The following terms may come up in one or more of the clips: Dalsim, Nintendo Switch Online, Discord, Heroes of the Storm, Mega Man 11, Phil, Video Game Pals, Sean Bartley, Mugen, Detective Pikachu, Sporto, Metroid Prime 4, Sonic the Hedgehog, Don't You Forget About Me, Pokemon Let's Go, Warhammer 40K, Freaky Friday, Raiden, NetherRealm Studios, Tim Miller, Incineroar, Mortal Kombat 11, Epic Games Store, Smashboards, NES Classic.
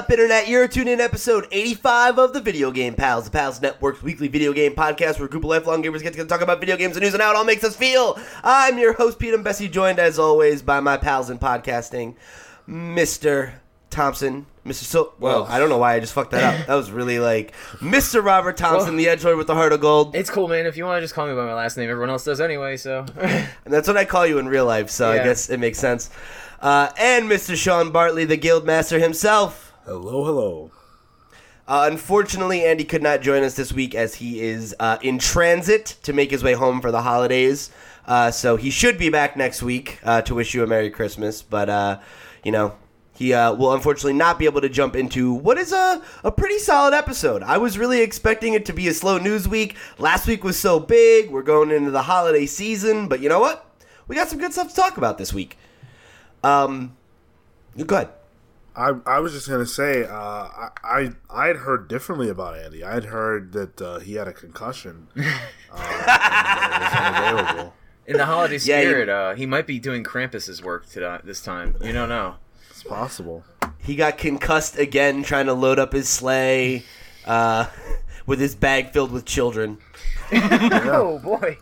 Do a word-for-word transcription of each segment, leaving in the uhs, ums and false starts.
up, Internet? You're tuned in episode eighty-five of the Video Game Pals, the Pals Network's weekly video game podcast where a group of lifelong gamers get to talk about video games and news and how it all makes us feel. I'm your host, Pete, and Bessie, joined as always by my pals in podcasting, Mister Thompson. Mister So- well, I don't know why I just fucked that up. That was really like Mister Robert Thompson, well, the Edgelord with the heart of gold. It's cool, man. If you want to just call me by my last name, everyone else does anyway, so. And that's what I call you in real life, so yeah. I guess it makes sense. Uh, and Mister Sean Bartley, the Guildmaster himself. Hello, hello. Uh, unfortunately, Andy could not join us this week as he is uh, in transit to make his way home for the holidays. Uh, so he should be back next week uh, to wish you a Merry Christmas. But, uh, you know, he uh, will unfortunately not be able to jump into what is a, a pretty solid episode. I was really expecting it to be a slow news week. Last week was so big. We're going into the holiday season. But you know what? We got some good stuff to talk about this week. Um, you go ahead. I I was just gonna say uh, I I had heard differently about Andy. I had heard that uh, he had a concussion. Uh, and, uh, was unavailable. In the holiday spirit, yeah, he, uh, he might be doing Krampus's work today, this time. You don't know. It's possible. He got concussed again trying to load up his sleigh uh, with his bag filled with children. Oh boy!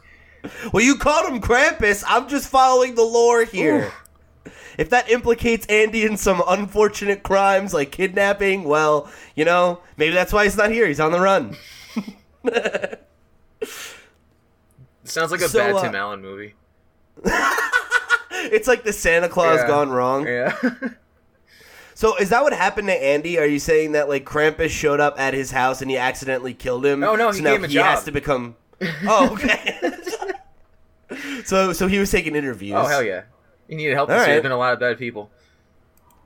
Well, you called him Krampus. I'm just following the lore here. Ooh. If that implicates Andy in some unfortunate crimes like kidnapping, well, you know, maybe that's why he's not here. He's on the run. Sounds like a so, bad uh, Tim Allen movie. It's like the Santa Claus yeah. gone wrong. Yeah. So is that what happened to Andy? Are you saying that like Krampus showed up at his house and he accidentally killed him? Oh no, he so gave now him a he job. He has to become. Oh okay. so so he was taking interviews. Oh hell yeah. You need help this year. There's been a lot of bad people.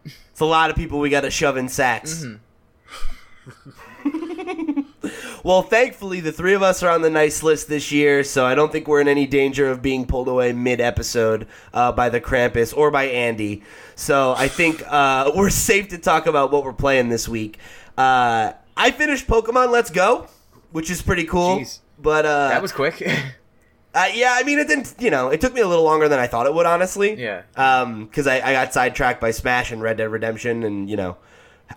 It's a lot of people we got to shove in sacks. Mm-hmm. Well, thankfully, the three of us are on the nice list this year, so I don't think we're in any danger of being pulled away mid-episode uh, by the Krampus or by Andy. So I think uh, we're safe to talk about what we're playing this week. Uh, I finished Pokemon Let's Go, which is pretty cool. Jeez. But uh, that was quick. Uh, yeah, I mean, it didn't, you know, it took me a little longer than I thought it would, honestly. Yeah. Um, because I, I got sidetracked by Smash and Red Dead Redemption and, you know,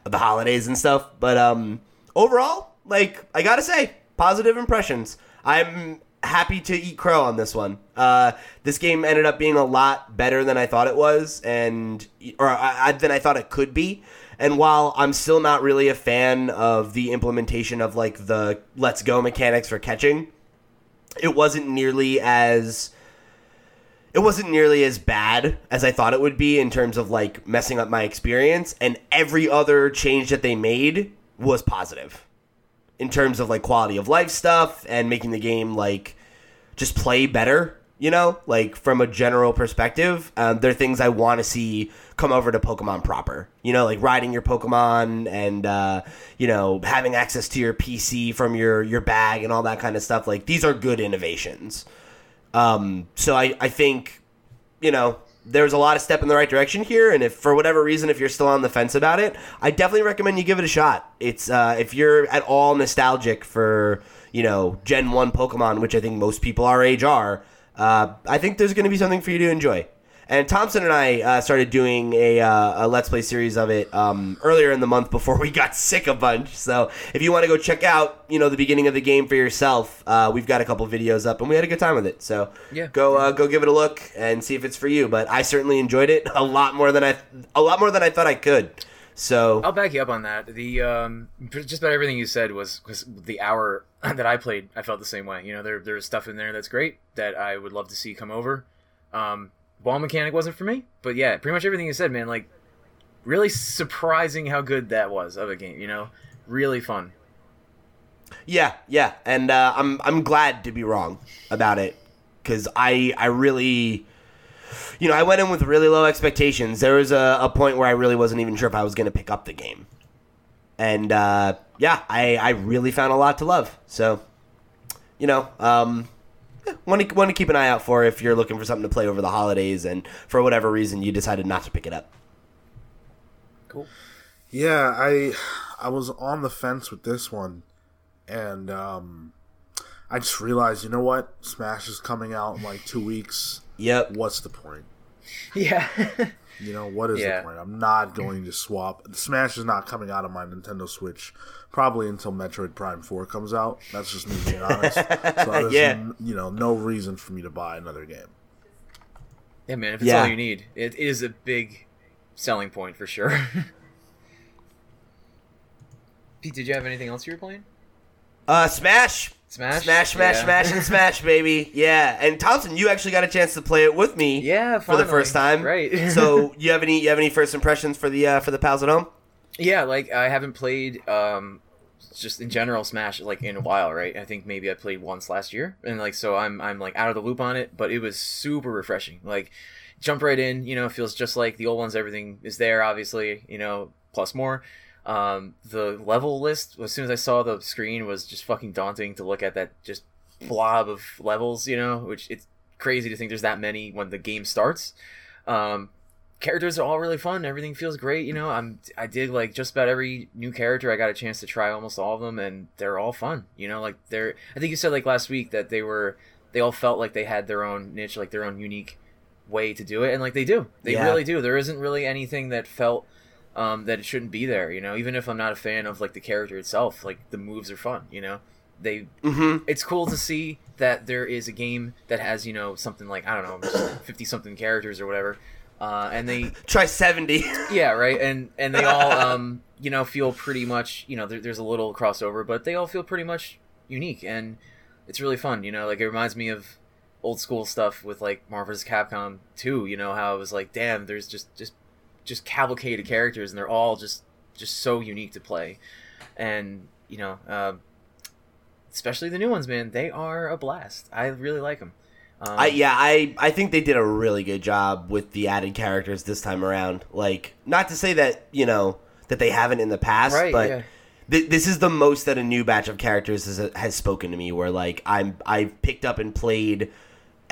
the holidays and stuff. But um, overall, like, I gotta say, positive impressions. I'm happy to eat crow on this one. Uh, this game ended up being a lot better than I thought it was, and, or I, than I thought it could be. And while I'm still not really a fan of the implementation of, like, the Let's Go mechanics for catching, It wasn't nearly as it wasn't nearly as bad as I thought it would be in terms of like messing up my experience, and every other change that they made was positive in terms of like quality of life stuff and making the game like just play better, you know, like from a general perspective. Um, there are things I want to see come over to Pokemon proper, you know, like riding your Pokemon and, uh, you know, having access to your P C from your, your bag and all that kind of stuff. Like these are good innovations. Um, so I, I think, you know, there's a lot of step in the right direction here. And if for whatever reason, if you're still on the fence about it, I definitely recommend you give it a shot. It's uh, if you're at all nostalgic for, you know, Gen one Pokemon, which I think most people our age are, uh, I think there's going to be something for you to enjoy. And Thompson and I uh, started doing a, uh, a Let's Play series of it um, earlier in the month before we got sick a bunch. So if you want to go check out, you know, the beginning of the game for yourself, uh, we've got a couple videos up, and we had a good time with it. So yeah. go uh, go give it a look and see if it's for you. But I certainly enjoyed it a lot more than I a lot more than I thought I could. So I'll back you up on that. The um, just about everything you said was, was the hour that I played. I felt the same way. You know, there there's stuff in there that's great that I would love to see come over. Um, Ball mechanic wasn't for me, but yeah, pretty much everything you said, man, like, really surprising how good that was of a game, you know? Really fun. Yeah, yeah, and uh, I'm I'm glad to be wrong about it, because I, I really, you know, I went in with really low expectations. There was a, a point where I really wasn't even sure if I was going to pick up the game. And, uh, yeah, I, I really found a lot to love, so, you know, um... Want to want to keep an eye out for if you're looking for something to play over the holidays, and for whatever reason you decided not to pick it up. Cool. Yeah, I I was on the fence with this one, and um, I just realized, you know what, Smash is coming out in like two weeks. Yep. What's the point? Yeah. You know, what is yeah. the point? I'm not going to swap. Smash is not coming out of my Nintendo Switch probably until Metroid Prime four comes out. That's just me being honest. So there's yeah. n- you know, no reason for me to buy another game. Yeah, man, if it's yeah. all you need. It is a big selling point for sure. Pete, did you have anything else you were playing? Uh, Smash. Smash, smash, smash, yeah. smash, and smash, baby. Yeah. And Thompson, you actually got a chance to play it with me. Yeah, finally. For the first time. Right. So, you have any you have any first impressions for the uh, for the pals at home? Yeah, like I haven't played um, just in general Smash like in a while, right? I think maybe I played once last year, and like so I'm I'm like out of the loop on it, but it was super refreshing. Like jump right in, you know, it feels just like the old ones. Everything is there, obviously, you know, plus more. Um, the level list, as soon as I saw the screen, was just fucking daunting to look at. That just blob of levels, you know, which it's crazy to think there's that many when the game starts. Um, characters are all really fun. Everything feels great, you know. I'm I did like just about every new character. I got a chance to try almost all of them, and they're all fun, you know. Like they're, I think you said like last week that they were, they all felt like they had their own niche, like their own unique way to do it, and like they do, they yeah. really do. There isn't really anything that felt. Um, that it shouldn't be there, you know. Even if I'm not a fan of like the character itself, like the moves are fun, you know. They, mm-hmm. It's cool to see that there is a game that has, you know, something like I don't know, fifty something characters or whatever, uh, and they try seventy. Yeah, right. And and they all, um, you know, feel pretty much, you know, there, there's a little crossover, but they all feel pretty much unique, and it's really fun, you know. Like it reminds me of old school stuff with like Marvel versus. Capcom two, you know, how it was like, damn, there's just just. just cavalcade of characters, and they're all just just so unique to play. And you know, uh, especially the new ones, man, they are a blast. I really like them. Um, I, yeah, I, I think they did a really good job with the added characters this time around. Like, not to say that, you know, that they haven't in the past, right, but yeah. th- this is the most that a new batch of characters has, has spoken to me, where like I'm I've picked up and played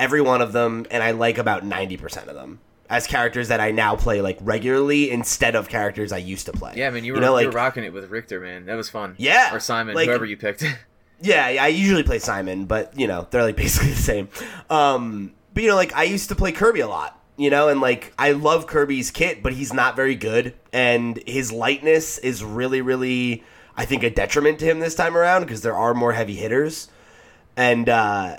every one of them, and I like about ninety percent of them. As characters that I now play like regularly instead of characters I used to play. Yeah, I mean, you were, you know, like, you were rocking it with Richter, man. That was fun. Yeah. Or Simon, like, whoever you picked. Yeah, I usually play Simon, but, you know, they're like basically the same. Um, but, you know, like I used to play Kirby a lot, you know, and like I love Kirby's kit, but he's not very good. And his lightness is really, really, I think, a detriment to him this time around because there are more heavy hitters. And, uh,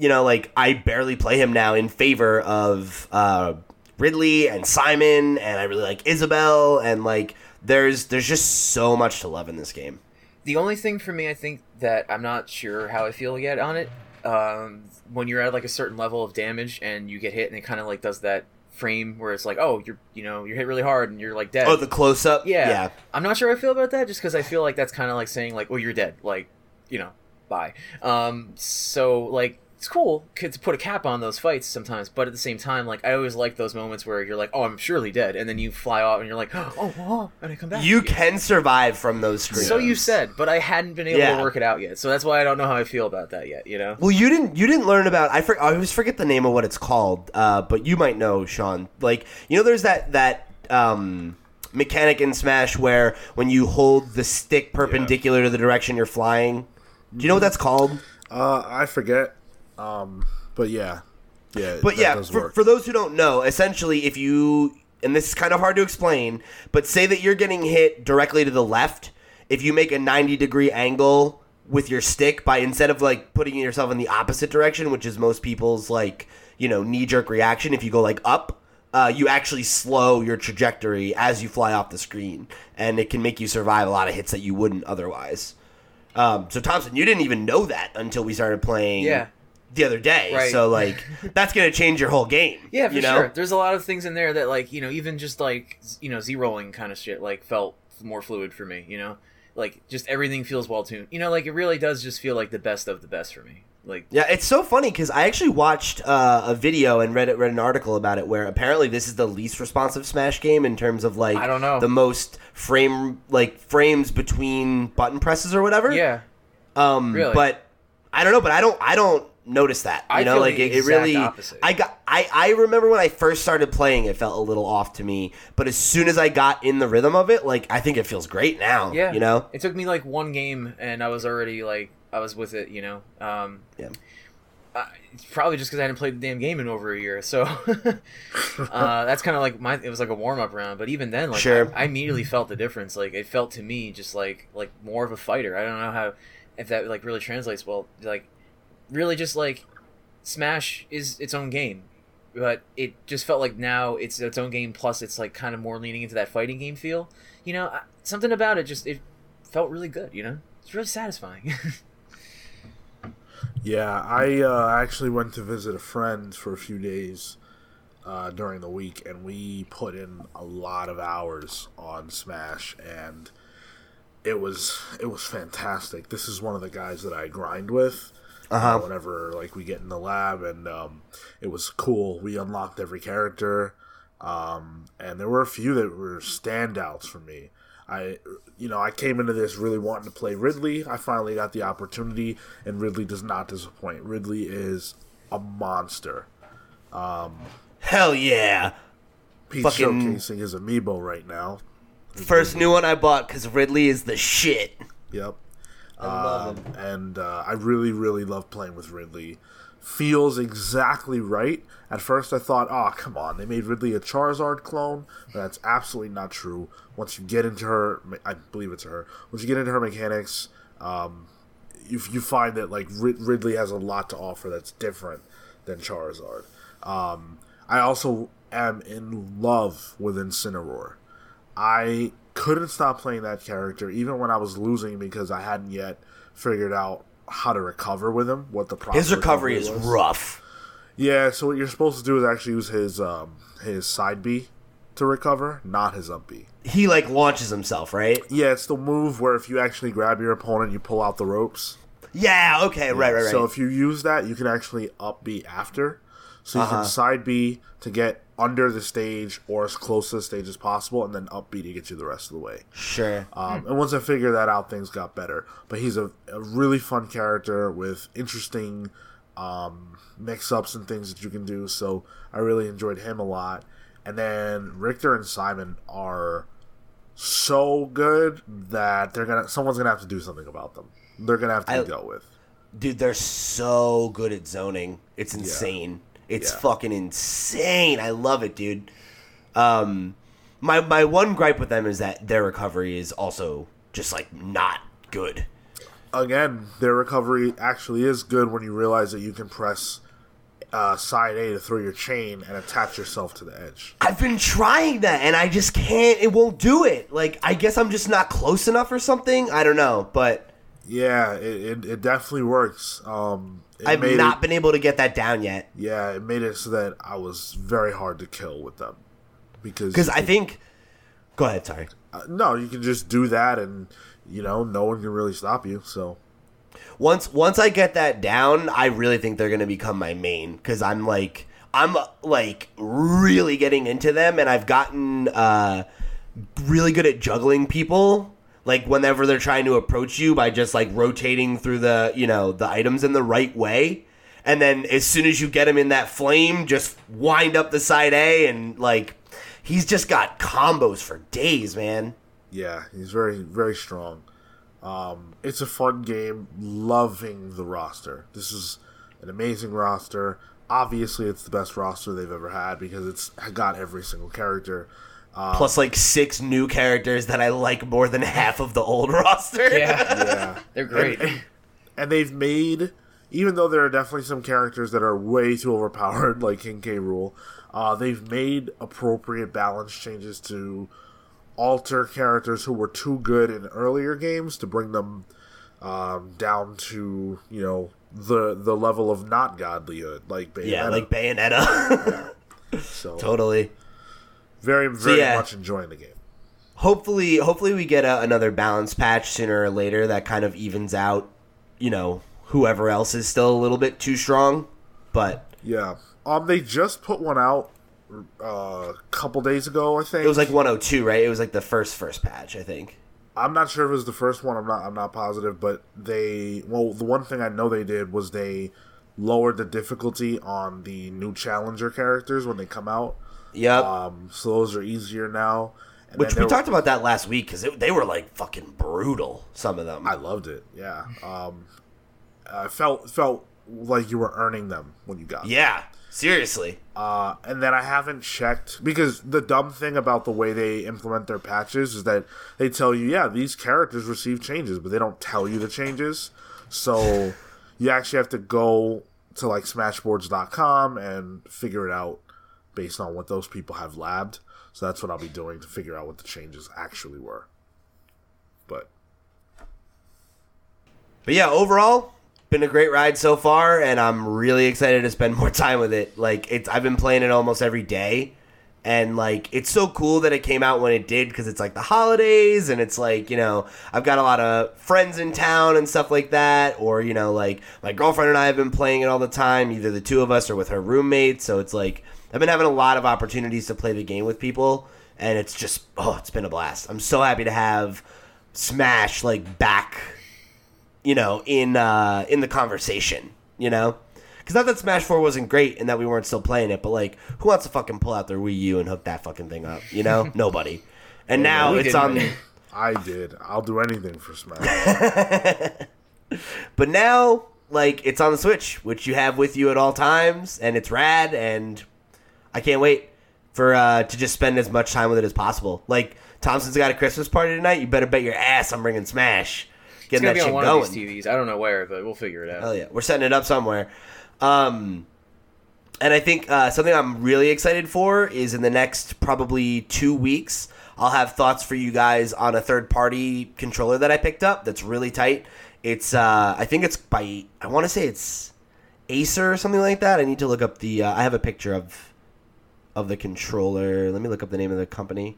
you know, like, I barely play him now in favor of uh, Ridley and Simon, and I really like Isabel, and, like, there's there's just so much to love in this game. The only thing for me, I think, that I'm not sure how I feel yet on it, um, when you're at, like, a certain level of damage and you get hit and it kind of, like, does that frame where it's like, oh, you're, you know, you're hit really hard and you're, like, dead. Oh, the close-up? Yeah. yeah. I'm not sure how I feel about that just because I feel like that's kind of like saying, like, oh, you're dead. Like, you know, bye. Um, so, like... It's cool to put a cap on those fights sometimes, but at the same time, like, I always like those moments where you're like, oh, I'm surely dead, and then you fly off and you're like, oh, oh, and I come back. You can survive from those screams. So you said, but I hadn't been able yeah. to work it out yet, so that's why I don't know how I feel about that yet, you know? Well, you didn't you didn't learn about, I, for, I always forget the name of what it's called, uh, but you might know, Sean. Like, you know, there's that, that um, mechanic in Smash where when you hold the stick perpendicular yeah. to the direction you're flying. Do you know what that's called? Uh, I forget. Um, but yeah, yeah, but yeah, for, for those who don't know, essentially if you, and this is kind of hard to explain, but say that you're getting hit directly to the left. If you make a ninety degree angle with your stick by, instead of like putting yourself in the opposite direction, which is most people's like, you know, knee jerk reaction. If you go like up, uh, you actually slow your trajectory as you fly off the screen, and it can make you survive a lot of hits that you wouldn't otherwise. Um, so Thompson, you didn't even know that until we started playing. Yeah. The other day, right. So like that's gonna change your whole game. Yeah, for you know? Sure. There's a lot of things in there that like, you know, even just like, you know, Z-rolling kind of shit like felt more fluid for me. You know, like just everything feels well tuned. You know, like it really does just feel like the best of the best for me. Like yeah, it's so funny because I actually watched uh, a video and read it, read an article about it where apparently this is the least responsive Smash game in terms of like I don't know the most frame like frames between button presses or whatever. Yeah, um, really? But I don't know. But I don't. I don't. Notice that you I know like it, it really opposite. I got I, I remember when I first started playing it felt a little off to me, but as soon as I got in the rhythm of it, like I think it feels great now. Yeah, you know, it took me like one game and I was already like I was with it, you know. um yeah Uh, it's probably just because I hadn't played the damn game in over a year, so uh, that's kind of like my. It was like a warm up round, but even then, like sure. I, I immediately felt the difference. Like it felt to me just like like more of a fighter. I don't know how if that like really translates well. Like really, just like Smash is its own game, but it just felt like now it's its own game. Plus, it's like kind of more leaning into that fighting game feel. You know, I, something about it just it felt really good. You know, it's really satisfying. Yeah, I uh, actually went to visit a friend for a few days uh, during the week, and we put in a lot of hours on Smash, and it was it was fantastic. This is one of the guys that I grind with uh-huh. uh, whenever like we get in the lab, and um, it was cool. We unlocked every character, um, and there were a few that were standouts for me. I, you know, I came into this really wanting to play Ridley. I finally got the opportunity, and Ridley does not disappoint. Ridley is a monster. Um, Hell yeah! He's Fucking showcasing his amiibo right now. First new one I bought because Ridley is the shit. Yep. I love um, him. And uh, I really, really love playing with Ridley. Feels exactly right. At first I thought, oh, come on, they made Ridley a Charizard clone, but that's absolutely not true. Once you get into her, I believe it's her, once you get into her mechanics, um, you, you find that like Ridley has a lot to offer that's different than Charizard. Um, I also am in love with Incineroar. I couldn't stop playing that character, even when I was losing, because I hadn't yet figured out how to recover with him, what the problem is. His recovery is rough. Yeah, so what you're supposed to do is actually use his um, his side B to recover, not his up B. He, like, launches himself, right? Yeah, it's the move where if you actually grab your opponent, you pull out the ropes. Yeah, okay, yeah. right, right, right. So if you use that, you can actually up B after. So you uh-huh. can side B to get under the stage or as close to the stage as possible, and then up B to get you the rest of the way. Sure. Um, and once I figured that out, things got better. But he's a, a really fun character with interesting um, mix-ups and things that you can do, so I really enjoyed him a lot. And then Richter and Simon are so good that they're gonna someone's going to have to do something about them. They're going to have to I, be dealt with. Dude, they're so good at zoning. It's insane. Yeah. It's yeah. fucking insane. I love it, dude. Um, my my one gripe with them is that their recovery is also just, like, not good. Again, their recovery actually is good when you realize that you can press uh, side A to throw your chain and attach yourself to the edge. I've been trying that, and I just can't. It won't do it. Like, I guess I'm just not close enough or something. I don't know, but... Yeah, it, it, it definitely works. Um, it I've not it, been able to get that down yet. Yeah, it made it so that I was very hard to kill with them. Because I can, think... Go ahead, sorry. Uh, no, you can just do that and, you know, no one can really stop you, so... Once once I get that down, I really think they're going to become my main. Because I'm, like... I'm, like, really getting into them, and I've gotten uh, really good at juggling people... Like, whenever they're trying to approach you by just, like, rotating through the, you know, the items in the right way. And then as soon as you get him in that flame, just wind up the side A. And, like, he's just got combos for days, man. Yeah, he's very, very strong. Um, it's a fun game. Loving the roster. This is an amazing roster. Obviously, it's the best roster they've ever had because it's got every single character. Um, Plus, like, six new characters that I like more than half of the old roster. Yeah, yeah. They're great. And, and, and they've made, even though there are definitely some characters that are way too overpowered, like King K. Rool, uh, they've made appropriate balance changes to alter characters who were too good in earlier games to bring them um, down to, you know, the the level of not godlyhood, like Bayonetta. Yeah, like Bayonetta. yeah. So, totally. Very, very so, yeah. much enjoying the game. Hopefully, hopefully we get a, another balance patch sooner or later that kind of evens out, you know, whoever else is still a little bit too strong. But yeah, um, they just put one out uh, a couple days ago, I think. It was like one oh two, right? It was like the first first patch, I think. I'm not sure if it was the first one. I'm not. I'm not positive. But they, well, the one thing I know they did was they lowered the difficulty on the new challenger characters when they come out. Yep. Um, so those are easier now. And Which we were, talked about that last week because they were like fucking brutal. Some of them. I loved it. Yeah. Um, I felt felt like you were earning them when you got them. Yeah, seriously. Uh, and then I haven't checked, because the dumb thing about the way they implement their patches is that they tell you, yeah, these characters receive changes, but they don't tell you the changes. So you actually have to go to like smashboards dot com and figure it out based on what those people have labbed. So that's what I'll be doing to figure out what the changes actually were. But But yeah, overall, been a great ride so far, and I'm really excited to spend more time with it. Like, it's I've been playing it almost every day, and like it's so cool that it came out when it did, because it's like the holidays, and it's like, you know, I've got a lot of friends in town and stuff like that, or, you know, like my girlfriend and I have been playing it all the time, either the two of us or with her roommates. So it's like I've been having a lot of opportunities to play the game with people, and it's just, oh, it's been a blast. I'm so happy to have Smash like back, you know, in uh, in the conversation, you know? Because not that Smash four wasn't great and that we weren't still playing it, but, like, who wants to fucking pull out their Wii U and hook that fucking thing up, you know? Nobody. And yeah, now it's on... It. I did. I'll do anything for Smash. But now, like, it's on the Switch, which you have with you at all times, and it's rad, and I can't wait for uh, to just spend as much time with it as possible. Like, Thompson's got a Christmas party tonight. You better bet your ass I'm bringing Smash. Getting it's gonna that be shit on one going. Of these T Vs. I don't know where, but we'll figure it out. Hell yeah, we're setting it up somewhere. Um, and I think uh, something I'm really excited for is in the next probably two weeks, I'll have thoughts for you guys on a third-party controller that I picked up. That's really tight. It's uh, I think it's by I want to say it's Acer or something like that. I need to look up the. Uh, I have a picture of of the controller. Let me look up the name of the company.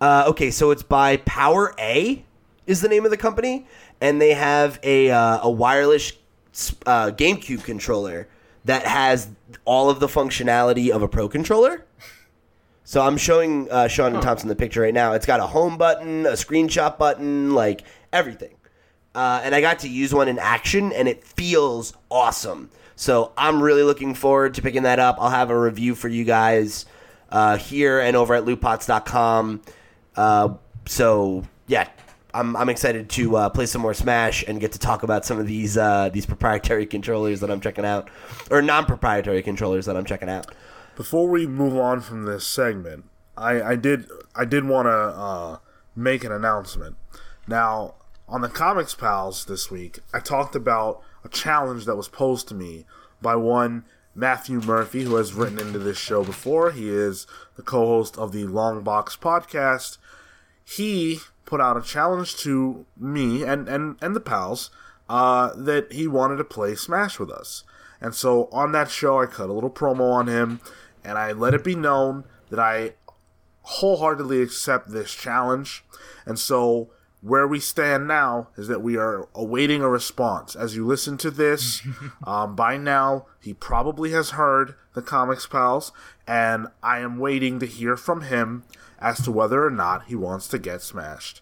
Uh, okay, so it's by Power A is the name of the company, and they have a uh, a wireless uh, GameCube controller that has all of the functionality of a Pro controller. So I'm showing uh, Sean and Thompson the picture right now. It's got a home button, a screenshot button, like everything. Uh, and I got to use one in action, and it feels awesome. So I'm really looking forward to picking that up. I'll have a review for you guys uh, here and over at loot pots dot com. Uh, so yeah, I'm I'm excited to uh, play some more Smash and get to talk about some of these uh, these proprietary controllers that I'm checking out, or non-proprietary controllers that I'm checking out. Before we move on from this segment, I, I did I did want to uh, make an announcement. Now on the Comics Pals this week, I talked about a challenge that was posed to me by one Matthew Murphy, who has written into this show before. He is the co-host of the Long Box podcast. He put out a challenge to me and, and, and the pals uh, that he wanted to play Smash with us. And so on that show, I cut a little promo on him, and I let it be known that I wholeheartedly accept this challenge. And so where we stand now is that we are awaiting a response. As you listen to this, um, by now, he probably has heard the Comics Pals, and I am waiting to hear from him as to whether or not he wants to get smashed.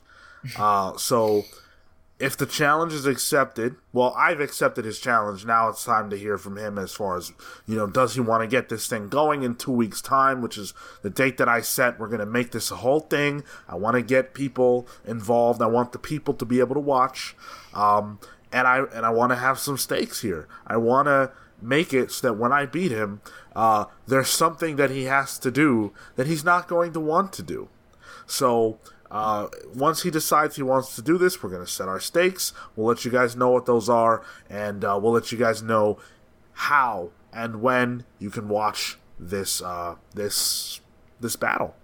Uh, so if the challenge is accepted, well, I've accepted his challenge. Now it's time to hear from him as far as, you know, does he want to get this thing going in two weeks' time, which is the date that I set. We're going to make this a whole thing. I want to get people involved. I want the people to be able to watch. Um, and I and I want to have some stakes here. I want to make it so that when I beat him, uh, there's something that he has to do that he's not going to want to do. So uh, once he decides he wants to do this, we're going to set our stakes. We'll let you guys know what those are, and uh, we'll let you guys know how and when you can watch this uh, this this battle.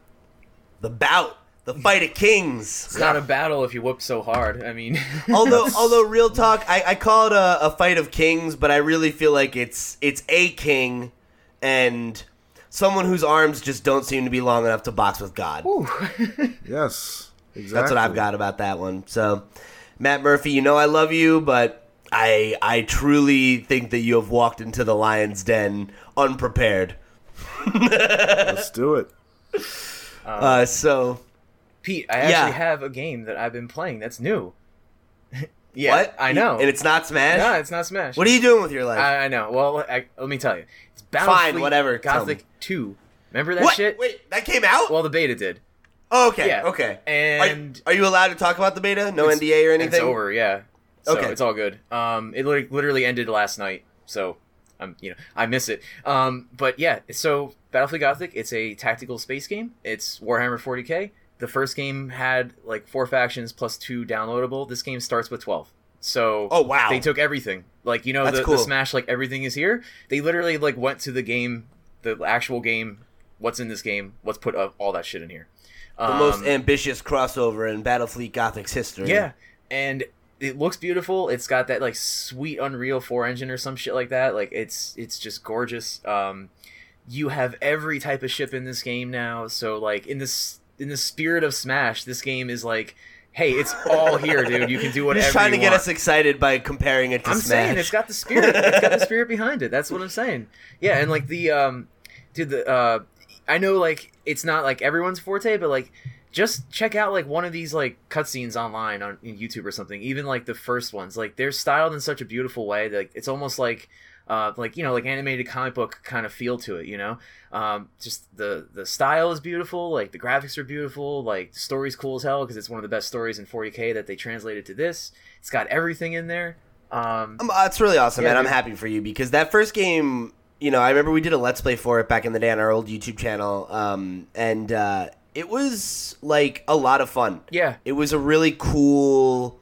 The bout. The fight of kings. It's yeah. not a battle if you whoop so hard. I mean, although although real talk, I, I call it a, a fight of kings, but I really feel like it's it's a king and someone whose arms just don't seem to be long enough to box with God. Yes, exactly. That's what I've got about that one. So, Matt Murphy, you know I love you, but I I truly think that you have walked into the lion's den unprepared. Let's do it. Um, uh, so. Pete, I actually yeah. have a game that I've been playing that's new. yeah, what? I know. And it's not Smash? No, it's not Smash. What are you doing with your life? I, I know. Well, I, let me tell you. It's Battlefleet Gothic two. Remember that what? shit? Wait, that came out? Well, the beta did. Oh, okay. Yeah. Okay. And are you, are you allowed to talk about the beta? No N D A or anything? It's over, yeah. So okay. It's all good. Um, it li- literally ended last night, so I'm you know I miss it. Um, but yeah, so Battlefleet Gothic, it's a tactical space game. It's Warhammer forty K. The first game had like four factions plus two downloadable. This game starts with twelve. So oh, wow. They took everything. Like, you know, the, cool. the Smash, like everything is here. They literally like went to the game, the actual game, what's in this game, what's put up, all that shit in here. The um, most ambitious crossover in Battlefleet Gothic's history. Yeah, and it looks beautiful. It's got that like sweet Unreal four engine or some shit like that. Like it's it's just gorgeous. Um, you have every type of ship in this game now. So like in this in the spirit of Smash, this game is like, hey, it's all here, dude. You can do whatever you want. He's trying to get us excited by comparing it to Smash. I'm saying it's got the spirit. It's got the spirit behind it. That's what I'm saying. Yeah, and like the um, dude, the uh, I know like it's not like everyone's forte, but like just check out like one of these like cutscenes online on YouTube or something. Even like the first ones, like they're styled in such a beautiful way that like, it's almost like uh, like you know, like animated comic book kind of feel to it. You know, um, just the the style is beautiful. Like the graphics are beautiful. Like the story's cool as hell because it's one of the best stories in forty K that they translated to this. It's got everything in there. Um, it's really awesome, yeah, man. Dude. I'm happy for you because that first game. You know, I remember we did a Let's Play for it back in the day on our old YouTube channel, um, and uh, it was, like, a lot of fun. Yeah. It was a really cool,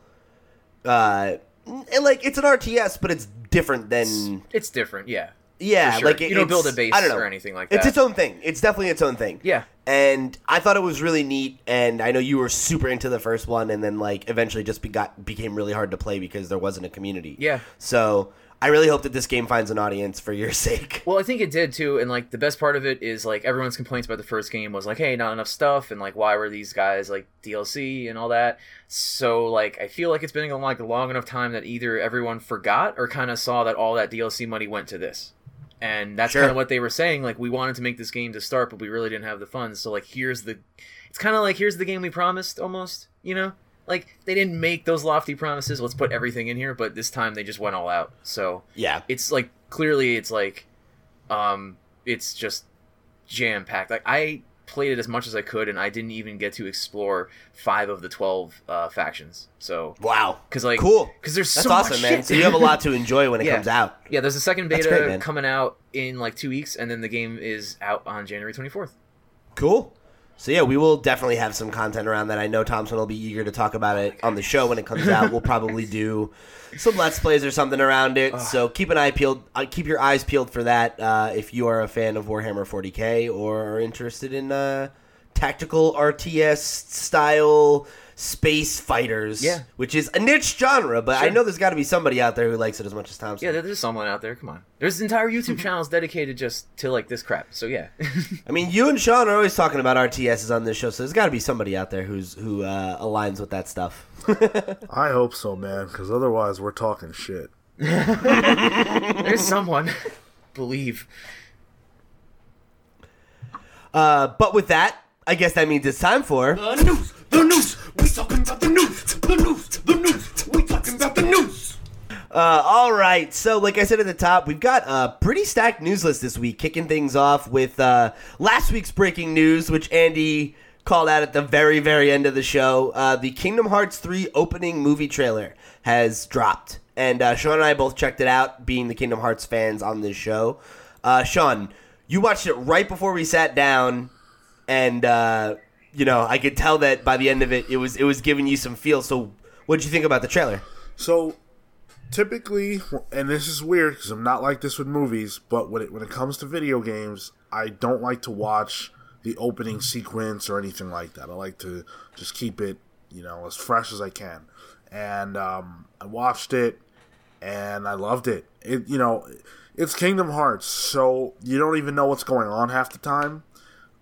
uh, and, like, it's an R T S, but it's different than... It's, it's different, yeah. Yeah. Sure. Like it, you don't build a base I don't know. or anything like that. It's its own thing. It's definitely its own thing. Yeah. And I thought it was really neat, and I know you were super into the first one, and then, like, eventually just be- got, became really hard to play because there wasn't a community. Yeah. So... I really hope that this game finds an audience for your sake. Well, I think it did, too, and, like, the best part of it is, like, everyone's complaints about the first game was, like, hey, not enough stuff, and, like, why were these guys, like, D L C and all that? So, like, I feel like it's been, like, a long enough time that either everyone forgot or kind of saw that all that D L C money went to this. And that's sure. kind of what they were saying, like, we wanted to make this game to start, but we really didn't have the funds, so, like, here's the... It's kind of like, here's the game we promised, almost, you know? Like, they didn't make those lofty promises, let's put everything in here, but this time they just went all out. So, yeah. It's, like, clearly it's, like, um, it's just jam-packed. Like, I played it as much as I could, and I didn't even get to explore five of the twelve uh, factions. So, wow. Cause, like, cool. Because there's That's so awesome, much man. Shit. So you have a lot to enjoy when it yeah. comes out. Yeah, there's a second beta great, coming out in, like, two weeks, and then the game is out on January twenty-fourth. Cool. So, yeah, we will definitely have some content around that. I know Thompson will be eager to talk about it on the show when it comes out. We'll probably do some Let's Plays or something around it. Ugh. So keep an eye peeled. Keep your eyes peeled for that uh, if you are a fan of Warhammer forty K or are interested in uh, tactical R T S-style space fighters, yeah. which is a niche genre, but sure. I know there's got to be somebody out there who likes it as much as Thompson. Yeah, there's someone out there. Come on. There's entire YouTube channels dedicated just to, like, this crap, so yeah. I mean, you and Sean are always talking about R T Ses on this show, so there's got to be somebody out there who's who uh, aligns with that stuff. I hope so, man, because otherwise we're talking shit. There's someone. Believe. Uh, but with that, I guess that means it's time for... The news! The news! We talking about the news! The news! The news! We talking about the news! Uh, all right. So, like I said at the top, we've got a pretty stacked news list this week, kicking things off with uh, last week's breaking news, which Andy called out at the very, very end of the show. Uh, the Kingdom Hearts three opening movie trailer has dropped. And uh, Sean and I both checked it out, being the Kingdom Hearts fans on this show. Uh, Sean, you watched it right before we sat down. And, uh, you know, I could tell that by the end of it, it was it was giving you some feel. So what did you think about the trailer? So typically, and this is weird because I'm not like this with movies, but when it, when it comes to video games, I don't like to watch the opening sequence or anything like that. I like to just keep it, you know, as fresh as I can. And um, I watched it and I loved it. It, you know, it's Kingdom Hearts, so you don't even know what's going on half the time.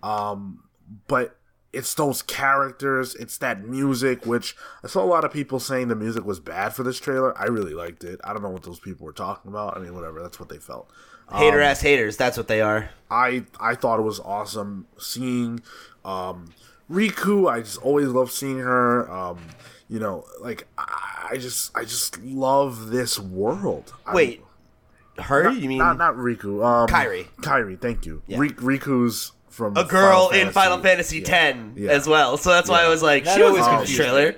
Um, but it's those characters, it's that music, which I saw a lot of people saying the music was bad for this trailer. I really liked it. I don't know what those people were talking about. I mean, whatever, that's what they felt. Hater um, ass haters, that's what they are. I, I thought it was awesome seeing, um, Riku. I just always love seeing her. Um, you know, like, I, I just, I just love this world. Wait, I, her? Not, you mean? Not, not Riku. Um, Kairi. Kairi, thank you. Yeah. Rik, Riku's. From a girl Final in Final Fantasy X yeah. yeah. as well. So that's yeah. why I was like, that she was always confused. Trailer.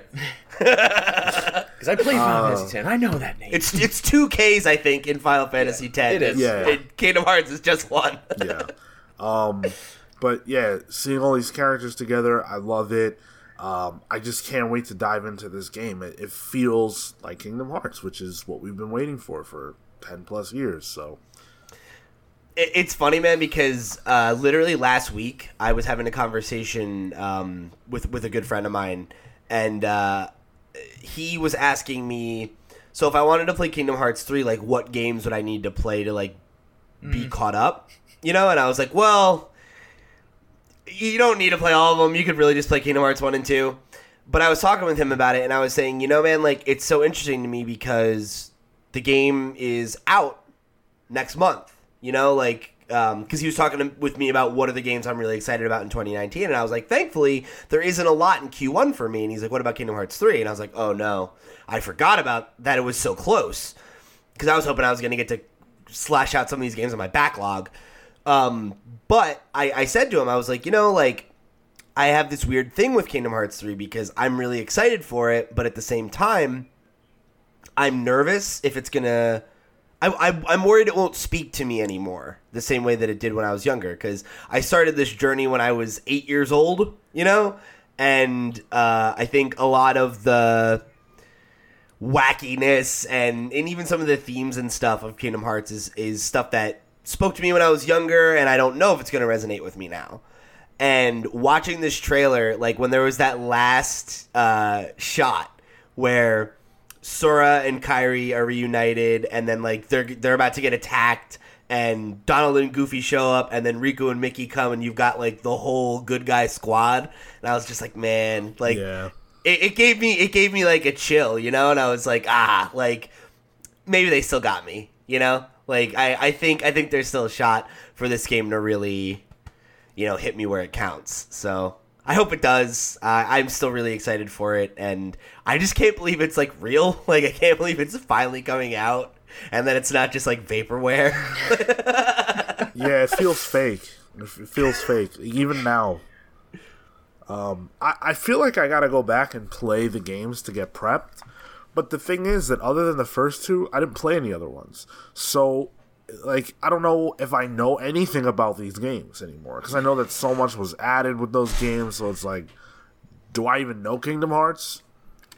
Because I played Final uh, Fantasy X. I know that name. It's it's two Ks, I think, in Final Fantasy yeah, X. It is. Yeah, yeah. It, Kingdom Hearts is just one. yeah. Um, but yeah, seeing all these characters together, I love it. Um, I just can't wait to dive into this game. It, it feels like Kingdom Hearts, which is what we've been waiting for for ten plus years. So it, it's funny, man, because uh, literally last week I was having a conversation um, with with a good friend of mine, and uh, he was asking me, so if I wanted to play Kingdom Hearts three, like what games would I need to play to like be mm. caught up, you know? And I was like, well, you don't need to play all of them. You could really just play Kingdom Hearts one and two. But I was talking with him about it, and I was saying, you know, man, like, it's so interesting to me because the game is out next month, you know? Like, because um, he was talking to, with me about what are the games I'm really excited about in twenty nineteen, and I was like, thankfully, there isn't a lot in Q one for me. And he's like, what about Kingdom Hearts three? And I was like, oh, no. I forgot about that it was so close because I was hoping I was going to get to slash out some of these games on my backlog. Um, but I, I said to him, I was like, you know, like, I have this weird thing with Kingdom Hearts three because I'm really excited for it, but at the same time, I'm nervous if it's going to – I'm worried it won't speak to me anymore the same way that it did when I was younger, because I started this journey when I was eight years old, you know, and uh, I think a lot of the – wackiness and, and even some of the themes and stuff of Kingdom Hearts is, is stuff that spoke to me when I was younger, and I don't know if it's going to resonate with me now. And watching this trailer, like when there was that last uh, shot where Sora and Kairi are reunited, and then like they're they're about to get attacked, and Donald and Goofy show up, and then Riku and Mickey come, and you've got like the whole good guy squad, and I was just like, man, like... Yeah. It, it gave me, it gave me like a chill, you know, and I was like, ah, like maybe they still got me, you know, like I, I think, I think there's still a shot for this game to really, you know, hit me where it counts. So I hope it does. Uh, I'm still really excited for it, and I just can't believe it's like real. Like I can't believe it's finally coming out, and that it's not just like vaporware. Yeah, it feels fake. It feels fake, even now. Um, I, I feel like I gotta go back and play the games to get prepped, but the thing is that other than the first two, I didn't play any other ones. So, like, I don't know if I know anything about these games anymore, because I know that so much was added with those games, so it's like, do I even know Kingdom Hearts?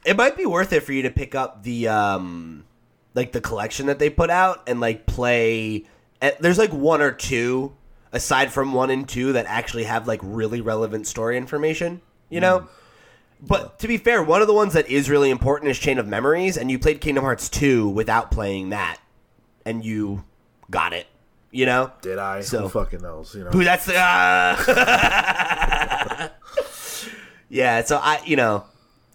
It might be worth it for you to pick up the, um, like, the collection that they put out and, like, play... There's, like, one or two... aside from one and two that actually have like really relevant story information, you know? Mm. But yeah. To be fair, one of the ones that is really important is Chain of Memories, and you played Kingdom Hearts two without playing that, and you got it, you know? Did I? So, who fucking knows, you know? Who that's the... Uh... yeah, so I, you know,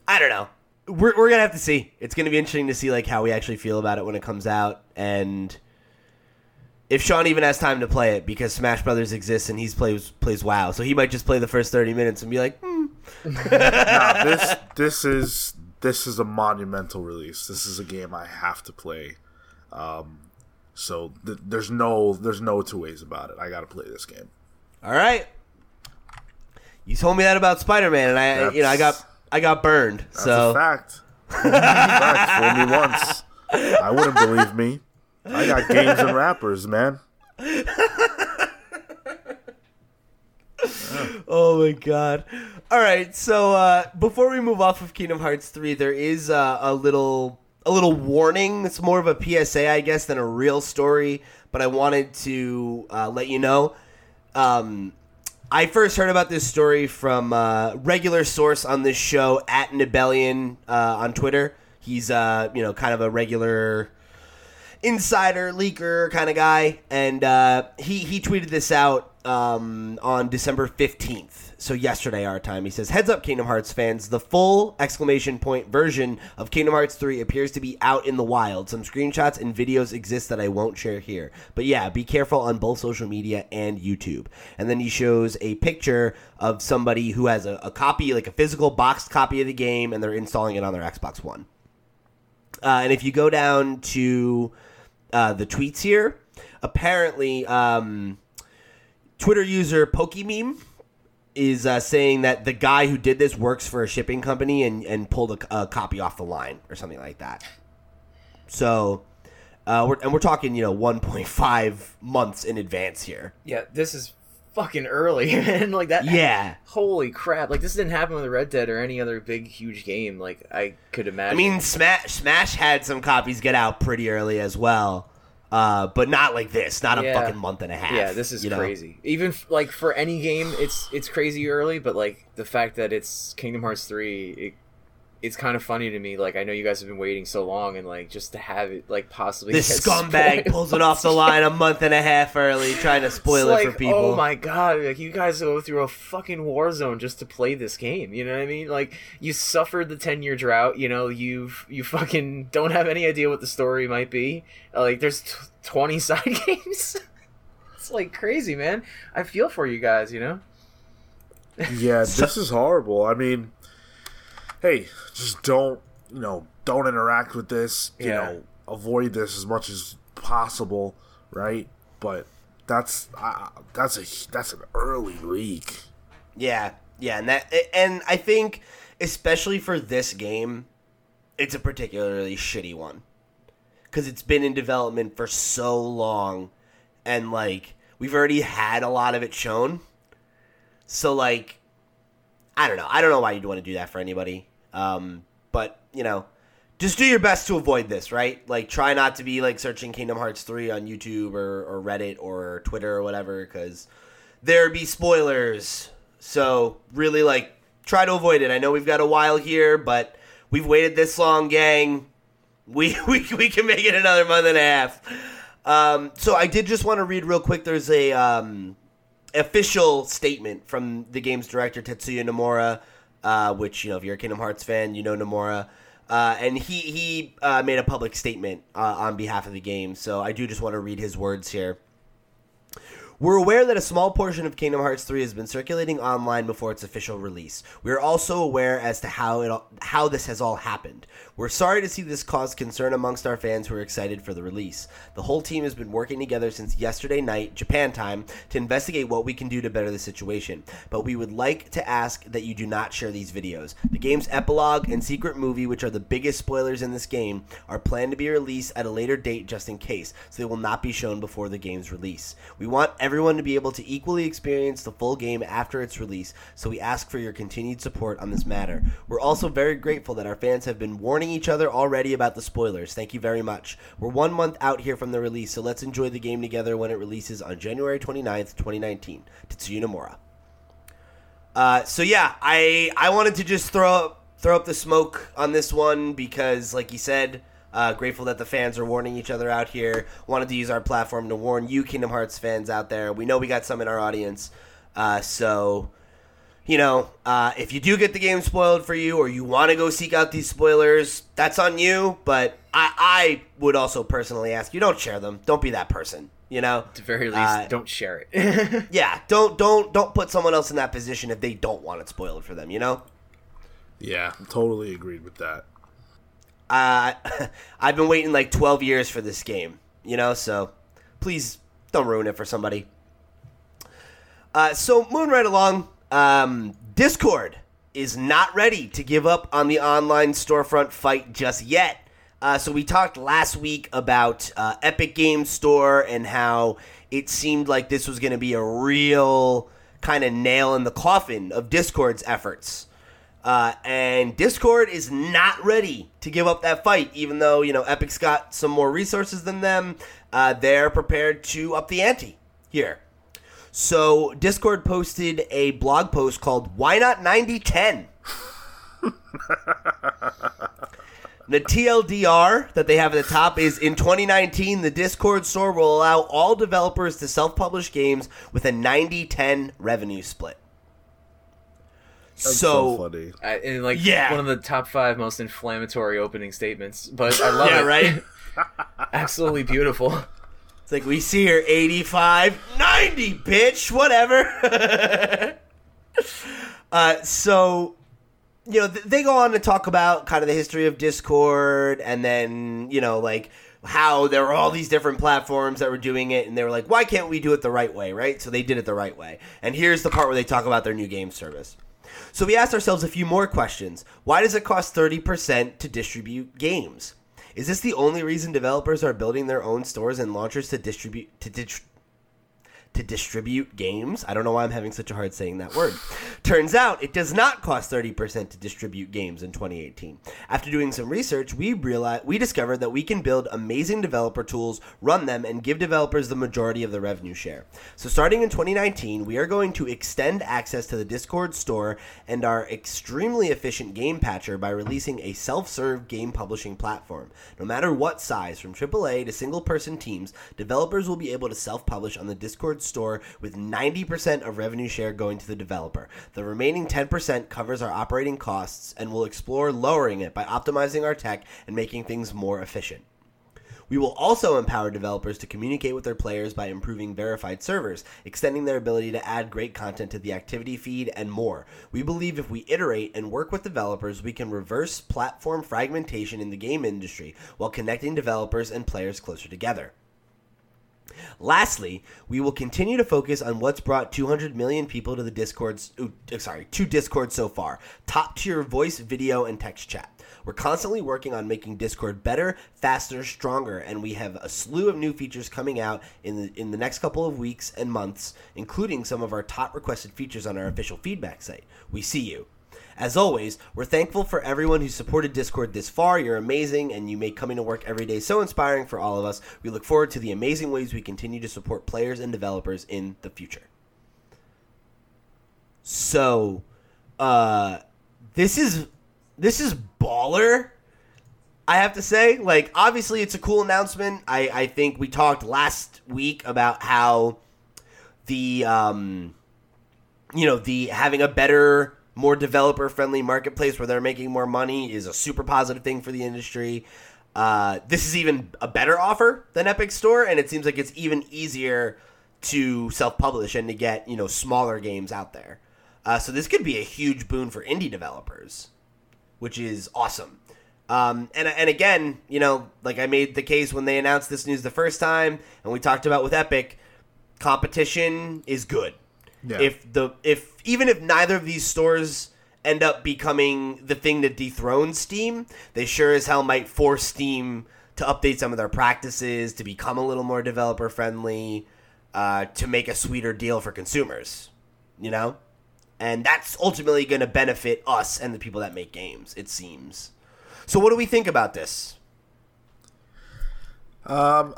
I don't know. We're, we're going to have to see. It's going to be interesting to see like how we actually feel about it when it comes out, and... if Sean even has time to play it, because Smash Brothers exists and he plays plays WoW, so he might just play the first thirty minutes and be like, hmm. nah, this this is this is a monumental release. This is a game I have to play. Um, so th- there's no there's no two ways about it. I got to play this game. All right, you told me that about Spider-Man, and I that's, you know I got I got burned. That's so a fact. Fact for me once. I wouldn't believe me. I got games and rappers, man. Oh, my God. All right, so uh, before we move off of Kingdom Hearts three, there is uh, a little a little warning. It's more of a P S A, I guess, than a real story, but I wanted to uh, let you know. Um, I first heard about this story from a uh, regular source on this show, at Nibelian uh, on Twitter. He's uh, you know, kind of a regular... insider, leaker kind of guy, and uh, he, he tweeted this out um, on December fifteenth, so yesterday our time. He says, heads up, Kingdom Hearts fans, the full exclamation point version of Kingdom Hearts three appears to be out in the wild. Some screenshots and videos exist that I won't share here, but yeah, be careful on both social media and YouTube. And then he shows a picture of somebody who has a, a copy, like a physical boxed copy of the game, and they're installing it on their Xbox One. Uh, and if you go down to... Uh, the tweets here. Apparently, um, Twitter user PokeMeme is uh, saying that the guy who did this works for a shipping company and, and pulled a, a copy off the line or something like that. So, uh, we're, and we're talking, you know, one point five months in advance here. Yeah, this is fucking early, man. Like that. Yeah. Holy crap. Like, this didn't happen with Red Dead or any other big, huge game. Like, I could imagine. I mean, Smash, Smash had some copies get out pretty early as well. Uh, but not like this, not a yeah. fucking month and a half. Yeah, this is crazy. Know? Even like for any game, it's it's crazy early. But like the fact that it's Kingdom Hearts three, it, it's kind of funny to me. Like I know you guys have been waiting so long, and like just to have it like possibly this scumbag spoiled. Pulls it off the line a month and a half early, trying to spoil it's it like, for people. Oh my god! Like you guys go through a fucking war zone just to play this game. You know what I mean? Like you suffered the ten year drought. You know you've you fucking don't have any idea what the story might be. Like there's t- twenty side games. It's like crazy, man. I feel for you guys. You know. Yeah, this is horrible. I mean. Hey, just don't, you know, don't interact with this, you yeah. know, avoid this as much as possible, right? But that's uh, that's a that's an early leak. Yeah, yeah, and that and I think especially for this game, it's a particularly shitty one because it's been in development for so long, and like we've already had a lot of it shown, so like I don't know, I don't know why you'd want to do that for anybody. Um, but, you know, just do your best to avoid this, right? Like, try not to be, like, searching Kingdom Hearts three on YouTube or, or Reddit or Twitter or whatever, because there'd be spoilers. So, really, like, try to avoid it. I know we've got a while here, but we've waited this long, gang. We we, we can make it another month and a half. Um, so, I did just want to read real quick. There's a um, official statement from the game's director, Tetsuya Nomura, Uh, which, you know, if you're a Kingdom Hearts fan, you know Nomura. Uh, and he, he uh, made a public statement uh, on behalf of the game, so I do just want to read his words here. We're aware that a small portion of Kingdom Hearts three has been circulating online before its official release. We're also aware as to how it all, how this has all happened. We're sorry to see this cause concern amongst our fans who are excited for the release. The whole team has been working together since yesterday night, Japan time, to investigate what we can do to better the situation. But we would like to ask that you do not share these videos. The game's epilogue and secret movie, which are the biggest spoilers in this game, are planned to be released at a later date just in case, so they will not be shown before the game's release. We want every everyone to be able to equally experience the full game after its release, so we ask for your continued support on this matter. We're also very grateful that our fans have been warning each other already about the spoilers. Thank you very much. We're one month out here from the release, so let's enjoy the game together when it releases on January twenty-ninth, twenty nineteen. Tetsuya Nomura. Uh, so yeah, I I wanted to just throw up, throw up the smoke on this one because, like you said, Uh, grateful that the fans are warning each other out here. Wanted to use our platform to warn you Kingdom Hearts fans out there. We know we got some in our audience. Uh, so, you know, uh, if you do get the game spoiled for you or you want to go seek out these spoilers, that's on you. But I, I would also personally ask you, don't share them. Don't be that person, you know? At the very least, uh, don't share it. yeah, don't, don't, don't put someone else in that position if they don't want it spoiled for them, you know? Yeah, totally agreed with that. Uh, I've been waiting like twelve years for this game, you know, so please don't ruin it for somebody. Uh, so moving right along, um, Discord is not ready to give up on the online storefront fight just yet. Uh, so we talked last week about uh, Epic Games Store and how it seemed like this was going to be a real kind of nail in the coffin of Discord's efforts. Uh, and Discord is not ready to give up that fight, even though, you know, Epic's got some more resources than them. Uh, they're prepared to up the ante here. So Discord posted a blog post called Why Not ninety ten? The T L D R that they have at the top is, in twenty nineteen, the Discord store will allow all developers to self-publish games with a ninety ten revenue split. That's so, so funny. I, and like yeah. one of the top five most inflammatory opening statements, but I love yeah, it. Right? Absolutely beautiful. It's like, we see her eighty-five, ninety, bitch, whatever. uh, so, you know, th- they go on to talk about kind of the history of Discord, and then, you know, like how there were all these different platforms that were doing it, and they were like, why can't we do it the right way, right? So they did it the right way. And here's the part where they talk about their new game service. So we asked ourselves a few more questions. Why does it cost thirty percent to distribute games? Is this the only reason developers are building their own stores and launchers to distribute to distribute? to distribute games? I don't know why I'm having such a hard saying that word. Turns out it does not cost thirty percent to distribute games in twenty eighteen. After doing some research, we realized, we discovered that we can build amazing developer tools, run them, and give developers the majority of the revenue share. So starting in twenty nineteen, we are going to extend access to the Discord store and our extremely efficient game patcher by releasing a self-serve game publishing platform. No matter what size, from triple A to single-person teams, developers will be able to self-publish on the Discord store with ninety percent of revenue share going to the developer. The remaining ten percent covers our operating costs, and we'll explore lowering it by optimizing our tech and making things more efficient. We will also empower developers to communicate with their players by improving verified servers, extending their ability to add great content to the activity feed, and more. We believe if we iterate and work with developers, we can reverse platform fragmentation in the game industry while connecting developers and players closer together. Lastly, we will continue to focus on what's brought two hundred million people to the Discord, sorry, to Discord so far, top tier voice, video, and text chat. We're constantly working on making Discord better, faster, stronger, and we have a slew of new features coming out in the, in the next couple of weeks and months, including some of our top requested features on our official feedback site. We see you. As always, we're thankful for everyone who supported Discord this far. You're amazing, and you make coming to work every day so inspiring for all of us. We look forward to the amazing ways we continue to support players and developers in the future. So, uh, this is this is baller, I have to say. Like, obviously, it's a cool announcement. I, I think we talked last week about how the, um, you know, the having a better, more developer-friendly marketplace where they're making more money is a super positive thing for the industry. Uh, this is even a better offer than Epic Store, and it seems like it's even easier to self-publish and to get, you know, smaller games out there. Uh, so this could be a huge boon for indie developers, which is awesome. Um, and and again, you know, like I made the case when they announced this news the first time, and we talked about with Epic, competition is good. Yeah. If the if even if neither of these stores end up becoming the thing that dethrones Steam, they sure as hell might force Steam to update some of their practices, to become a little more developer friendly, uh, to make a sweeter deal for consumers, you know? And that's ultimately going to benefit us and the people that make games, it seems. So what do we think about this? Um,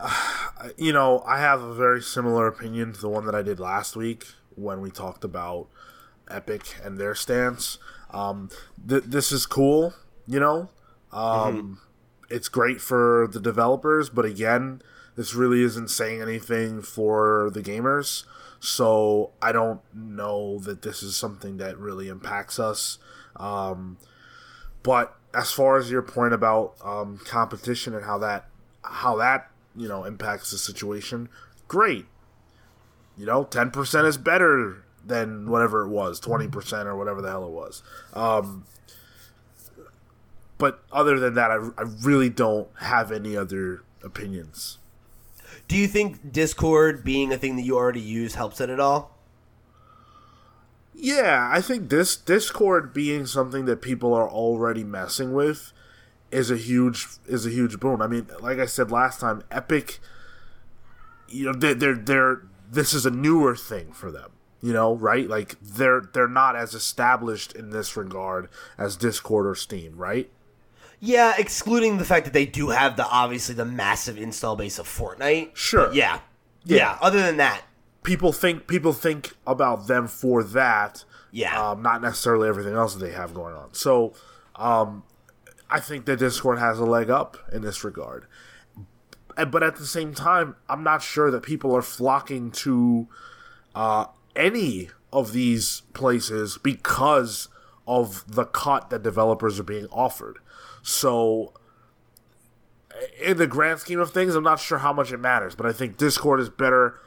you know, I have a very similar opinion to the one that I did last week when we talked about Epic and their stance. Um, th- this is cool, you know? Um, mm-hmm. It's great for the developers, but again, this really isn't saying anything for the gamers. So I don't know that this is something that really impacts us. Um, but as far as your point about um, competition and how that, how that, you know, impacts the situation, great. You know, ten percent is better than whatever it was, twenty percent or whatever the hell it was. Um, but other than that, I, I really don't have any other opinions. Do you think Discord being a thing that you already use helps it at all? Yeah, I think this Discord being something that people are already messing with is a huge is a huge boon. I mean, like I said last time, Epic, you know, they're they're, they're this is a newer thing for them, you know, right? Like they're they're not as established in this regard as Discord or Steam, right? Yeah, excluding the fact that they do have the obviously the massive install base of Fortnite. Sure. Yeah. yeah, yeah. Other than that, people think people think about them for that. Yeah. Um, not necessarily everything else that they have going on. So, um, I think that Discord has a leg up in this regard. But at the same time, I'm not sure that people are flocking to uh, any of these places because of the cut that developers are being offered. So, in the grand scheme of things, I'm not sure how much it matters. But I think Discord is better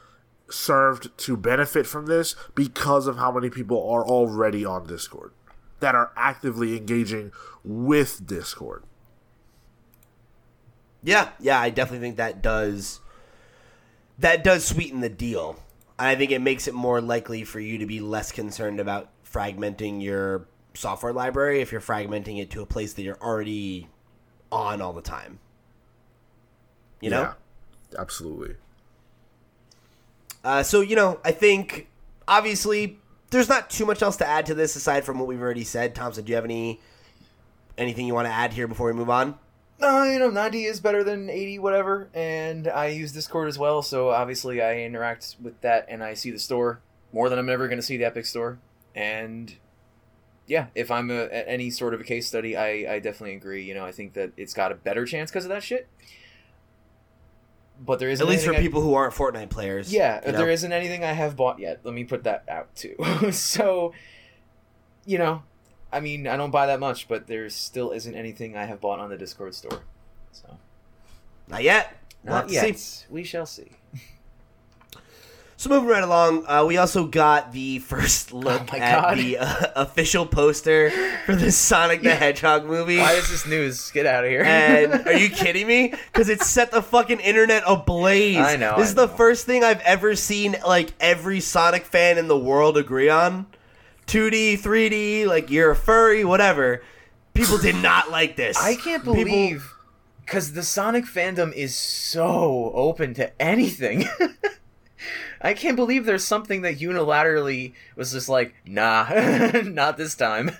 served to benefit from this because of how many people are already on Discord that are actively engaging with Discord. Yeah, yeah, I definitely think that does that does sweeten the deal. I think it makes it more likely for you to be less concerned about fragmenting your software library if you're fragmenting it to a place that you're already on all the time. You know? Yeah, absolutely. Uh, so, you know, I think, obviously, there's not too much else to add to this aside from what we've already said. Thompson, do you have any anything you want to add here before we move on? No, uh, you know, ninety is better than eighty, whatever, and I use Discord as well, so obviously I interact with that, and I see the store more than I'm ever going to see the Epic Store, and yeah, if I'm a, any sort of a case study, I, I definitely agree, you know, I think that it's got a better chance because of that shit, but there isn't At least for I, people who aren't Fortnite players. Yeah, there know? isn't anything I have bought yet, let me put that out too, so, you know... I mean, I don't buy that much, but there still isn't anything I have bought on the Discord store. So, not yet. Not yet. See. We shall see. So moving right along, uh, we also got the first look oh at God. the uh, official poster for the Sonic the Hedgehog movie. Why is this news? Get out of here. And are you kidding me? Because it set the fucking internet ablaze. I know. This I is know. the first thing I've ever seen, like, every Sonic fan in the world agree on. two D, three D, like, you're a furry, whatever. People did not like this. I can't believe, because the Sonic fandom is so open to anything. I can't believe there's something that unilaterally was just like, nah, not this time.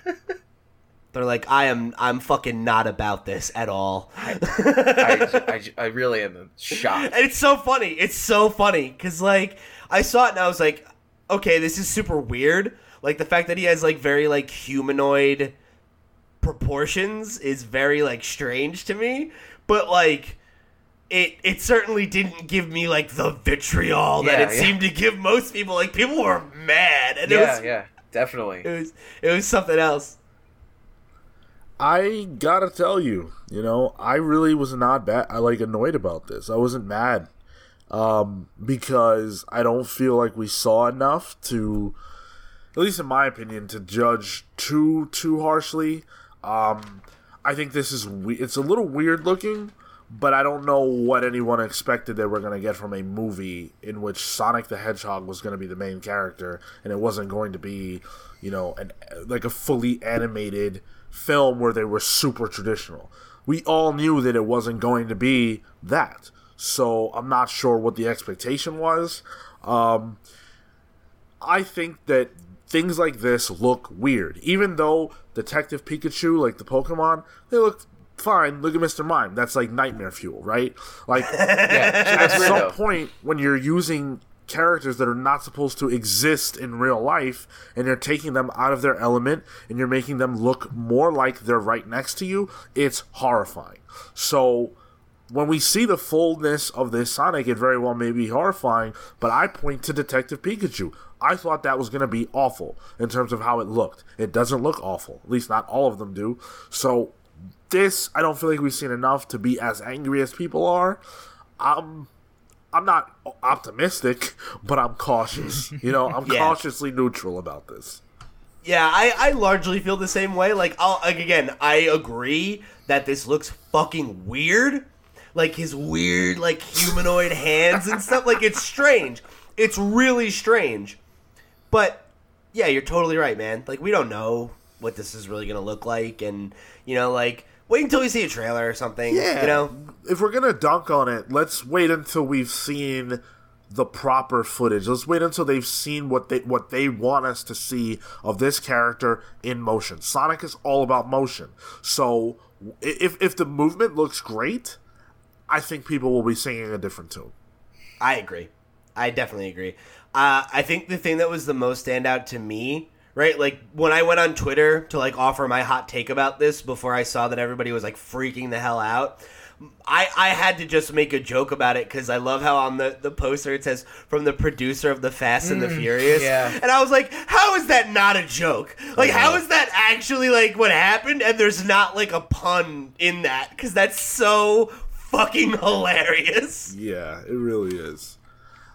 They're like, I am, I'm fucking not about this at all. I, I, I, I really am shocked. And it's so funny. It's so funny, because, like, I saw it and I was like, okay, this is super weird. Like, the fact that he has, like, very, like, humanoid proportions is very, like, strange to me. But, like, it it certainly didn't give me, like, the vitriol yeah, that it yeah. seemed to give most people. Like, people were mad. And yeah, it was, yeah, definitely. It was, it was something else. I gotta tell you, you know, I really was not, bad. I like, annoyed about this. I wasn't mad. Um, because I don't feel like we saw enough to... at least in my opinion, to judge too too harshly. Um, I think this is we- it's a little weird looking, but I don't know what anyone expected that we're going to get from a movie in which Sonic the Hedgehog was going to be the main character, and it wasn't going to be, you know, an like a fully animated film where they were super traditional. We all knew that it wasn't going to be that, so I'm not sure what the expectation was. Um, I think that things like this look weird. Even though Detective Pikachu, like the Pokemon, they look fine. Look at Mister Mime. That's like nightmare fuel, right? Like, yeah, at some though. point when you're using characters that are not supposed to exist in real life and you're taking them out of their element and you're making them look more like they're right next to you, it's horrifying. So... when we see the fullness of this Sonic, it very well may be horrifying, but I point to Detective Pikachu. I thought that was going to be awful in terms of how it looked. It doesn't look awful. At least not all of them do. So this, I don't feel like we've seen enough to be as angry as people are. I'm, I'm not optimistic, but I'm cautious. You know, I'm yeah. cautiously neutral about this. Yeah, I, I largely feel the same way. Like, I'll, like, again, I agree that this looks fucking weird. Like, his weird, like, humanoid hands and stuff. Like, it's strange. It's really strange. But, yeah, you're totally right, man. Like, we don't know what this is really going to look like. And, you know, like, wait until we see a trailer or something. Yeah. You know? If we're going to dunk on it, let's wait until we've seen the proper footage. Let's wait until they've seen what they what they want us to see of this character in motion. Sonic is all about motion. So, if if the movement looks great... I think people will be singing a different tune. I agree. I definitely agree. Uh, I think the thing that was the most standout to me, right? Like, when I went on Twitter to, like, offer my hot take about this before I saw that everybody was, like, freaking the hell out, I, I had to just make a joke about it because I love how on the, the poster it says, from the producer of The Fast mm, and the Furious. Yeah. And I was like, how is that not a joke? Like, uh-huh. how is that actually, like, what happened? And there's not, like, a pun in that because that's so... fucking hilarious. Yeah, it really is.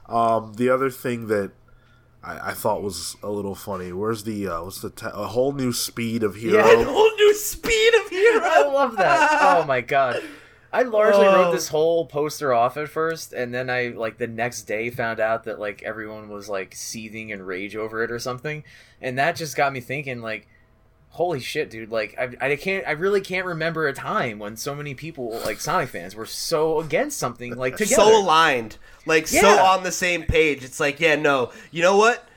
Um, the other thing that I, I thought was a little funny. Where's the uh, what's the t- a whole new speed of hero? Yeah, a whole new speed of hero. I love that. Oh my god. I largely oh. wrote this whole poster off at first, and then I, like, the next day found out that, like, everyone was, like, seething in rage over it or something, and that just got me thinking, like, holy shit, dude, like, I, I can't, I really can't remember a time when so many people, like, Sonic fans were so against something, like, together. So aligned. Like, yeah. so on the same page. It's like, yeah, no, you know what?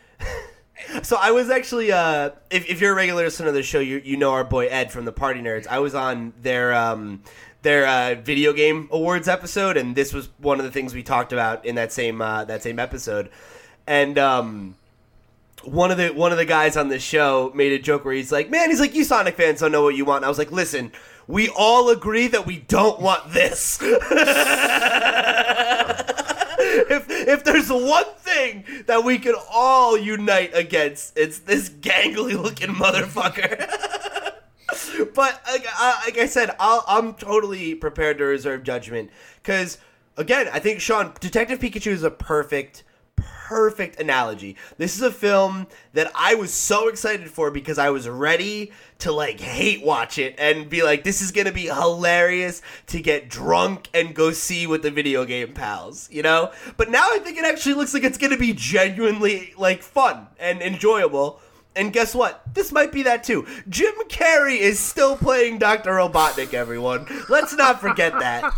So I was actually, uh, if, if you're a regular listener to the show, you you know our boy Ed from the Party Nerds. I was on their um, their uh, video game awards episode, and this was one of the things we talked about in that same uh, that same episode. And um, one of the one of the guys on the show made a joke where he's like, "Man, he's like, you Sonic fans don't know what you want." And I was like, "Listen, we all agree that we don't want this." If if there's one thing that we could all unite against, it's this gangly-looking motherfucker. But like, uh, like I said, I'll, I'm totally prepared to reserve judgment. Because, again, I think, Sean, Detective Pikachu is a perfect, perfect analogy. This is a film that I was so excited for because I was ready to, like, hate watch it and be like, this is going to be hilarious to get drunk and go see with the video game pals, you know? But now I think it actually looks like it's going to be genuinely, like, fun and enjoyable. And guess what? This might be that, too. Jim Carrey is still playing Doctor Robotnik, everyone. Let's not forget that.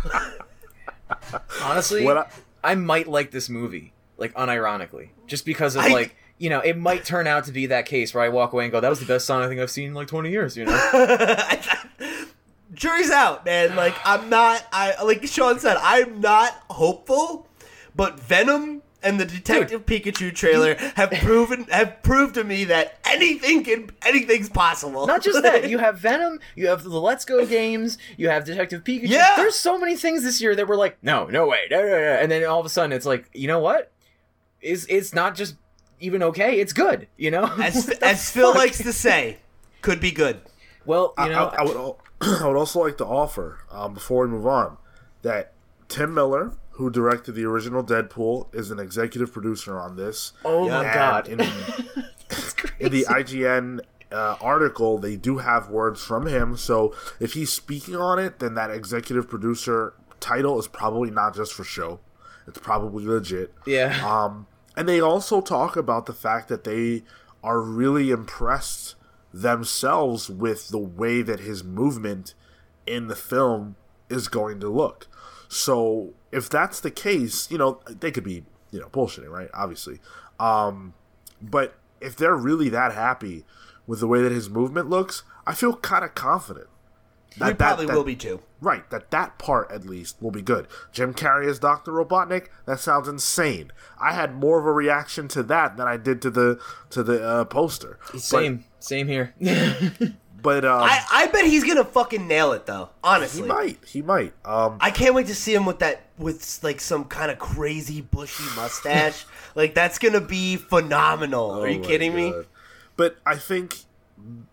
Honestly, what I-, I might like this movie, like, unironically, just because of, I- like... you know, it might turn out to be that case where I walk away and go, that was the best Sonic thing I've seen in, like, twenty years, you know? Jury's out, man. Like, I'm not, I like Sean said, I'm not hopeful, but Venom and the Detective Dude. Pikachu trailer have proven have proved to me that anything can anything's possible. Not just that, you have Venom, you have the Let's Go games, you have Detective Pikachu. Yeah. There's so many things this year that were like, no, no way, no, no, no. And then all of a sudden it's like, you know what? It's, it's not just... even okay, it's good, you know? As, as Phil likes to say, could be good. Well, you know... I, I, I, would, I would also like to offer, um, before we move on, that Tim Miller, who directed the original Deadpool, is an executive producer on this. Oh, yeah. My God. In, That's crazy. In the I G N uh, article, they do have words from him, so if he's speaking on it, then that executive producer title is probably not just for show. It's probably legit. Yeah. Um... And they also talk about the fact that they are really impressed themselves with the way that his movement in the film is going to look. So if that's the case, you know, they could be, you know, bullshitting, right? Obviously. Um, but if they're really that happy with the way that his movement looks, I feel kind of confident. That, we that, probably that, will be too. Right, that that part, at least, will be good. Jim Carrey as Doctor Robotnik, that sounds insane. I had more of a reaction to that than I did to the to the uh, poster. Same, but, same here. But um, I, I bet he's going to fucking nail it, though, honestly. He might, he might. Um, I can't wait to see him with that, with like some kind of crazy bushy mustache. Like, that's going to be phenomenal. Oh, are you kidding God. me? But I think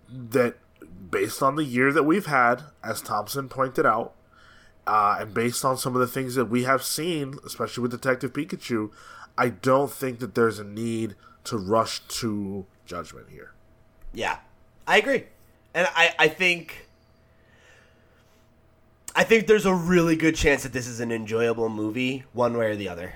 that... based on the year that we've had, as Thompson pointed out, uh, and based on some of the things that we have seen, especially with Detective Pikachu, I don't think that there's a need to rush to judgment here. Yeah, I agree. And I, I think I think there's a really good chance that this is an enjoyable movie, one way or the other.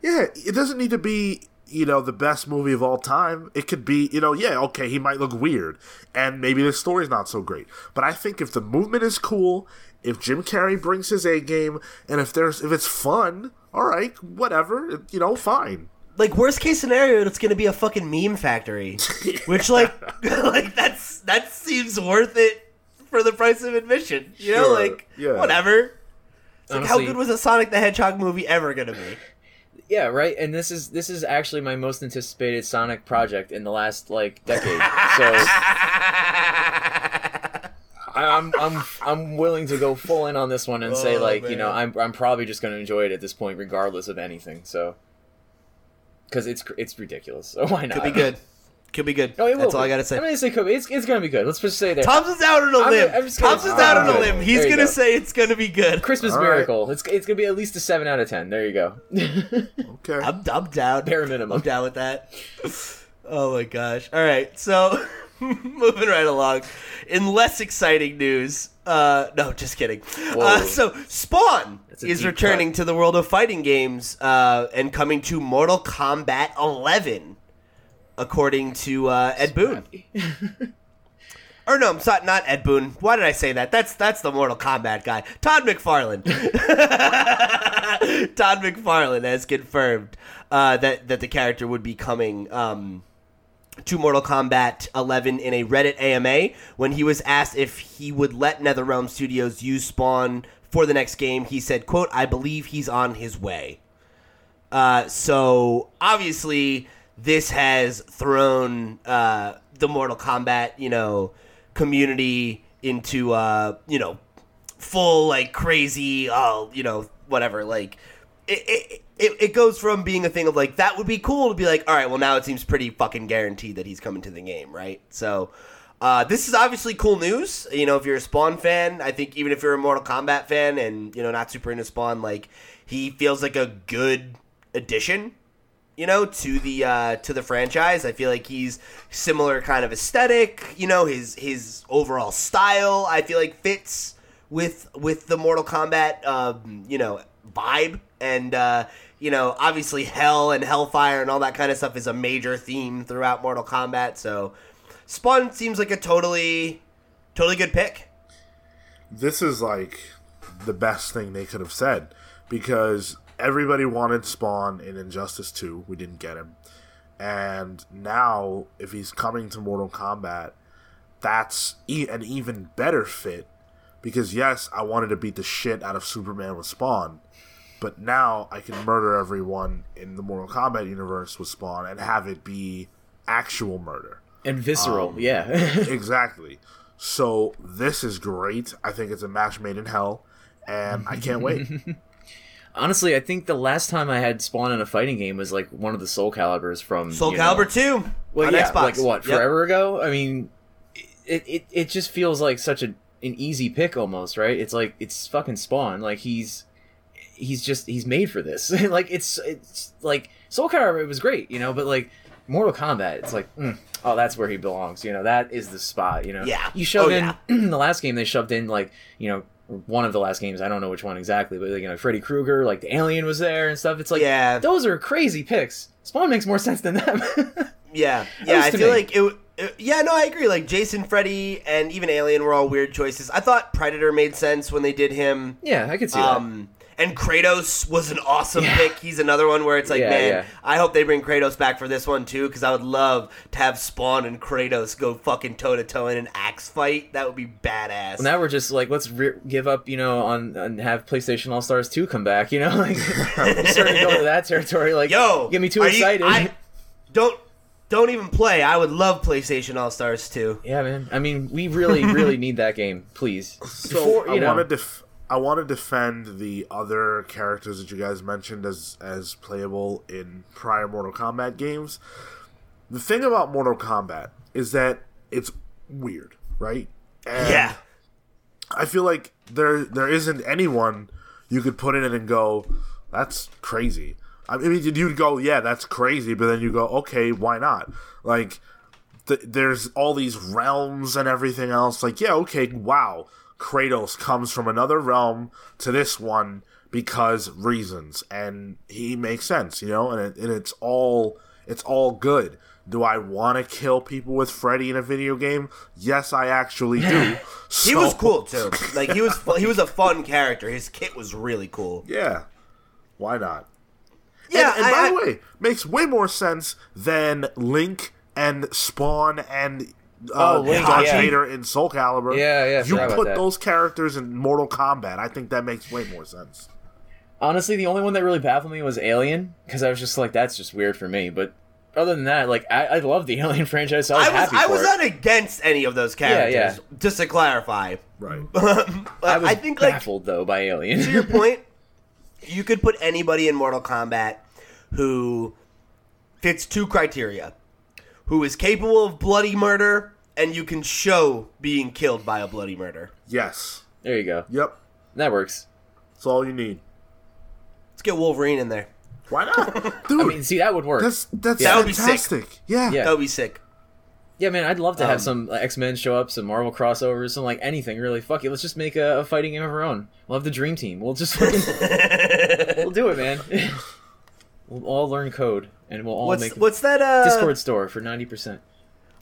Yeah, it doesn't need to be... you know, the best movie of all time. It could be, you know, yeah, okay, he might look weird, and maybe the story's not so great. But I think if the movement is cool, if Jim Carrey brings his A game, and if there's if it's fun, all right, whatever, you know, fine. Like, worst case scenario, it's going to be a fucking meme factory, yeah. Which like, like that's that seems worth it for the price of admission. You sure. know, like yeah. whatever. It's Honestly, like, how good was a Sonic the Hedgehog movie ever going to be? Yeah, right. And this is this is actually my most anticipated Sonic project in the last like decade. So I, I'm I'm I'm willing to go full in on this one and oh, say like man. you know I'm I'm probably just going to enjoy it at this point regardless of anything. So because it's it's ridiculous. So why not? Could be good. Could be good. Oh, it That's all be. I gotta say. I'm gonna say could be. It's it's gonna be good. Let's just say that. Thompson's out on a I'm, limb. I'm Thompson's oh, out on a limb. He's gonna go. say it's gonna be good. Christmas all miracle. Right. It's it's gonna be at least a seven out of ten. There you go. Okay. I'm I'm down. Bare minimum. I'm down with that. Oh my gosh. All right. So Moving right along. In less exciting news, uh, no, just kidding. Uh, so Spawn is returning cut. to the world of fighting games uh, and coming to Mortal Kombat eleven, according to uh, Ed Boon. Or no, I'm sorry, not Ed Boon. Why did I say that? That's that's the Mortal Kombat guy. Todd McFarlane. Todd McFarlane has confirmed uh, that, that the character would be coming um, to Mortal Kombat eleven in a Reddit A M A. When he was asked if he would let NetherRealm Studios use Spawn for the next game, he said, quote, "I believe he's on his way." Uh, so, obviously, this has thrown uh, the Mortal Kombat, you know, community into uh you know full like crazy oh you know whatever like it it it goes from being a thing of like that would be cool to be like, all right, well now it seems pretty fucking guaranteed that he's coming to the game, right? So uh this is obviously cool news. You know, if you're a Spawn fan, I think even if you're a Mortal Kombat fan and you know not super into Spawn, like he feels like a good addition, you know, to the uh, to the franchise. I feel like he's similar kind of aesthetic. You know, his his overall style, I feel like, fits with with the Mortal Kombat, um, you know, vibe. And, uh, you know, obviously hell and hellfire and all that kind of stuff is a major theme throughout Mortal Kombat. So Spawn seems like a totally, totally good pick. This is, like, the best thing they could have said because everybody wanted Spawn in Injustice two. We didn't get him. And now, if he's coming to Mortal Kombat, that's e- an even better fit. Because, yes, I wanted to beat the shit out of Superman with Spawn. But now I can murder everyone in the Mortal Kombat universe with Spawn and have it be actual murder. And visceral, um, yeah. Exactly. So this is great. I think it's a match made in hell. And I can't wait. Honestly, I think the last time I had Spawn in a fighting game was like one of the Soul Calibers from Soul Calibur two well, on yeah, Xbox. Like what, yep. forever ago? I mean, it, it it just feels like such a an easy pick almost, right? It's like it's fucking Spawn. Like he's he's just he's made for this. Like it's it's like Soul Calibur, it was great, you know, but like Mortal Kombat, it's like mm, oh, that's where he belongs. You know, that is the spot. You know, yeah. You shoved oh, in yeah. the last game. They shoved in like you know. one of the last games, I don't know which one exactly, but, like, you know, Freddy Krueger, like, the Alien was there and stuff. It's like, yeah. Those are crazy picks. Spawn makes more sense than them. yeah. Yeah, I feel me. like it, it... Yeah, no, I agree. Like, Jason, Freddy, and even Alien were all weird choices. I thought Predator made sense when they did him. Yeah, I could see um, that. And Kratos was an awesome yeah. pick. He's another one where it's like, yeah, man, yeah. I hope they bring Kratos back for this one, too, because I would love to have Spawn and Kratos go fucking toe-to-toe in an axe fight. That would be badass. Well, now we're just like, let's re- give up, you know, on and have PlayStation All-Stars two come back, you know? Like, I'm starting to go into that territory. Like, yo, get me too excited. You, I, don't... Don't even play. I would love PlayStation All-Stars two. Yeah, man. I mean, we really, really need that game. Please. So Before, I want to def- I want to defend the other characters that you guys mentioned as as playable in prior Mortal Kombat games. The thing about Mortal Kombat is that it's weird, right? And yeah. I feel like there there isn't anyone you could put in it and go, that's crazy. I mean, you'd go, yeah, that's crazy, but then you go, okay, why not? Like, th- there's all these realms and everything else. Like, yeah, okay, wow, Kratos comes from another realm to this one because reasons, and he makes sense, you know. And, it, and it's all it's all good. Do I want to kill people with Freddy in a video game? Yes, I actually do. So... He was cool too. Like he was fu- he was a fun character. His kit was really cool. Yeah, why not? Yeah, and, and I, by the way, makes way more sense than Link and Spawn and uh, oh, Link, Darth yeah. Vader in Soul Calibur. Yeah, yeah. You put those characters in Mortal Kombat. I think that makes way more sense. Honestly, the only one that really baffled me was Alien, because I was just like, that's just weird for me. But other than that, like, I, I love the Alien franchise. So I was, I was happy I for was it. not against any of those characters. Yeah, yeah. Just to clarify, right? I was I think, baffled like, though by Alien. To your point. You could put anybody in Mortal Kombat who fits two criteria. Who is capable of bloody murder, and you can show being killed by a bloody murder. Yes. There you go. Yep. That works. That's all you need. Let's get Wolverine in there. Why not? Dude. I mean, see, that would work. That's, that's yeah. fantastic. That would be sick. Yeah. yeah. That would be sick. Yeah, man, I'd love to um, have some X-Men show up, some Marvel crossovers, some, like, anything, really. Fuck it, let's just make a, a fighting game of our own. We'll have the Dream Team. We'll just fucking... we'll do it, man. We'll all learn code, and we'll all what's, make what's that, uh, Discord store for ninety percent.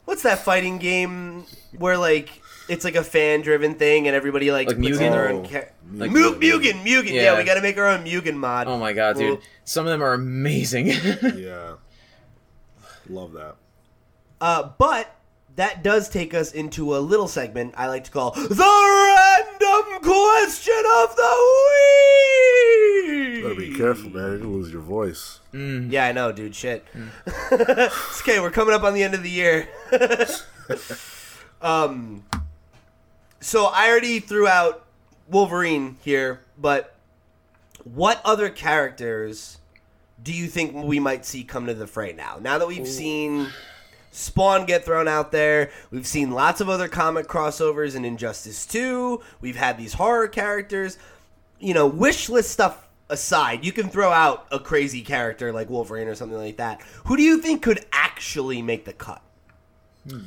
What's that fighting game where, like, it's, like, a fan-driven thing, and everybody, like, like puts Mugen? Their own... Ca- like Mugen, Mugen, Mugen. Yeah. yeah, we gotta make our own Mugen mod. Oh, my God, dude. We'll... Some of them are amazing. Yeah. Love that. Uh, but that does take us into a little segment I like to call the random question of the week. Gotta be careful, man. You're gonna lose your voice. Mm. Yeah, I know, dude. Shit. Mm. It's okay. We're coming up on the end of the year. um. So I already threw out Wolverine here, but what other characters do you think we might see come to the fray now? Now that we've Ooh. seen Spawn get thrown out there. We've seen lots of other comic crossovers in Injustice two. We've had these horror characters. You know, wish list stuff aside, you can throw out a crazy character like Wolverine or something like that. Who do you think could actually make the cut? Hmm.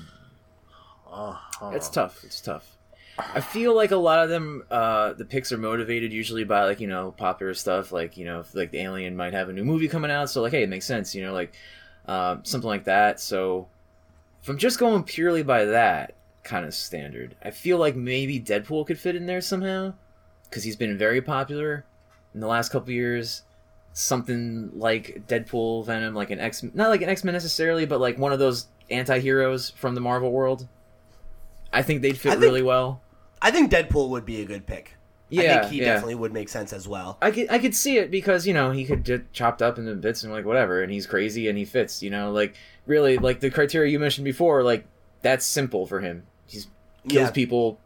Uh-huh. It's tough. It's tough. I feel like a lot of them, uh, the picks are motivated usually by, like, you know, popular stuff. Like, you know, like the Alien might have a new movie coming out. So, like, hey, it makes sense, you know, like uh, something like that. So... if I'm just going purely by that kind of standard, I feel like maybe Deadpool could fit in there somehow, because he's been very popular in the last couple years. Something like Deadpool, Venom, like an X, not like an X-Men necessarily, but like one of those anti-heroes from the Marvel world. I think they'd fit I think, really well. I think Deadpool would be a good pick. Yeah, I think he yeah. definitely would make sense as well. I could, I could see it because, you know, he could get chopped up into bits and, like, whatever, and he's crazy and he fits, you know, like, really, like, the criteria you mentioned before, like, that's simple for him. He's kills yeah. people,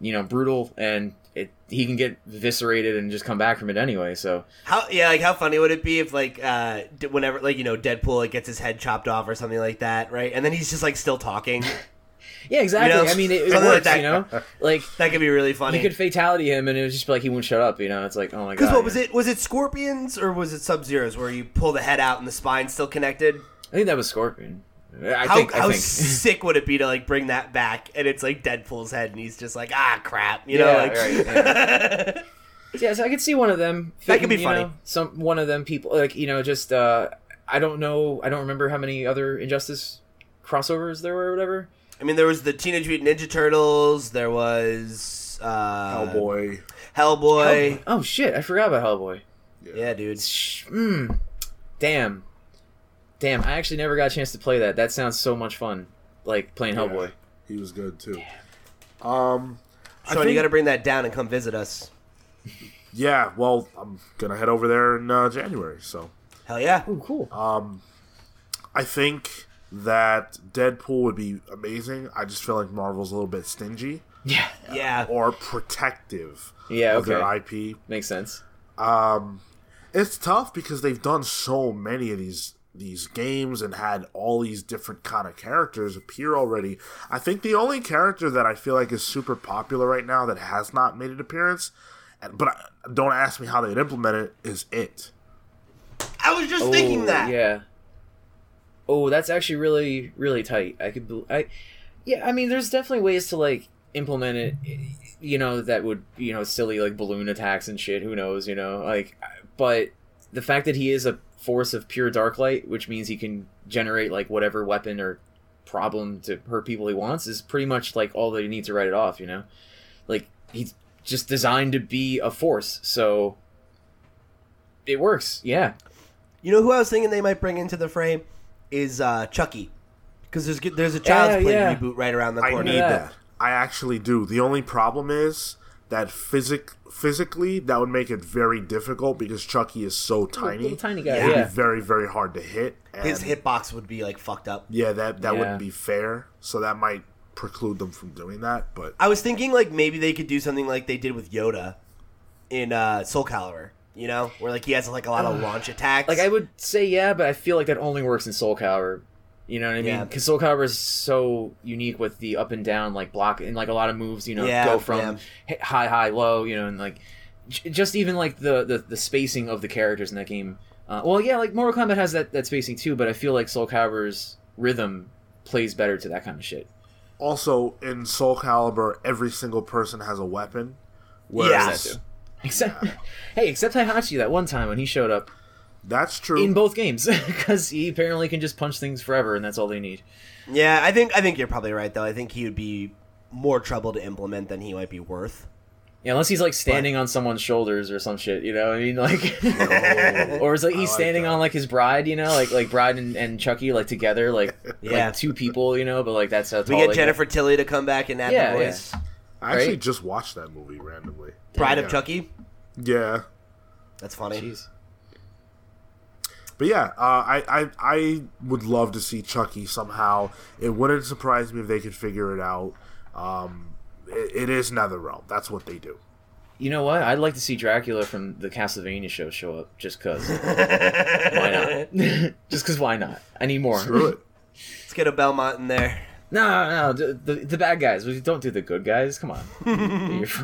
you know, brutal, and it, he can get eviscerated and just come back from it anyway, so. How, yeah, like, how funny would it be if, like, uh, whenever, like, you know, Deadpool, like, gets his head chopped off or something like that, right? And then he's just, like, still talking. Yeah, exactly. You know? I mean, it, it works, that, you know? Like, that could be really funny. You could fatality him, and it would just be like, he wouldn't shut up, you know? It's like, oh my god. Because what, was it, was it Scorpions, or was it Sub-Zero's, where you pull the head out and the spine's still connected? I think that was Scorpion. I how think, I how think. sick would it be to, like, bring that back, and it's, like, Deadpool's head, and he's just like, ah, crap, you know? Yeah, like, right, yeah. Yeah, so I could see one of them. Fitting, that could be funny. Know, some one of them people, like, you know, just, uh, I don't know, I don't remember how many other Injustice crossovers there were or whatever. I mean, there was the Teenage Mutant Ninja Turtles. There was uh, Hellboy. Hellboy. Hellboy. Oh shit! I forgot about Hellboy. Yeah, yeah dude. Shh. Mm. Damn. Damn. I actually never got a chance to play that. That sounds so much fun. Like playing yeah, Hellboy. He was good too. Damn. Um, Sean, I think... you got to bring that down and come visit us. Yeah. Well, I'm gonna head over there in uh, January. So. Hell yeah. Ooh, cool. Um, I think that Deadpool would be amazing. I just feel like Marvel's a little bit stingy. Yeah. Uh, yeah. Or protective yeah, okay. of their I P. Makes sense. Um, it's tough because they've done so many of these these games and had all these different kind of characters appear already. I think the only character that I feel like is super popular right now that has not made an appearance, but I, don't ask me how they'd implement it, is It. I was just oh, thinking that. Yeah. Oh, that's actually really, really tight. I could, I, yeah. I mean, there's definitely ways to like implement it. You know, that would, you know, silly like balloon attacks and shit. Who knows? You know, like, but the fact that he is a force of pure dark light, which means he can generate like whatever weapon or problem to hurt people he wants, is pretty much like all that you need to write it off. You know, like he's just designed to be a force, so it works. Yeah. You know who I was thinking they might bring into the frame? Is uh, Chucky, because there's there's a Child's yeah, Play yeah. reboot right around the corner. I need yeah. that. I actually do. The only problem is that physic physically that would make it very difficult because Chucky is so tiny. Little, little tiny guy. It'd yeah. be very very hard to hit. And his hitbox would be like fucked up. Yeah, that that yeah. wouldn't be fair. So that might preclude them from doing that. But I was thinking like maybe they could do something like they did with Yoda in uh, Soul Calibur. You know, where like he has like a lot of launch attacks. Like I would say, yeah, but I feel like that only works in Soul Calibur. You know what I yeah. mean? Because Soul Calibur is so unique with the up and down, like block and like a lot of moves. You know, yeah, go from yeah. high, high, low. You know, and like j- just even like the, the the spacing of the characters in that game. Uh, well, yeah, like Mortal Kombat has that that spacing too, but I feel like Soul Calibur's rhythm plays better to that kind of shit. Also, in Soul Calibur, every single person has a weapon. Yes. That except, yeah. Hey, except Heihachi that one time when he showed up. That's true. In both games, because he apparently can just punch things forever, and that's all they need. Yeah, I think I think you're probably right, though. I think he would be more trouble to implement than he might be worth. Yeah, unless he's, like, standing but... on someone's shoulders or some shit, you know what I mean? Like, no. Or it's like he's like standing that. on, like, his bride, you know? Like, like Bride and, and Chucky, like, together, like, yeah. like, two people, you know? But, like, that's how tall We get Jennifer get. Tilly to come back and add yeah, the voice. Yeah. I actually right? just watched that movie randomly. Bride yeah. of Chucky? Yeah. That's funny. Jeez. But yeah, uh, I, I I would love to see Chucky somehow. It wouldn't surprise me if they could figure it out. Um, it, it is NetherRealm. That's what they do. You know what? I'd like to see Dracula from the Castlevania show show up just because. Why not? Just because why not? I need more. Screw it. Let's get a Belmont in there. No, no, the, the, the bad guys. Don't do the good guys. Come on.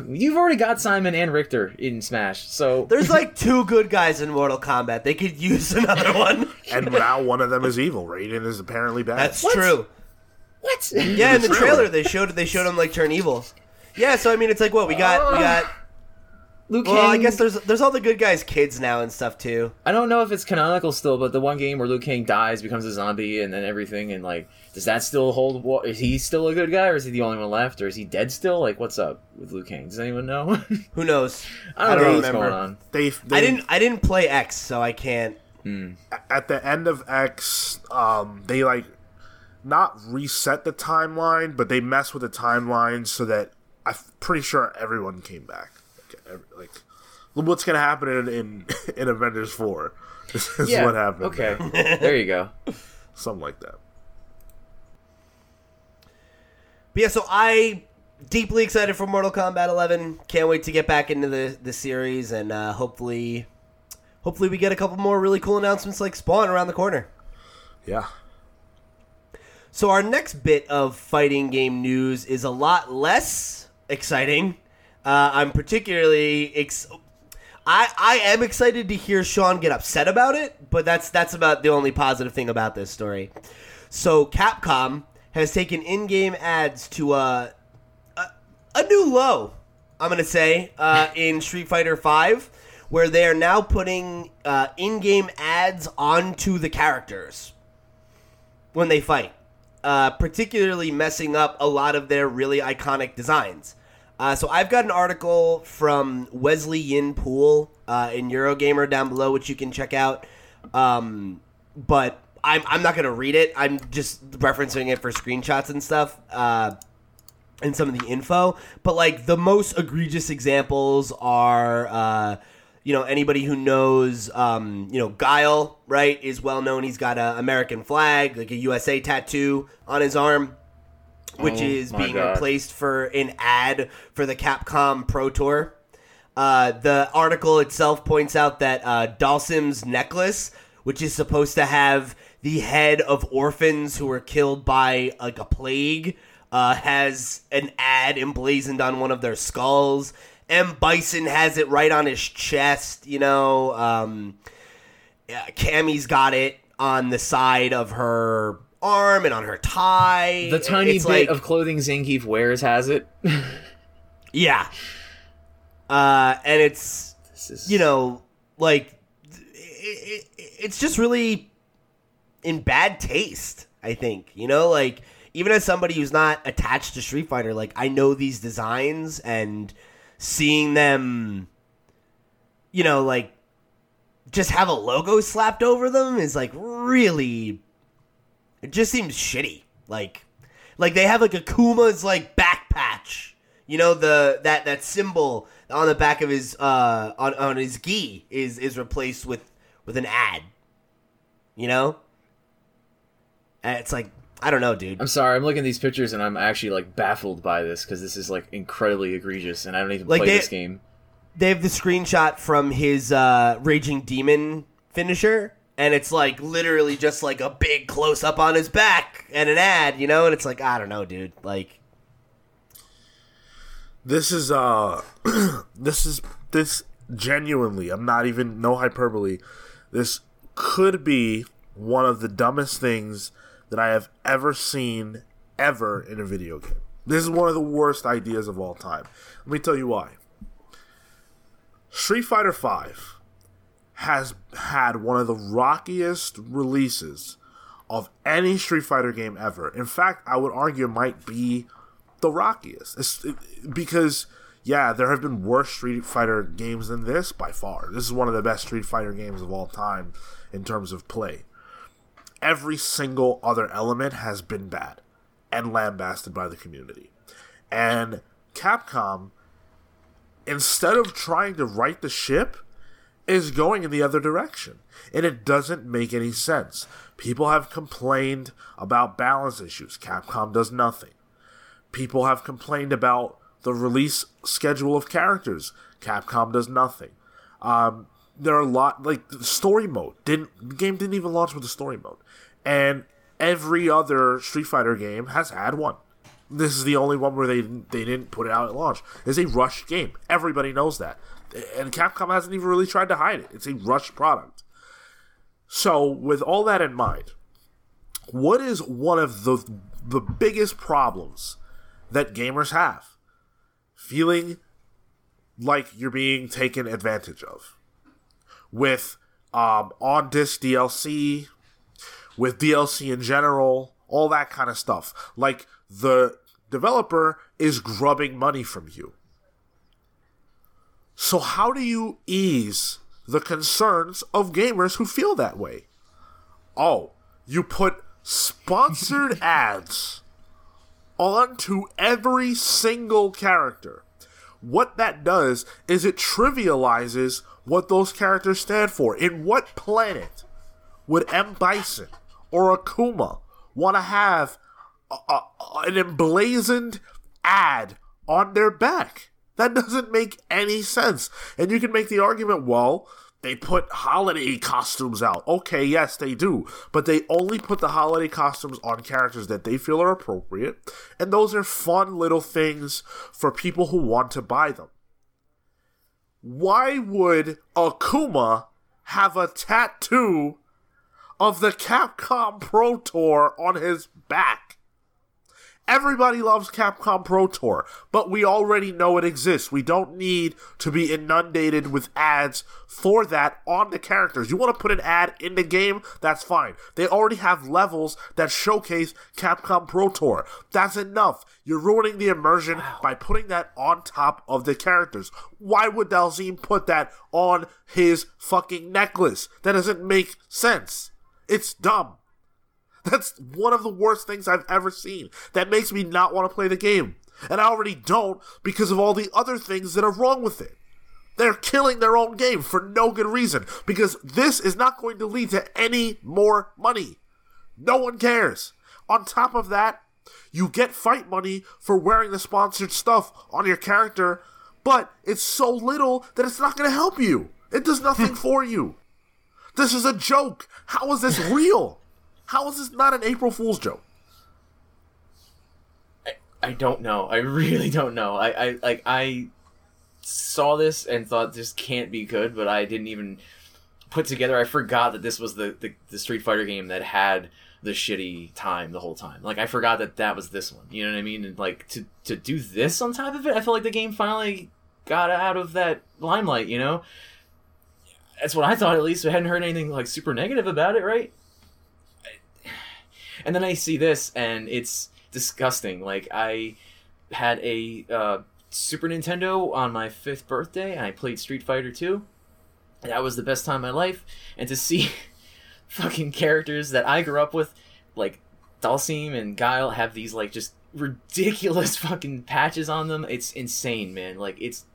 You've already got Simon and Richter in Smash, so... There's like two good guys in Mortal Kombat. They could use another one. And now one of them is evil. Raiden is apparently bad. That's what? true. What? Yeah, in the trailer they showed they showed him like turn evil. Yeah, so I mean it's like what we got uh, we got Liu Kang. Well, I guess there's there's all the good guys' kids now and stuff too. I don't know if it's canonical still, but the one game where Liu Kang dies, becomes a zombie, and then everything, and like, does that still hold? Wa- is he still a good guy, or is he the only one left, or is he dead still? Like, what's up with Liu Kang? Does anyone know? Who knows? I don't, I don't know what's remember. going on. They, they, I didn't I didn't play X, so I can't. Mm. At the end of X, um, they like. Not reset the timeline, but they mess with the timeline so that I'm pretty sure everyone came back. Like, every, like what's going to happen in, in in Avengers four? This is yeah, what happened. Okay, there. there you go. Something like that. But yeah, so I deeply excited for Mortal Kombat eleven. Can't wait to get back into the the series, and uh, hopefully, hopefully we get a couple more really cool announcements like Spawn around the corner. Yeah. So our next bit of fighting game news is a lot less exciting. Uh, I'm particularly ex- I I am excited to hear Sean get upset about it, but that's that's about the only positive thing about this story. So Capcom has taken in-game ads to uh, a a new low. I'm gonna say uh, in Street Fighter V, where they are now putting uh, in-game ads onto the characters when they fight. Uh, particularly messing up a lot of their really iconic designs. Uh, so I've got an article from Wesley Yin Poole uh, in Eurogamer down below, which you can check out. Um, but I'm I'm not going to read it. I'm just referencing it for screenshots and stuff uh, and some of the info. But, like, the most egregious examples are... Uh, You know, anybody who knows, um, you know, Guile, right, is well known. He's got an American flag, like a U S A tattoo on his arm, which oh, is being God. replaced for an ad for the Capcom Pro Tour. Uh, the article itself points out that uh, Dalsim's necklace, which is supposed to have the head of orphans who were killed by, like, a plague, uh, has an ad emblazoned on one of their skulls. M. Bison has it right on his chest, you know. Um, yeah, Cammy's got it on the side of her arm and on her tie. The tiny it's bit like, of clothing Zangief wears has it. yeah. Uh, and it's, is... you know, like, it, it, it's just really in bad taste, I think. You know, like, even as somebody who's not attached to Street Fighter, like, I know these designs and... Seeing them, you know, like, just have a logo slapped over them is, like, really, it just seems shitty. Like, like they have, like, Akuma's, like, back patch. You know, the that, that symbol on the back of his, uh, on, on his gi is, is replaced with, with an ad. You know? And it's like... I don't know, dude. I'm sorry. I'm looking at these pictures, and I'm actually, like, baffled by this because this is, like, incredibly egregious, and I don't even like play they, this game. They have the screenshot from his uh, Raging Demon finisher, and it's, like, literally just, like, a big close-up on his back and an ad, you know? And it's like, I don't know, dude. Like... This is, uh... this is... This genuinely, I'm not even... No hyperbole. This could be one of the dumbest things... that I have ever seen ever in a video game. This is one of the worst ideas of all time. Let me tell you why. Street Fighter V has had one of the rockiest releases of any Street Fighter game ever. In fact, I would argue it might be the rockiest. It's, it, because, yeah, there have been worse Street Fighter games than this by far. This is one of the best Street Fighter games of all time in terms of play. Every single other element has been bad and lambasted by the community. And Capcom, instead of trying to right the ship, is going in the other direction. And it doesn't make any sense. People have complained about balance issues. Capcom does nothing. People have complained about the release schedule of characters. Capcom does nothing. Um, there are a lot, like, the story mode. Didn't, the game didn't even launch with the story mode. And every other Street Fighter game has had one. This is the only one where they didn't, they didn't put it out at launch. It's a rushed game. Everybody knows that. And Capcom hasn't even really tried to hide it. It's a rushed product. So, with all that in mind, what is one of the the biggest problems that gamers have? Feeling like you're being taken advantage of. With um, on-disc D L C, with D L C in general, all that kind of stuff. Like, the developer is grubbing money from you. So how do you ease the concerns of gamers who feel that way? Oh, you put sponsored ads onto every single character. What that does is it trivializes what those characters stand for. In what planet would M. Bison or Akuma want to have a, a, an emblazoned ad on their back? That doesn't make any sense. And you can make the argument, well, they put holiday costumes out. Okay, yes, they do. But they only put the holiday costumes on characters that they feel are appropriate. And those are fun little things for people who want to buy them. Why would Akuma have a tattoo of the Capcom Pro Tour on his back? Everybody loves Capcom Pro Tour, but we already know it exists. We don't need to be inundated with ads for that on the characters. You want to put an ad in the game? That's fine. They already have levels that showcase Capcom Pro Tour. That's enough. You're ruining the immersion wow. by putting that on top of the characters. Why would Dalzim put that on his fucking necklace? That doesn't make sense. It's dumb. That's one of the worst things I've ever seen. That makes me not want to play the game. And I already don't because of all the other things that are wrong with it. They're killing their own game for no good reason. Because this is not going to lead to any more money. No one cares. On top of that, you get fight money for wearing the sponsored stuff on your character. But it's so little that it's not going to help you. It does nothing for you. This is a joke. How is this real? How is this not an April Fool's joke? I, I don't know. I really don't know. I, I like I saw this and thought this can't be good, but I didn't even put together. I forgot that this was the, the, the Street Fighter game that had the shitty time the whole time. Like, I forgot that that was this one. You know what I mean? And like to to do this on top of it, I feel like the game finally got out of that limelight. You know, that's what I thought at least. I hadn't heard anything like super negative about it, right? And then I see this, and it's disgusting. Like, I had a uh, Super Nintendo on my fifth birthday, and I played Street Fighter two. That was the best time of my life. And to see fucking characters that I grew up with, like Dalsim and Guile, have these, like, just ridiculous fucking patches on them. It's insane, man. Like, it's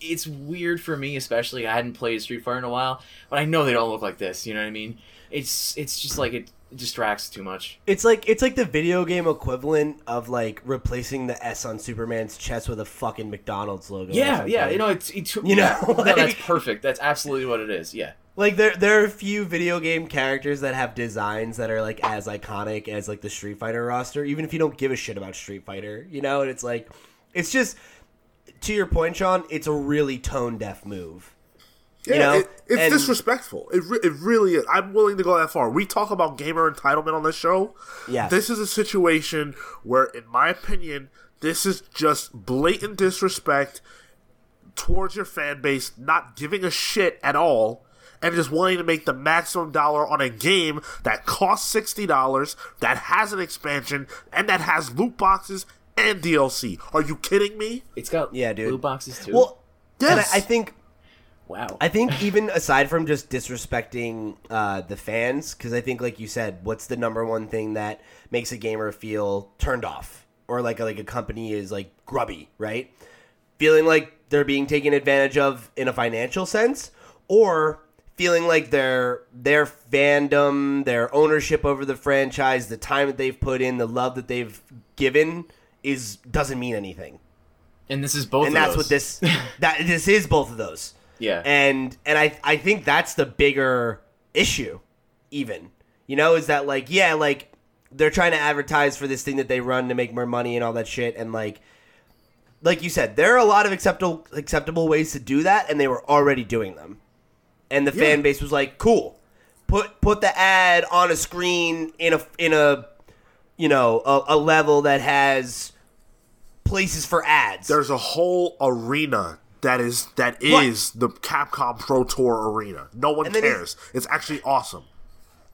it's weird for me, especially. I hadn't played Street Fighter in a while, but I know they don't look like this. You know what I mean? It's, it's just like it... It distracts too much. It's like it's like the video game equivalent of like replacing the S on Superman's chest with a fucking McDonald's logo. Yeah, yeah, you know, it's, it's you yeah. know, like, no, that's perfect. That's absolutely what it is. Yeah, like there there are a few video game characters that have designs that are like as iconic as like the Street Fighter roster, even if you don't give a shit about Street Fighter, you know. And it's like, it's just to your point, Sean. It's a really tone deaf move. Yeah, you know? it, it's and, disrespectful. It re- it really is. I'm willing to go that far. We talk about gamer entitlement on this show. Yes. This is a situation where, in my opinion, this is just blatant disrespect towards your fan base, not giving a shit at all, and just willing to make the maximum dollar on a game that costs sixty dollars, that has an expansion, and that has loot boxes and D L C. Are you kidding me? It's got yeah, dude. loot boxes too. Well, yes. I, I think... Wow. I think even aside from just disrespecting uh, the fans, because I think, like you said, what's the number one thing that makes a gamer feel turned off? Or like a, like a company is like grubby, right? Feeling like they're being taken advantage of in a financial sense, or feeling like their their fandom, their ownership over the franchise, the time that they've put in, the love that they've given is doesn't mean anything. And this is both and of those. And that's what this that this is both of those. Yeah. And and I I think that's the bigger issue even. You know, is that like yeah, like they're trying to advertise for this thing that they run to make more money and all that shit, and like like you said, there are a lot of acceptable acceptable ways to do that, and they were already doing them. And the yeah. fan base was like, "Cool. Put put the ad on a screen in a in a you know, a, a level that has places for ads." There's a whole arena That is that is right. the Capcom Pro Tour arena. No one cares. It's, it's actually awesome.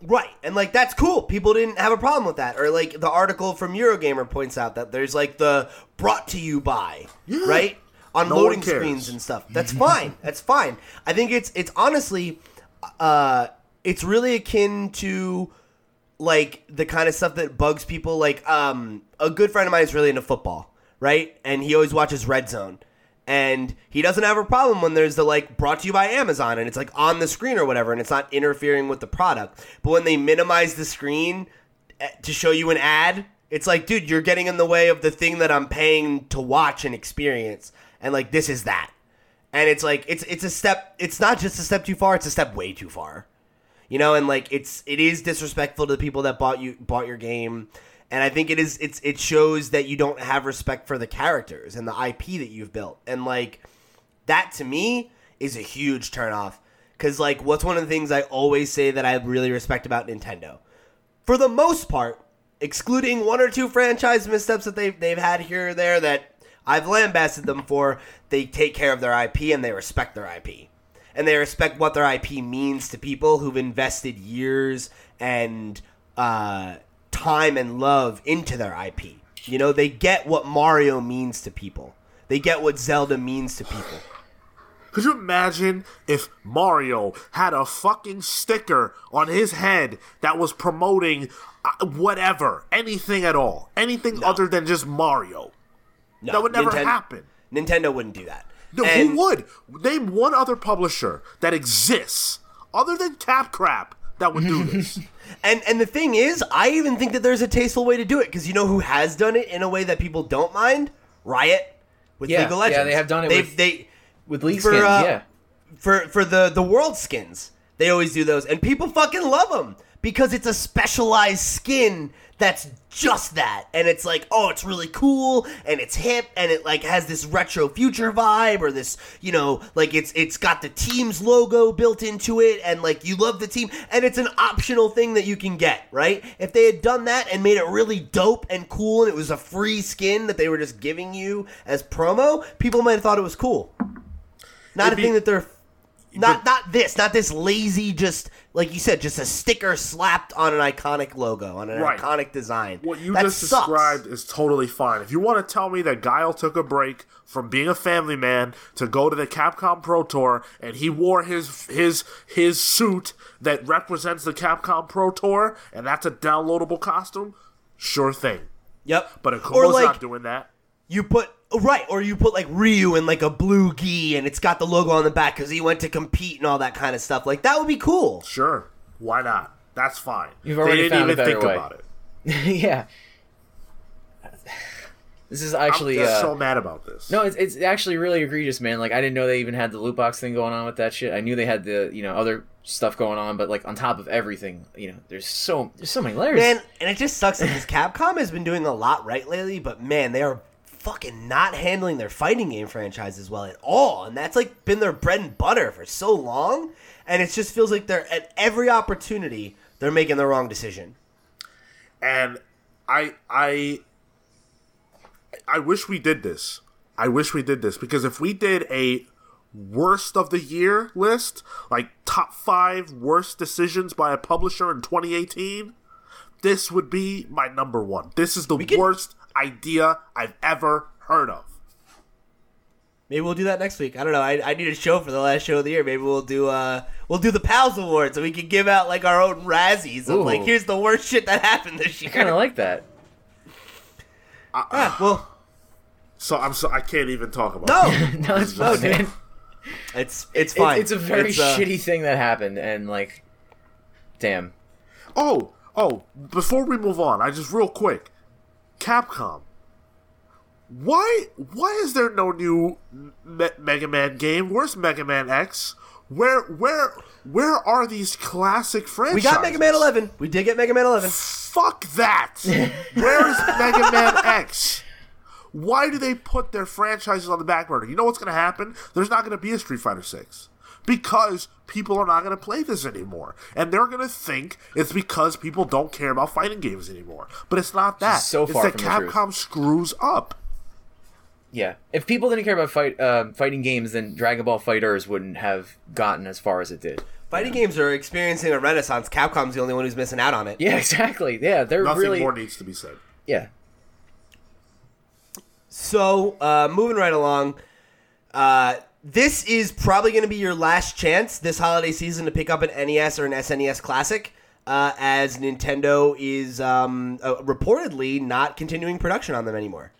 Right. And, like, that's cool. People didn't have a problem with that. Or, like, the article from Eurogamer points out that there's, like, the brought to you by, yeah. right? On no loading screens and stuff. That's fine. That's fine. I think it's, it's honestly, uh, it's really akin to, like, the kind of stuff that bugs people. Like, um, a good friend of mine is really into football, right? And he always watches Red Zone. And he doesn't have a problem when there's the, like, brought to you by Amazon, and it's, like, on the screen or whatever, and it's not interfering with the product. But when they minimize the screen to show you an ad, it's like, dude, you're getting in the way of the thing that I'm paying to watch and experience. And, like, this is that. And it's, like, it's it's a step – it's not just a step too far. It's a step way too far. You know, and, like, it's it is disrespectful to the people that bought you bought your game. And I think it is it's it shows that you don't have respect for the characters and the I P that you've built. And, like, that to me is a huge turnoff. Because, like, what's one of the things I always say that I really respect about Nintendo? For the most part, excluding one or two franchise missteps that they've, they've had here or there that I've lambasted them for, they take care of their I P and they respect their I P. And they respect what their I P means to people who've invested years and uh time and love into their I P. You know, they get what Mario means to people. They get what Zelda means to people. Could you imagine if Mario had a fucking sticker on his head that was promoting whatever, anything at all, anything no. other than just Mario? No, that would never Nintendo, happen. Nintendo wouldn't do that. No, and who would? Name one other publisher that exists other than Cap Crap that would do this. and and the thing is, I even think that there's a tasteful way to do it, because you know who has done it in a way that people don't mind? Riot with yeah, League of Legends. Yeah, they have done it They've, with, they, with League for, skins, uh, yeah. For, for the, the world skins, they always do those. And people fucking love them, because it's a specialized skin that's just that. And it's like, oh, it's really cool, and it's hip, and it like has this retro future vibe, or this, you know, like it's it's got the team's logo built into it, and like you love the team, and it's an optional thing that you can get, right? If they had done that and made it really dope and cool, and it was a free skin that they were just giving you as promo, people might have thought it was cool. Not It'd a be- thing that they're... Not not this, not this lazy, just, like you said, just a sticker slapped on an iconic logo, on an right. iconic design. What you that just sucks. described is totally fine. If you want to tell me that Guile took a break from being a family man to go to the Capcom Pro Tour, and he wore his his his suit that represents the Capcom Pro Tour, and that's a downloadable costume, sure thing. Yep. But Akuma's like, not doing that. You put... Right, or you put, like, Ryu in, like, a blue gi, and it's got the logo on the back because he went to compete and all that kind of stuff. Like, that would be cool. Sure. Why not? That's fine. You've already they didn't found even a better think way. about it. yeah. This is actually... I'm just uh, so mad about this. No, it's, it's actually really egregious, man. Like, I didn't know they even had the loot box thing going on with that shit. I knew they had the, you know, other stuff going on, but, like, on top of everything, you know, there's so there's so many layers. Man, and it just sucks that this Capcom has been doing a lot right lately, but, man, they are... fucking not handling their fighting game franchises well at all. And that's like been their bread and butter for so long. And it just feels like they're at every opportunity, they're making the wrong decision. And I, I, I wish we did this. I wish we did this because if we did a worst of the year list, like top five worst decisions by a publisher in twenty eighteen, this would be my number one. This is the can... worst idea I've ever heard of. Maybe we'll do that next week. I don't know. I, I need a show for the last show of the year. Maybe we'll do uh we'll do the Pals Awards, so we can give out like our own Razzies. Of, like, here's the worst shit that happened this year. I kind of like that. Uh, yeah, well. So I'm so I can't even talk about. No, it. no, it's fine. Man. It's it's fine. It, it's a very it's, uh... shitty thing that happened, and like, damn. Oh oh! Before we move on, I just real quick, Capcom. Why why is there no new Me- Mega Man game? Where's Mega Man X? Where where where are these classic franchises? We got Mega Man eleven. We did get Mega Man eleven. Fuck that. Where's Mega Man X? Why do they put their franchises on the back burner? You know what's going to happen? There's not going to be a Street Fighter six because people are not going to play this anymore. And they're going to think it's because people don't care about fighting games anymore. But it's not that. So far it's that Capcom screws up. Yeah, if people didn't care about fight uh, fighting games, then Dragon Ball FighterZ wouldn't have gotten as far as it did. Fighting yeah. games are experiencing a renaissance. Capcom's the only one who's missing out on it. Yeah, exactly. Yeah, they're Nothing really... more needs to be said. Yeah. So, uh, moving right along, uh, this is probably going to be your last chance this holiday season to pick up an N E S or an S N E S Classic, uh, as Nintendo is um, uh, reportedly not continuing production on them anymore.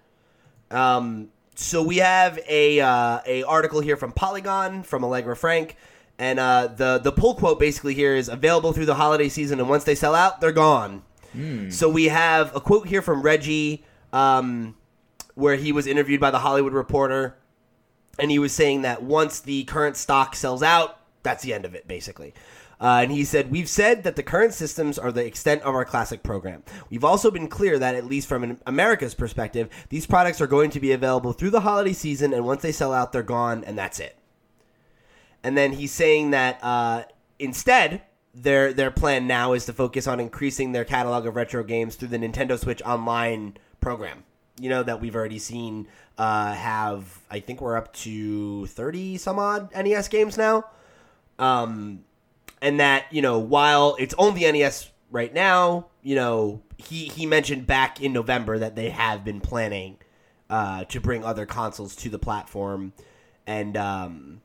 Um... So we have a uh, a article here from Polygon, from Allegra Frank, and uh, the, the pull quote basically here is available through the holiday season, and once they sell out, they're gone. Mm. So we have a quote here from Reggie um, where he was interviewed by The Hollywood Reporter, and he was saying that once the current stock sells out, that's the end of it, basically. Uh, and he said, we've said that the current systems are the extent of our classic program. We've also been clear that, at least from an America's perspective, these products are going to be available through the holiday season, and once they sell out, they're gone, and that's it. And then he's saying that uh, instead, their their plan now is to focus on increasing their catalog of retro games through the Nintendo Switch Online program. You know, that we've already seen uh, have, I think we're up to thirty some odd N E S games now. Um... And that, you know, while it's on the N E S right now, you know, he, he mentioned back in November that they have been planning uh, to bring other consoles to the platform, and um,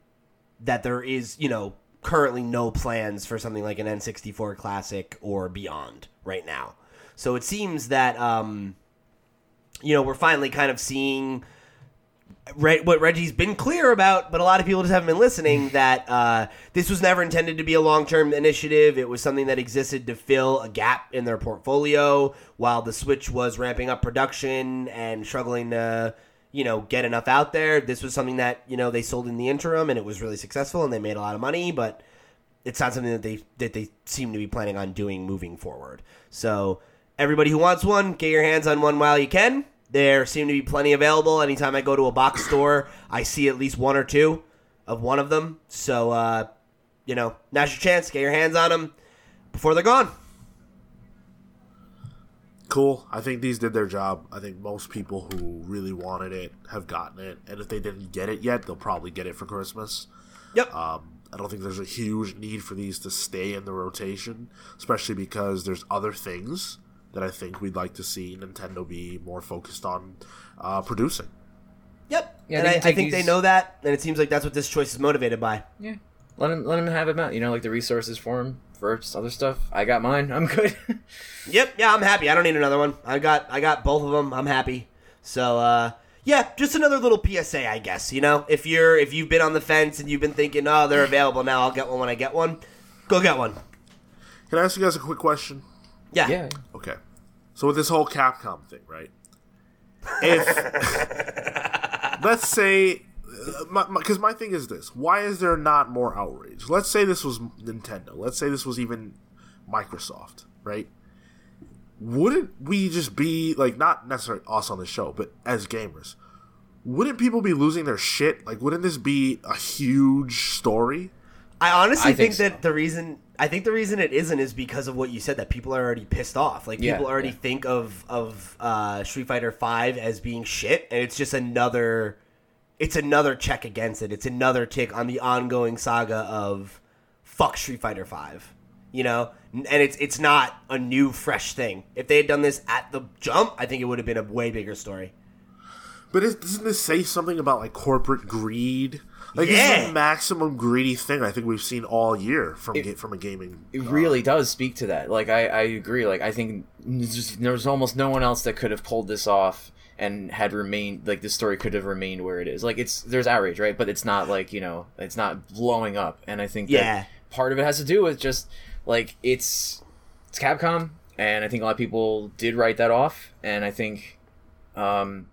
that there is, you know, currently no plans for something like an N sixty-four Classic or beyond right now. So it seems that, um, you know, we're finally kind of seeing what Reggie's been clear about, but a lot of people just haven't been listening, that uh, this was never intended to be a long-term initiative. It was something that existed to fill a gap in their portfolio while the Switch was ramping up production and struggling to, you know, get enough out there. This was something that, you know, they sold in the interim, and it was really successful, and they made a lot of money, but it's not something that they that they seem to be planning on doing moving forward. So everybody who wants one, get your hands on one while you can. There seem to be plenty available. Anytime I go to a box store, I see at least one or two of one of them. So, uh, you know, now's your chance. Get your hands on them before they're gone. Cool. I think these did their job. I think most people who really wanted it have gotten it. And if they didn't get it yet, they'll probably get it for Christmas. Yep. Um, I don't think there's a huge need for these to stay in the rotation, especially because there's other things that I think we'd like to see Nintendo be more focused on uh, producing. Yep. Yeah, and I, I think these... they know that, and it seems like that's what this choice is motivated by. Yeah. Let them, let them have it out. You know, like the resources for them, for other stuff. I got mine. I'm good. Yep. Yeah, I'm happy. I don't need another one. I got I got both of them. I'm happy. So, uh, yeah, just another little P S A, I guess. You know, if, you're, if you've been on the fence and you've been thinking, oh, they're available now, I'll get one when I get one, go get one. Can I ask you guys a quick question? Yeah. yeah. Okay. So with this whole Capcom thing, right? If let's say, because my, my, my thing is this: why is there not more outrage? Let's say this was Nintendo. Let's say this was even Microsoft, right? Wouldn't we just be like, not necessarily us on the show, but as gamers, wouldn't people be losing their shit? Like, wouldn't this be a huge story? I honestly I think, think so. that the reason I think the reason it isn't is because of what you said, that people are already pissed off. Like, yeah, people already yeah. think of of uh, Street Fighter V as being shit, and it's just another it's another check against it. It's another tick on the ongoing saga of fuck Street Fighter V. You know, and it's it's not a new fresh thing. If they had done this at the jump, I think it would have been a way bigger story. But is, doesn't this say something about like corporate greed? Like, yeah. This is the maximum greedy thing I think we've seen all year from it, from a gaming. It uh, really does speak to that. Like, I, I agree. Like, I think there's, there's almost no one else that could have pulled this off and had remained, like, this story could have remained where it is. Like, it's there's outrage, right? But it's not like, you know, it's not blowing up. And I think yeah. that part of it has to do with just, like, it's it's Capcom, and I think a lot of people did write that off. And I think, um,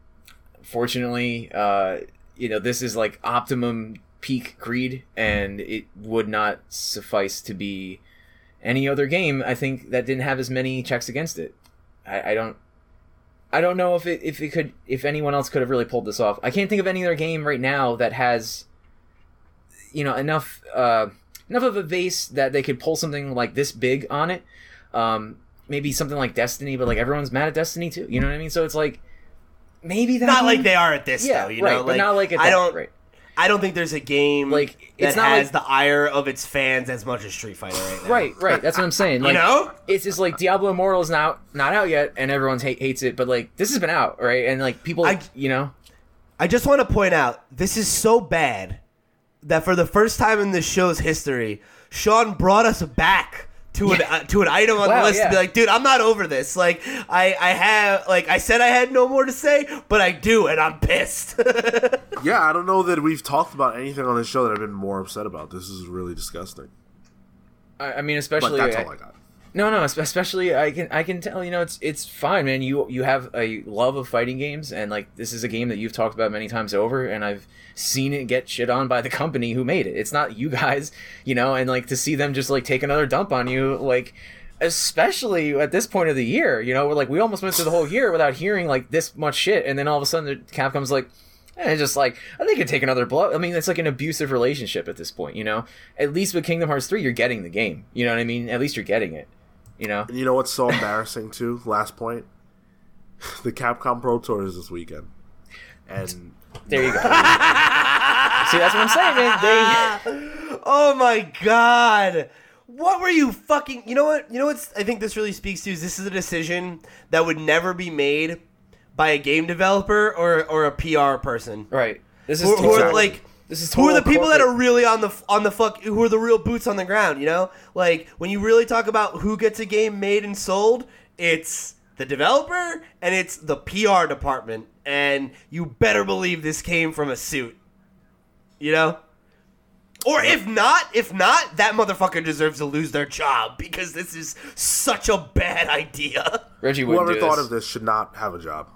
fortunately, uh, you know, this is like optimum peak greed, and it would not suffice to be any other game, I think, that didn't have as many checks against it. I, I don't, I don't know if it if it could if anyone else could have really pulled this off. I can't think of any other game right now that has, you know, enough uh, enough of a base that they could pull something like this big on it. Um, maybe something like Destiny, but like everyone's mad at Destiny too. You know what I mean? So it's like. Maybe that not game? Like they are at this yeah, though, you right, know. Like, but not like at that, I don't, right. I don't think there's a game like it's that not has like, the ire of its fans as much as Street Fighter right now. Right, right. That's what I'm saying. Like, you know, it's just like Diablo Immortal's not not out yet, and everyone ha- hates it. But like this has been out, right? And like people, I, you know, I just want to point out this is so bad that for the first time in this show's history, Sean brought us back. To an, uh, to an item on wow, the list yeah. to be like, dude, I'm not over this. Like, I, I have, like, I said I had no more to say, but I do, and I'm pissed. Yeah, I don't know that we've talked about anything on this show that I've been more upset about. This is really disgusting. I, I mean, especially... But that's I, all I got. No, no, especially, I can I can tell, you know, it's it's fine, man. You you have a love of fighting games, and, like, this is a game that you've talked about many times over, and I've seen it get shit on by the company who made it. It's not you guys, you know, and, like, to see them just, like, take another dump on you, like, especially at this point of the year, you know, we're like, we almost went through the whole year without hearing, like, this much shit, and then all of a sudden Capcom's like, and it's just like, I think it'd take another blow. I mean, it's like an abusive relationship at this point, you know? At least with Kingdom Hearts three, you're getting the game. You know what I mean? At least you're getting it. You know, and you know what's so embarrassing too? Last point, the Capcom Pro Tour is this weekend, and there you go. See, that's what I'm saying, man. They... Oh my god, what were you fucking? You know what? You know what? I think this really speaks to is this is a decision that would never be made by a game developer or or a P R person, right? This is who, exactly. like. This is who are the people corporate. that are really on the on the fuck? Who are the real boots on the ground? You know, like when you really talk about who gets a game made and sold, it's the developer and it's the P R department. And you better believe this came from a suit, you know. Or if not, if not, that motherfucker deserves to lose their job because this is such a bad idea. Reggie, whoever do thought this. of this should not have a job.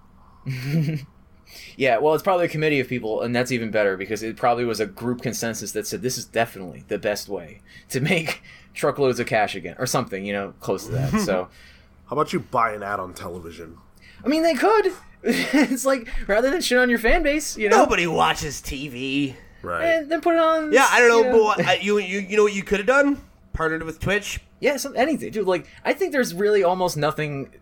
Yeah, well, it's probably a committee of people, and that's even better because it probably was a group consensus that said this is definitely the best way to make truckloads of cash again, or something, you know, close to that. So, how about you buy an ad on television? I mean, they could. It's like rather than shit on your fan base, you know, nobody watches T V, right? And then put it on. Yeah, I don't know, you know. But what, you you you know what you could have done? Partnered with Twitch. Yeah, some anything, dude. Like I think there's really almost nothing.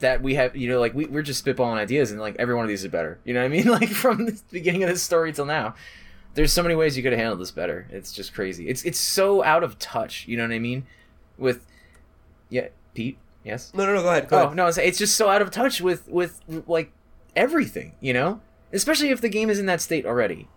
That we have, you know, like we, we're just spitballing ideas, and like every one of these is better. You know what I mean? Like from the beginning of this story till now, there's so many ways you could have handled this better. It's just crazy. It's it's so out of touch. You know what I mean? With yeah, Pete. Yes. No, no, no. Go ahead. Go oh ahead. no, it's, it's just so out of touch with with like everything. You know, especially if the game is in that state already.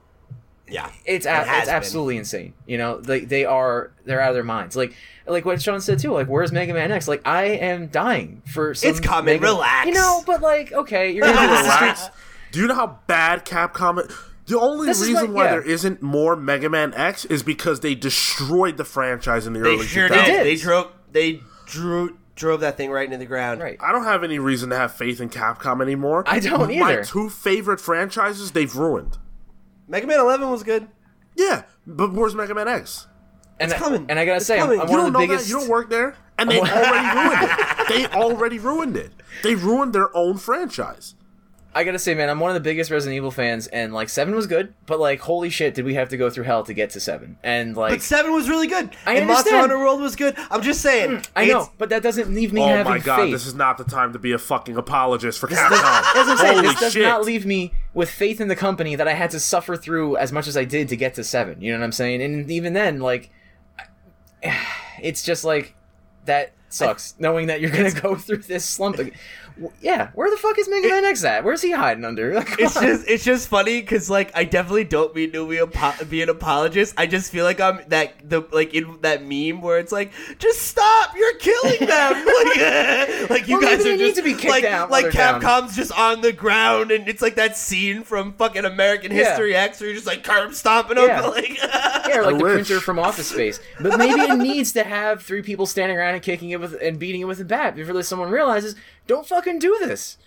Yeah, it's a- it it's been. absolutely insane. You know, like they are they're out of their minds. Like like what Sean said too. Like, where's Mega Man X? Like, I am dying for. Some it's coming. Mega... Relax. You know, but like, okay, you're gonna do relax. Do you know how bad Capcom? The only this reason like, why yeah. there isn't more Mega Man X is because they destroyed the franchise in the they early sure two thousands. Did. They drove they drew drove that thing right into the ground. Right. I don't have any reason to have faith in Capcom anymore. I don't either. My two favorite franchises they've ruined. Mega Man eleven was good. Yeah, but where's Mega Man X? And it's I, coming. And I gotta it's say, coming. I'm, I'm you one don't of the know biggest... that. You don't work there, and they already ruined it. They already ruined it. They ruined their own franchise. I gotta say, man, I'm one of the biggest Resident Evil fans, and, like, seven was good, but, like, holy shit, did we have to go through hell to get to seven. And, like... But seven was really good! I and understand. Monster Hunter World was good! I'm just saying... Mm, I know, but that doesn't leave me oh having faith. Oh my god, faith. This is not the time to be a fucking apologist for Capcom. As I'm saying, holy this does shit. Not leave me with faith in the company that I had to suffer through as much as I did to get to seven. You know what I'm saying? And even then, like... It's just, like... That... Sucks I, knowing that you're gonna go through this slump again. Yeah, where the fuck is Mega Man X at? Where's he hiding under? Like, it's on. just it's just funny because like I definitely don't mean to be, apo- be an apologist. I just feel like I'm that the like in that meme where it's like just stop, you're killing them. like, like you well, guys are just to be like down, like Capcom's down. Just on the ground and it's like that scene from fucking American History yeah. X where you're just like curb stomping yeah. them. Like, yeah, or like I the wish. Printer from Office Space. But maybe it needs to have three people standing around and kicking it with and beating it with a bat before someone realizes don't fucking do this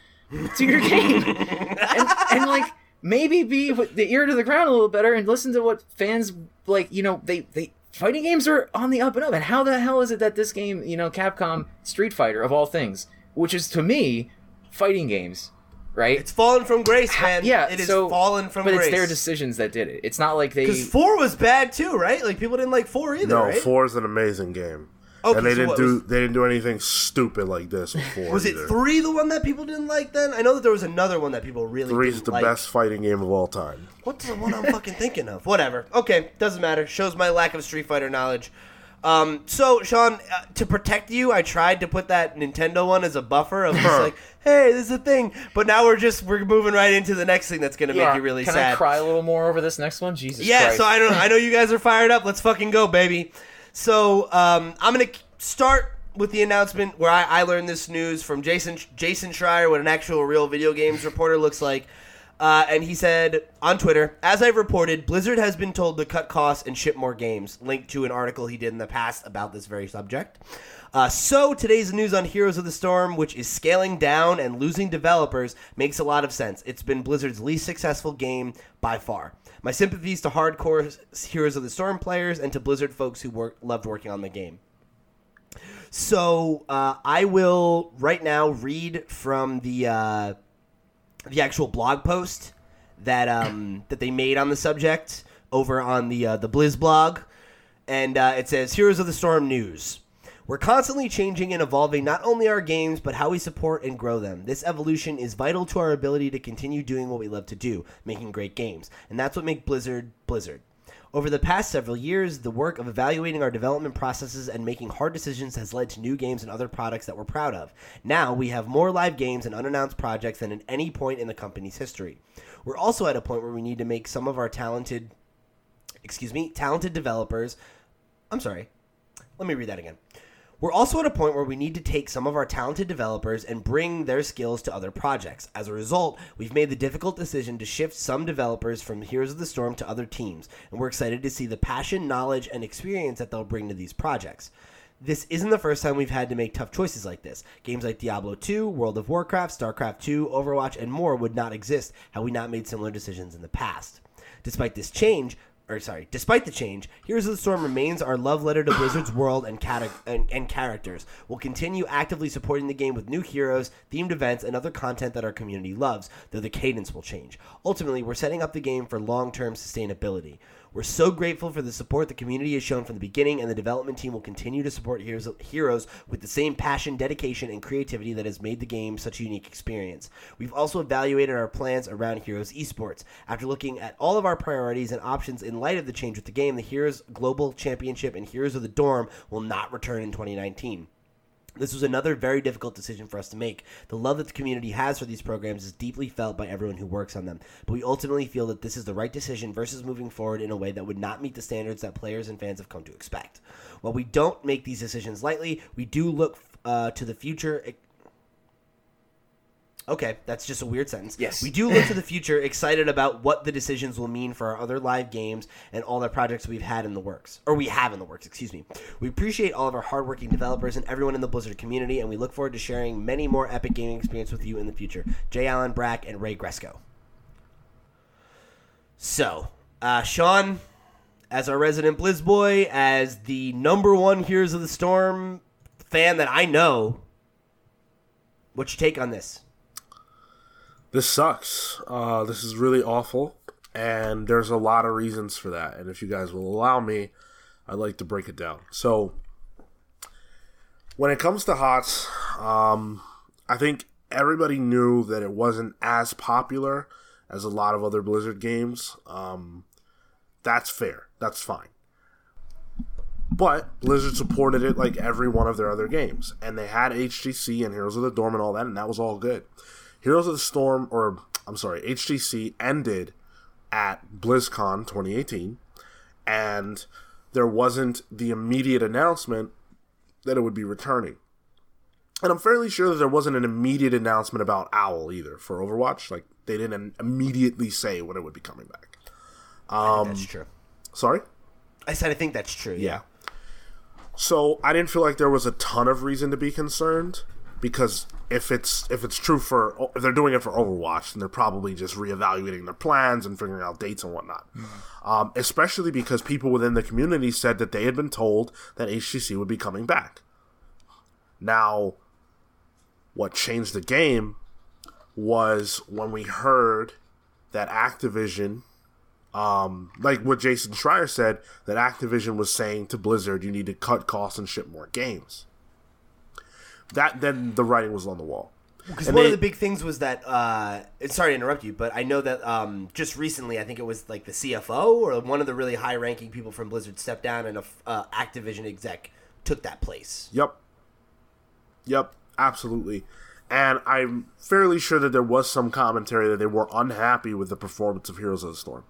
to your game and, and like maybe be with the ear to the ground a little better and listen to what fans like you know they they fighting games are on the up and up and how the hell is it that this game you know Capcom Street Fighter of all things which is to me fighting games right it's fallen from grace man yeah it is so, fallen from but grace but it's their decisions that did it it's not like they because four was bad too right like people didn't like four either no right? Four is an amazing game. Okay, and they so didn't do was, they didn't do anything stupid like this before. Was it either. three the one that people didn't like then? I know that there was another one that people really didn't like. Three's the best fighting game of all time. What's the one I'm fucking thinking of? Whatever. Okay, doesn't matter. Shows my lack of Street Fighter knowledge. Um, so, Sean, uh, to protect you, I tried to put that Nintendo one as a buffer of just like, hey, this is a thing. But now we're just we're moving right into the next thing that's going to yeah. make you really Can sad. Can I cry a little more over this next one? Jesus yeah, Christ. Yeah, so I, don't, I know you guys are fired up. Let's fucking go, baby. So um, I'm going to start with the announcement where I, I learned this news from Jason Jason Schreier, what an actual real video games reporter looks like. Uh, and he said on Twitter, as I've reported, Blizzard has been told to cut costs and ship more games, linked to an article he did in the past about this very subject. Uh, so today's news on Heroes of the Storm, which is scaling down and losing developers, makes a lot of sense. It's been Blizzard's least successful game by far. My sympathies to hardcore Heroes of the Storm players and to Blizzard folks who work, loved working on the game. So uh, I will right now read from the uh, the actual blog post that um, that they made on the subject over on the uh, the Blizz blog, and uh, it says Heroes of the Storm news. We're constantly changing and evolving not only our games, but how we support and grow them. This evolution is vital to our ability to continue doing what we love to do, making great games. And that's what makes Blizzard, Blizzard. Over the past several years, the work of evaluating our development processes and making hard decisions has led to new games and other products that we're proud of. Now we have more live games and unannounced projects than at any point in the company's history. We're also at a point where we need to make some of our talented, excuse me, talented developers. I'm sorry. Let me read that again. We're also at a point where we need to take some of our talented developers and bring their skills to other projects. As a result, we've made the difficult decision to shift some developers from Heroes of the Storm to other teams, and we're excited to see the passion, knowledge, and experience that they'll bring to these projects. This isn't the first time we've had to make tough choices like this. Games like Diablo two, World of Warcraft, StarCraft two, Overwatch, and more would not exist had we not made similar decisions in the past. Despite this change... Or sorry, despite the change, Heroes of the Storm remains our love letter to Blizzard's world and, cata- and, and characters. We'll continue actively supporting the game with new heroes, themed events, and other content that our community loves, though the cadence will change. Ultimately, we're setting up the game for long-term sustainability. We're so grateful for the support the community has shown from the beginning, and the development team will continue to support Heroes, heroes with the same passion, dedication, and creativity that has made the game such a unique experience. We've also evaluated our plans around Heroes esports. After looking at all of our priorities and options in In light of the change with the game, the Heroes Global Championship and Heroes of the Dorm will not return in twenty nineteen. This was another very difficult decision for us to make. The love that the community has for these programs is deeply felt by everyone who works on them, but we ultimately feel that this is the right decision versus moving forward in a way that would not meet the standards that players and fans have come to expect. While we don't make these decisions lightly, we do look uh, to the future... Okay, that's just a weird sentence. Yes. We do look to the future, excited about what the decisions will mean for our other live games and all the projects we've had in the works. Or we have in the works, excuse me. We appreciate all of our hardworking developers and everyone in the Blizzard community, and we look forward to sharing many more epic gaming experiences with you in the future. Jay Allen Brack and Ray Gresco. So, uh, Sean, as our resident Blizz boy, as the number one Heroes of the Storm fan that I know, what's your take on this? this sucks. Uh, this is really awful, and there's a lot of reasons for that. And if you guys will allow me, I'd like to break it down. So, when it comes to HOTS, um, I think everybody knew that it wasn't as popular as a lot of other Blizzard games. Um, that's fair. That's fine. But Blizzard supported it like every one of their other games. And they had H G C and Heroes of the Storm and all that, and that was all good. Heroes of the Storm, or I'm sorry, H G C ended at BlizzCon twenty eighteen. And there wasn't the immediate announcement that it would be returning. And I'm fairly sure that there wasn't an immediate announcement about OWL either for Overwatch. Like, they didn't immediately say when it would be coming back. Um, that's true. Sorry? I said I think that's true. Yeah. yeah. So I didn't feel like there was a ton of reason to be concerned, because if it's if it's true for if they're doing it for Overwatch, then they're probably just reevaluating their plans and figuring out dates and whatnot. Mm-hmm. Um, especially because people within the community said that they had been told that H G C would be coming back. Now, what changed the game was when we heard that Activision. Um, like what Jason Schreier said, that Activision was saying to Blizzard, you need to cut costs and ship more games. That then the writing was on the wall. Because one they, of the big things was that, uh, sorry to interrupt you, but I know that um, just recently, I think it was like the C F O or one of the really high-ranking people from Blizzard stepped down, and a uh, Activision exec took that place. Yep. Yep, absolutely. And I'm fairly sure that there was some commentary that they were unhappy with the performance of Heroes of the Storm.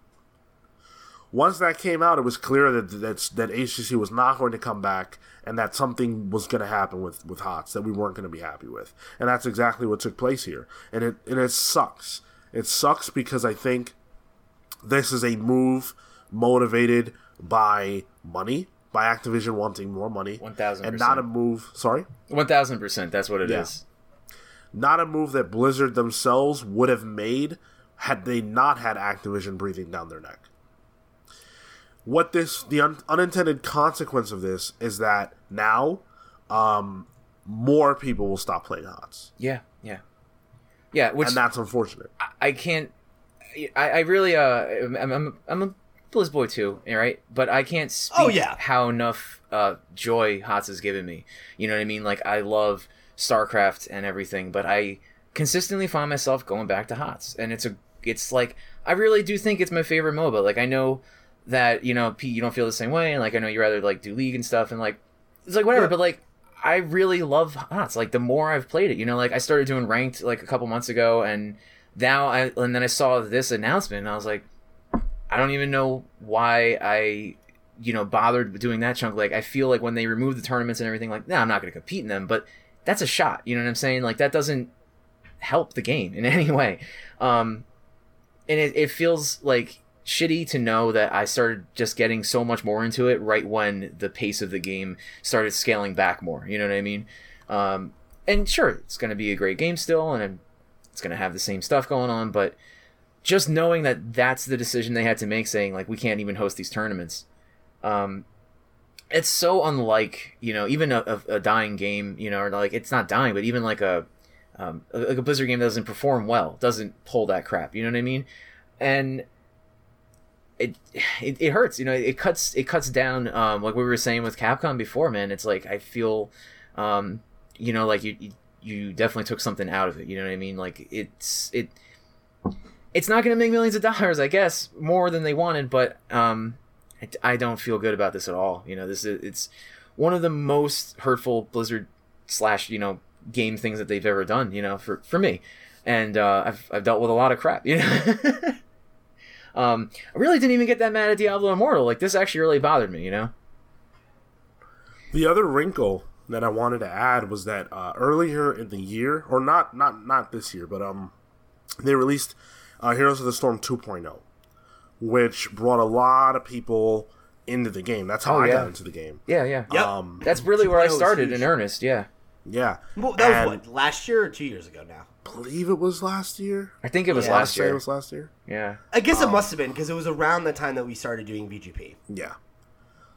Once that came out, it was clear that that's, that H G C was not going to come back, and that something was going to happen with, with HOTS that we weren't going to be happy with. And that's exactly what took place here. And it and it sucks. It sucks because I think this is a move motivated by money, by Activision wanting more money. one thousand percent. And not a move... Sorry? one thousand percent. That's what it yeah. is. Not a move that Blizzard themselves would have made had they not had Activision breathing down their neck. What this, the un- unintended consequence of this is that now, um, more people will stop playing HOTS. Yeah, yeah, yeah. Which, and that's unfortunate. I, I can't. I, I really. Uh, I'm, I'm I'm a Blizz boy too, right? But I can't speak oh, yeah. how enough uh, joy HOTS has given me. You know what I mean? Like, I love StarCraft and everything, but I consistently find myself going back to HOTS, and it's a. It's like I really do think it's my favorite MOBA. Like, I know. That, you know, Pete, you don't feel the same way, and, like, I know you rather, like, do League and stuff, and, like, it's, like, whatever, yeah. but, like, I really love HOTS, like, the more I've played it, you know, like, I started doing Ranked, like, a couple months ago, and now, I and then I saw this announcement, and I was like, I don't even know why I, you know, bothered doing that chunk, like, I feel like when they removed the tournaments and everything, like, nah, I'm not gonna compete in them, but that's a shot, you know what I'm saying, like, that doesn't help the game in any way, um, and it, it feels, like, shitty to know that I started just getting so much more into it right when the pace of the game started scaling back more. You know what I mean? Um, and sure, it's going to be a great game still, and it's going to have the same stuff going on, but just knowing that that's the decision they had to make, saying, like, we can't even host these tournaments. Um, it's so unlike, you know, even a, a dying game, you know, or like, it's not dying, but even like a, um, a, a Blizzard game that doesn't perform well, doesn't pull that crap. You know what I mean? And It, it it hurts, you know, it cuts it cuts down, um, like we were saying with Capcom before, man, it's like, I feel, um, you know, like you you definitely took something out of it, you know what I mean? Like, it's, it, it's not going to make millions of dollars, I guess, more than they wanted, but um, I, I don't feel good about this at all, you know, this is, it's one of the most hurtful Blizzard slash, you know, game things that they've ever done, you know, for, for me, and uh, I've, I've dealt with a lot of crap, you know? Um, I really didn't even get that mad at Diablo Immortal. Like, this actually really bothered me, you know? The other wrinkle that I wanted to add was that uh, earlier in the year, or not not, not this year, but um, they released uh, Heroes of the Storm two point oh, which brought a lot of people into the game. That's how oh, I yeah. got into the game. Yeah, yeah. Yep. Um, That's really where I started in earnest, yeah. Yeah. Well, that and was what, last year or two years ago now? Believe it was last year. I think it was yeah, last year. It was last year. Yeah. I guess um, it must have been because it was around the time that we started doing V G P. Yeah.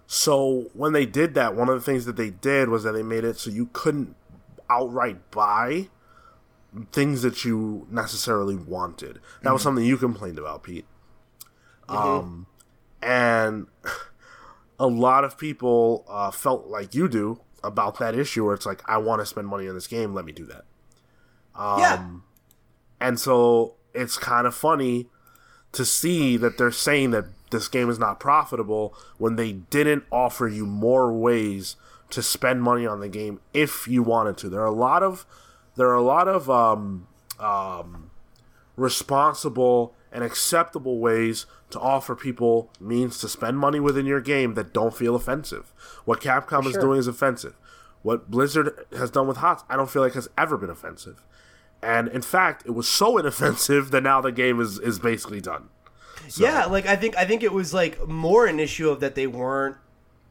So when they did that, one of the things that they did was that they made it so you couldn't outright buy things that you necessarily wanted. That mm-hmm. was something you complained about, Pete. Mm-hmm. Um, and a lot of people uh, felt like you do about that issue where it's like, I want to spend money on this game. Let me do that. Um, yeah. And so it's kind of funny to see that they're saying that this game is not profitable when they didn't offer you more ways to spend money on the game if you wanted to. There are a lot of there are a lot of um, um, responsible and acceptable ways to offer people means to spend money within your game that don't feel offensive. What Capcom For sure. is doing is offensive. What Blizzard has done with H O T S, I don't feel like has ever been offensive. And in fact, it was so inoffensive that now the game is, is basically done. So. Yeah, like I think I think it was like more an issue of that they weren't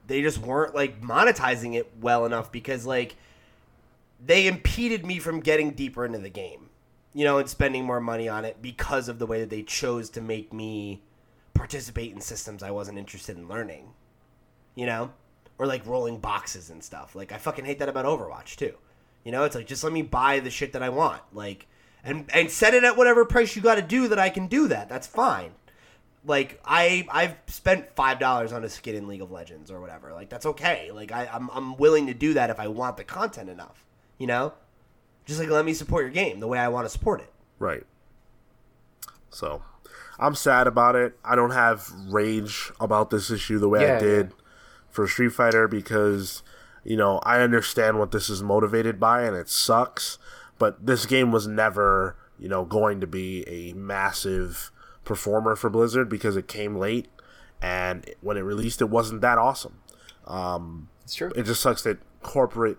they just weren't like monetizing it well enough, because like they impeded me from getting deeper into the game, you know, and spending more money on it because of the way that they chose to make me participate in systems I wasn't interested in learning, you know, or like rolling boxes and stuff. Like I fucking hate that about Overwatch too. You know, it's like, just let me buy the shit that I want, like, and and set it at whatever price you got to do that I can do that. That's fine. Like I I've spent five dollars on a skin in League of Legends or whatever. Like that's okay. Like I I'm I'm willing to do that if I want the content enough. You know, just like let me support your game the way I want to support it. Right. So, I'm sad about it. I don't have rage about this issue the way yeah, I did yeah. for Street Fighter because. You know, I understand what this is motivated by, and it sucks, but this game was never, you know, going to be a massive performer for Blizzard because it came late, and when it released, it wasn't that awesome. Um, it's true. It just sucks that corporate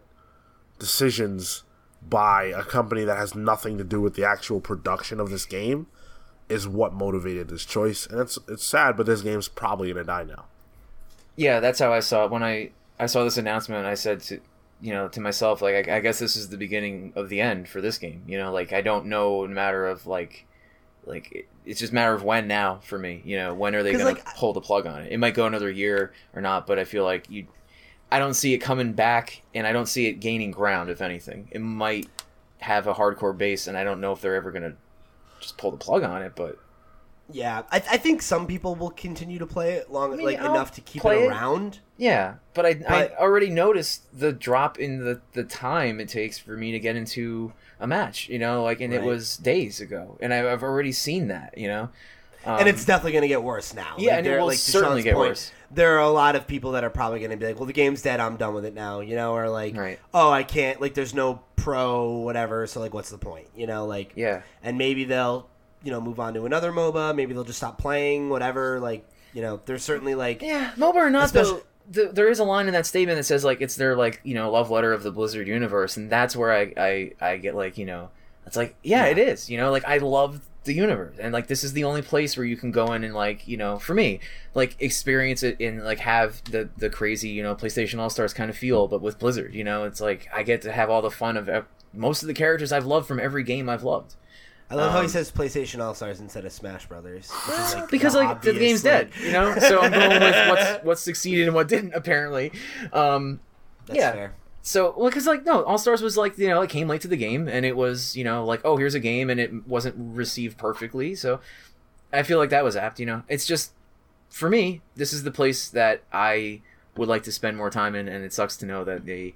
decisions by a company that has nothing to do with the actual production of this game is what motivated this choice, and it's, it's sad, but this game's probably going to die now. Yeah, that's how I saw it when I... I saw this announcement and I said to, you know, to myself, like, I, I guess this is the beginning of the end for this game. You know, like, I don't know a matter of, like, like it, it's just a matter of when now for me. You know, when are they going like, to pull the plug on it? It might go another year or not, but I feel like you, I don't see it coming back, and I don't see it gaining ground, if anything. It might have a hardcore base, and I don't know if they're ever going to just pull the plug on it, but... Yeah, I, th- I think some people will continue to play it long, I mean, like I'll enough to keep it around. It. Yeah, but I, but I already noticed the drop in the, the time it takes for me to get into a match, you know, like, and right. it was days ago, and I, I've already seen that, you know. Um, and it's definitely going to get worse now. Yeah, like, and it will like, certainly get point, worse. There are a lot of people that are probably going to be like, well, the game's dead, I'm done with it now, you know, or like, right. oh, I can't, like, there's no pro, whatever, so, like, what's the point, you know, like, yeah. and maybe they'll... you know, move on to another MOBA. Maybe they'll just stop playing, whatever. Like, you know, there's certainly like... Yeah, MOBA or not, especially... though, the, there is a line in that statement that says, like, it's their, like, you know, love letter of the Blizzard universe. And that's where I, I, I get, like, you know, it's like, yeah, yeah, it is. You know, like, I love the universe. And, like, this is the only place where you can go in and, like, you know, for me, like, experience it and, like, have the, the crazy, you know, PlayStation All-Stars kind of feel. But with Blizzard, you know, it's like I get to have all the fun of uh, most of the characters I've loved from every game I've loved. I love um, how he says PlayStation All-Stars instead of Smash Brothers. Is like because, the like, obvious, the game's like... dead, you know? So I'm going with what's, what succeeded and what didn't, apparently. Um, That's yeah. fair. So, well, because, like, no, All-Stars was, like, you know, it came late to the game, and it was, you know, like, oh, here's a game, and it wasn't received perfectly. So I feel like that was apt, you know? It's just, for me, this is the place that I would like to spend more time in, and it sucks to know that they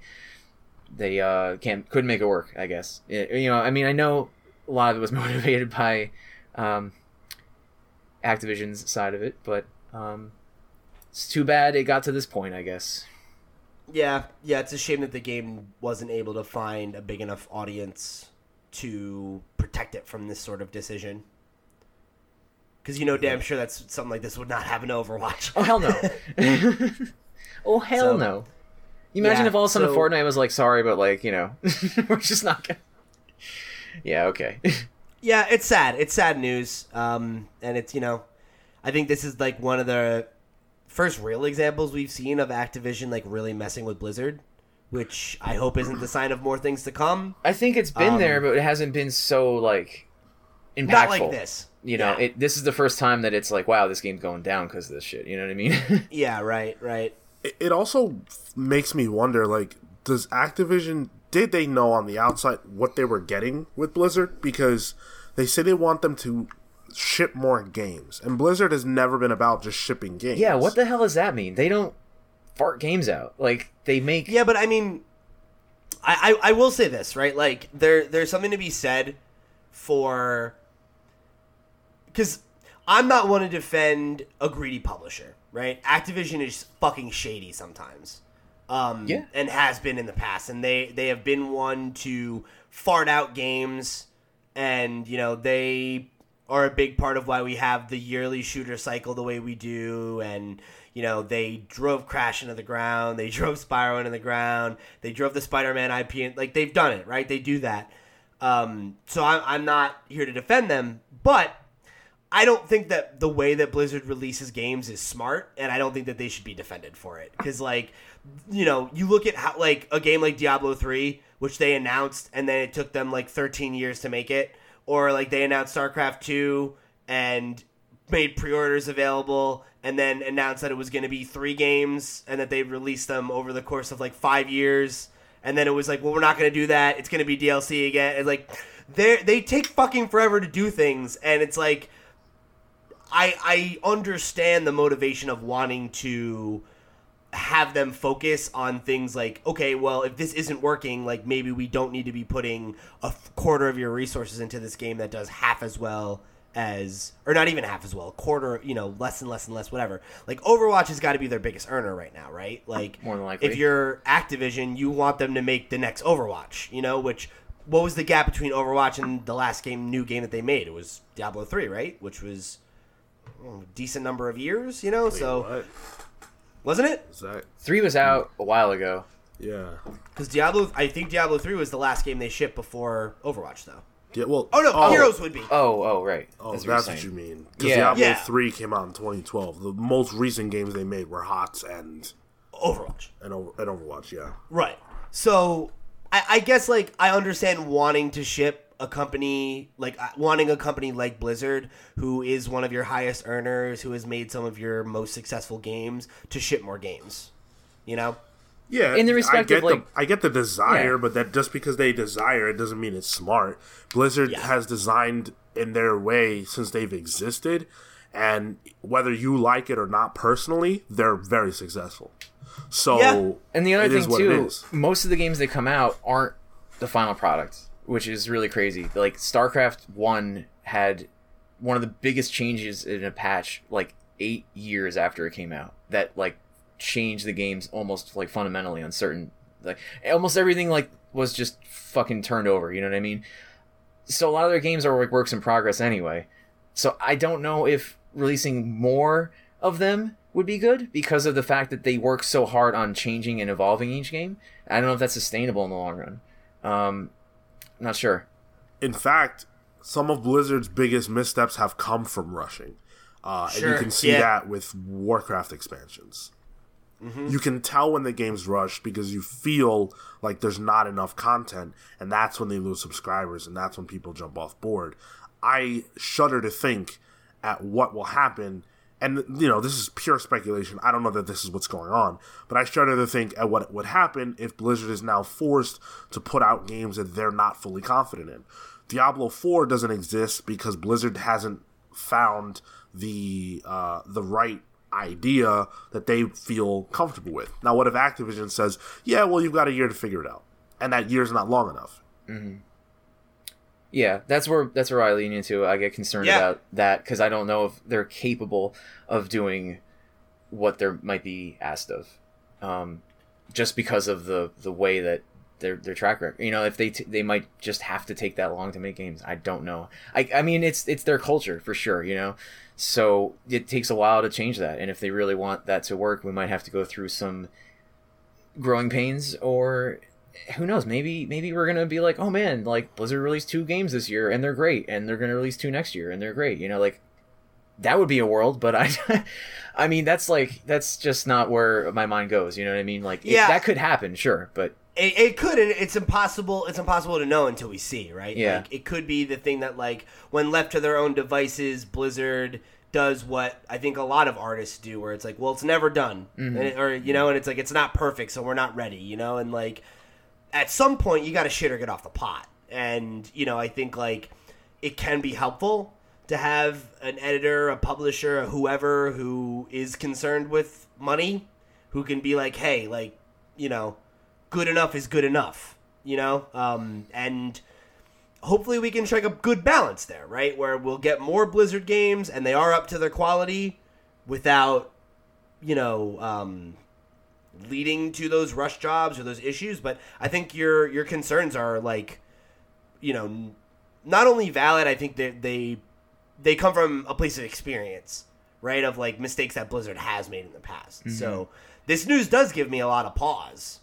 they uh, can't couldn't make it work, I guess. It, you know, I mean, I know... a lot of it was motivated by um, Activision's side of it, but um, it's too bad it got to this point, I guess. Yeah, yeah, it's a shame that the game wasn't able to find a big enough audience to protect it from this sort of decision. Because you know damn sure that's something like this would not happen to Overwatch. Oh, hell no. oh, hell so, no. You imagine yeah, if all of a sudden so... Fortnite was like, sorry, but like, you know, we're just not going to... Yeah, okay. yeah, it's sad. It's sad news. Um, and it's, you know, I think this is like one of the first real examples we've seen of Activision like really messing with Blizzard, which I hope isn't the sign of more things to come. I think it's been um, there, but it hasn't been so like impactful. Not like this. You know, yeah. it, this is the first time that it's like, wow, this game's going down because of this shit. You know what I mean? yeah, right, right. It, it also makes me wonder, like, does Activision did they know on the outside what they were getting with Blizzard? Because they say they want them to ship more games. And Blizzard has never been about just shipping games. Yeah, what the hell does that mean? They don't fart games out. Like, they make... Yeah, but I mean... I, I, I will say this, right? Like, there there's something to be said for... Because I'm not one to defend a greedy publisher, right? Activision is fucking shady sometimes. Um, yeah. And has been in the past. And they, they have been one to fart out games. And, you know, they are a big part of why we have the yearly shooter cycle the way we do. And, you know, they drove Crash into the ground. They drove Spyro into the ground. They drove the Spider-Man I P. In, like, they've done it, right? They do that. Um, so I'm, I'm not here to defend them. But I don't think that the way that Blizzard releases games is smart, and I don't think that they should be defended for it. Because, like, you know, you look at how, like, a game like Diablo three, which they announced, and then it took them, like, thirteen years to make it. Or, like, they announced StarCraft two and made pre-orders available, and then announced that it was going to be three games, and that they released them over the course of, like, five years. And then it was like, well, we're not going to do that. It's going to be D L C again. And, like, they take fucking forever to do things, and it's like... I, I understand the motivation of wanting to have them focus on things like, okay, well, if this isn't working, like maybe we don't need to be putting a quarter of your resources into this game that does half as well as, or not even half as well, quarter, you know, less and less and less, whatever. Like Overwatch has got to be their biggest earner right now, right? Like, more than likely. If you're Activision, you want them to make the next Overwatch, you know, which... What was the gap between Overwatch and the last game, new game that they made? It was Diablo three, right? Which was... decent number of years, you know. Wait, so what? Wasn't it that... three was out a while ago? Yeah, because Diablo, I think Diablo three was the last game they shipped before Overwatch, though. Yeah, well, oh no, oh, Heroes would be. Oh, oh, right. Oh, that's, that's what, what you mean. Because yeah. Diablo yeah. three came out in twenty twelve. The most recent games they made were H O T S and Overwatch, and, and Overwatch, yeah, right. So I, I guess like I understand wanting to ship. A company like wanting a company like Blizzard, who is one of your highest earners, who has made some of your most successful games, to ship more games, you know? Yeah, in the respect I of like, the, I get the desire, yeah. But that just because they desire it doesn't mean it's smart. Blizzard yeah. has designed in their way since they've existed, and whether you like it or not personally, they're very successful. So, yeah. And the other thing too, most of the games that come out aren't the final product. Which is really crazy. Like, StarCraft one had one of the biggest changes in a patch, like, eight years after it came out. That, like, changed the games almost, like, fundamentally on certain... Like, almost everything, like, was just fucking turned over, you know what I mean? So a lot of their games are, like, works in progress anyway. So I don't know if releasing more of them would be good, because of the fact that they work so hard on changing and evolving each game. I don't know if that's sustainable in the long run. Um... Not sure. In fact, some of Blizzard's biggest missteps have come from rushing. Uh, sure. And you can see yeah. that with Warcraft expansions. Mm-hmm. You can tell when the game's rushed because you feel like there's not enough content, and that's when they lose subscribers, and that's when people jump off board. I shudder to think at what will happen, and you know, this is pure speculation. I don't know that this is what's going on, but I shudder to think at what would happen if Blizzard is now forced to put out games that they're not fully confident in. Diablo four doesn't exist because Blizzard hasn't found the uh, the right idea that they feel comfortable with. Now, what if Activision says, yeah, well, you've got a year to figure it out, and that year's not long enough? Mm-hmm. Yeah, that's where that's where I lean into. I get concerned yeah. about that because I don't know if they're capable of doing what they might be asked of, um, just because of the, the way that their their track record. You know, if they t- they might just have to take that long to make games. I don't know. I I mean, it's it's their culture for sure. You know, so it takes a while to change that. And if they really want that to work, we might have to go through some growing pains or. Who knows? Maybe maybe we're gonna be like, oh man, like Blizzard released two games this year and they're great, and they're gonna release two next year and they're great. You know, like that would be a world, but I, I mean, that's like that's just not where my mind goes. You know what I mean? Like, yeah. it, that could happen, sure, but it, it could, and it's impossible. It's impossible to know until we see, right? Yeah, like, it could be the thing that, like, when left to their own devices, Blizzard does what I think a lot of artists do, where it's like, well, it's never done, mm-hmm. and it, or you know, and it's like it's not perfect, so we're not ready, you know, and like. at some point you got to shit or get off the pot. And, you know, I think like it can be helpful to have an editor, a publisher, a whoever who is concerned with money, who can be like, hey, like, you know, good enough is good enough, you know? Um, and hopefully we can strike a good balance there, right? Where we'll get more Blizzard games and they are up to their quality without, you know, um, leading to those rush jobs or those issues. But I think your, your concerns are like, you know, not only valid, I think that they, they come from a place of experience, right? Of like mistakes that Blizzard has made in the past. Mm-hmm. So this news does give me a lot of pause,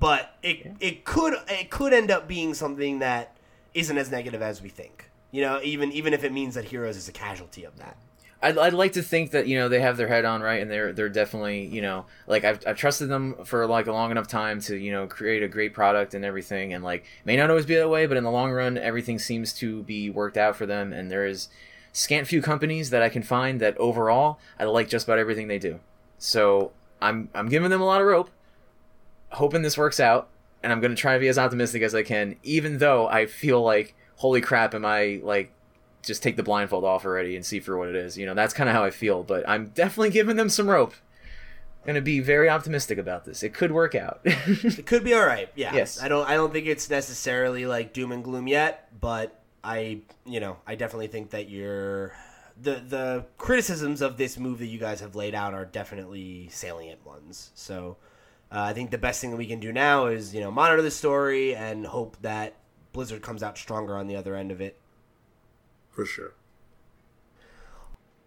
but it, yeah. it could, it could end up being something that isn't as negative as we think, you know, even, even if it means that Heroes is a casualty of that. I'd, I'd like to think that, you know, they have their head on right, and they're they're definitely, you know, like I've I've trusted them for like a long enough time to, you know, create a great product and everything, and like may not always be that way, but in the long run everything seems to be worked out for them, and there is scant few companies that I can find that overall I like just about everything they do. So I'm I'm giving them a lot of rope, hoping this works out, and I'm going to try to be as optimistic as I can, even though I feel like, holy crap, am I like, just take the blindfold off already and see for what it is. You know, that's kind of how I feel, but I'm definitely giving them some rope. I'm going to be very optimistic about this. It could work out. It could be all right. Yeah. Yes. I don't, I don't think it's necessarily like doom and gloom yet, but I, you know, I definitely think that you're the, the criticisms of this move that you guys have laid out are definitely salient ones. So uh, I think the best thing that we can do now is, you know, monitor the story and hope that Blizzard comes out stronger on the other end of it. For sure.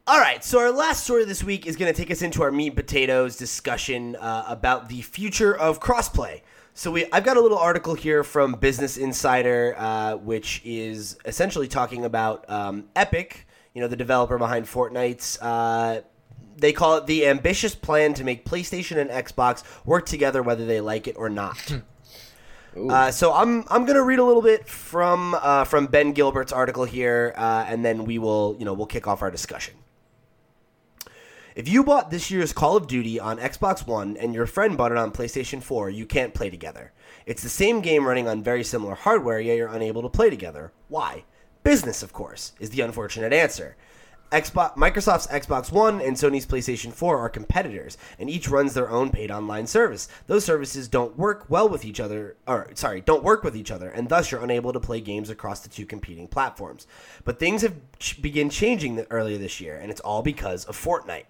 All right, so our last story this week is going to take us into our meat and potatoes discussion uh, about the future of crossplay. So we, I've got a little article here from Business Insider, uh, which is essentially talking about um, Epic, you know, the developer behind Fortnite's. Uh, they call it the ambitious plan to make PlayStation and Xbox work together, whether they like it or not. Uh, so I'm I'm gonna read a little bit from uh, from Ben Gilbert's article here, uh, and then we will you know we'll kick off our discussion. If you bought this year's Call of Duty on Xbox One and your friend bought it on PlayStation four, you can't play together. It's the same game running on very similar hardware, yet you're unable to play together. Why? Business, of course, is the unfortunate answer. Xbox, Microsoft's Xbox One and Sony's PlayStation four are competitors, and each runs their own paid online service. Those services don't work well with each other, or sorry, don't work with each other, and thus you're unable to play games across the two competing platforms. But things have ch- begun changing the, earlier this year, and it's all because of Fortnite.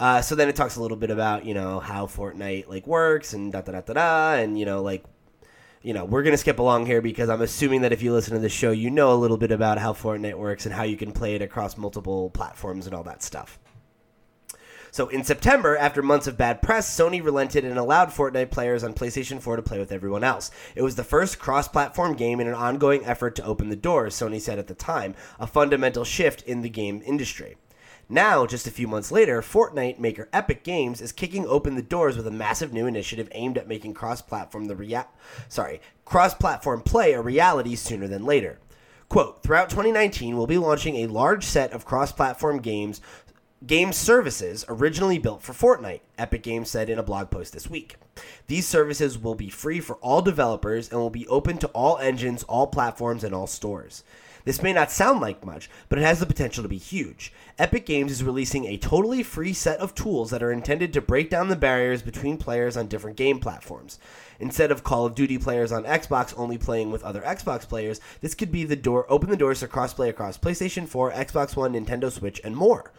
Uh, so then it talks a little bit about you know how Fortnite like works and da da da da da, and you know like. You know, we're going to skip along here because I'm assuming that if you listen to the show, you know a little bit about how Fortnite works and how you can play it across multiple platforms and all that stuff. So in September, after months of bad press, Sony relented and allowed Fortnite players on PlayStation four to play with everyone else. It was the first cross-platform game in an ongoing effort to open the doors, Sony said at the time, a fundamental shift in the game industry. Now, just a few months later, Fortnite maker Epic Games is kicking open the doors with a massive new initiative aimed at making cross-platform the rea- sorry, cross-platform play a reality sooner than later. Quote, throughout twenty nineteen, we'll be launching a large set of cross-platform games, game services originally built for Fortnite, Epic Games said in a blog post this week. These services will be free for all developers and will be open to all engines, all platforms, and all stores. This may not sound like much, but it has the potential to be huge. Epic Games is releasing a totally free set of tools that are intended to break down the barriers between players on different game platforms. Instead of Call of Duty players on Xbox only playing with other Xbox players, this could be the door open the doors to crossplay across PlayStation four, Xbox One, Nintendo Switch, and more.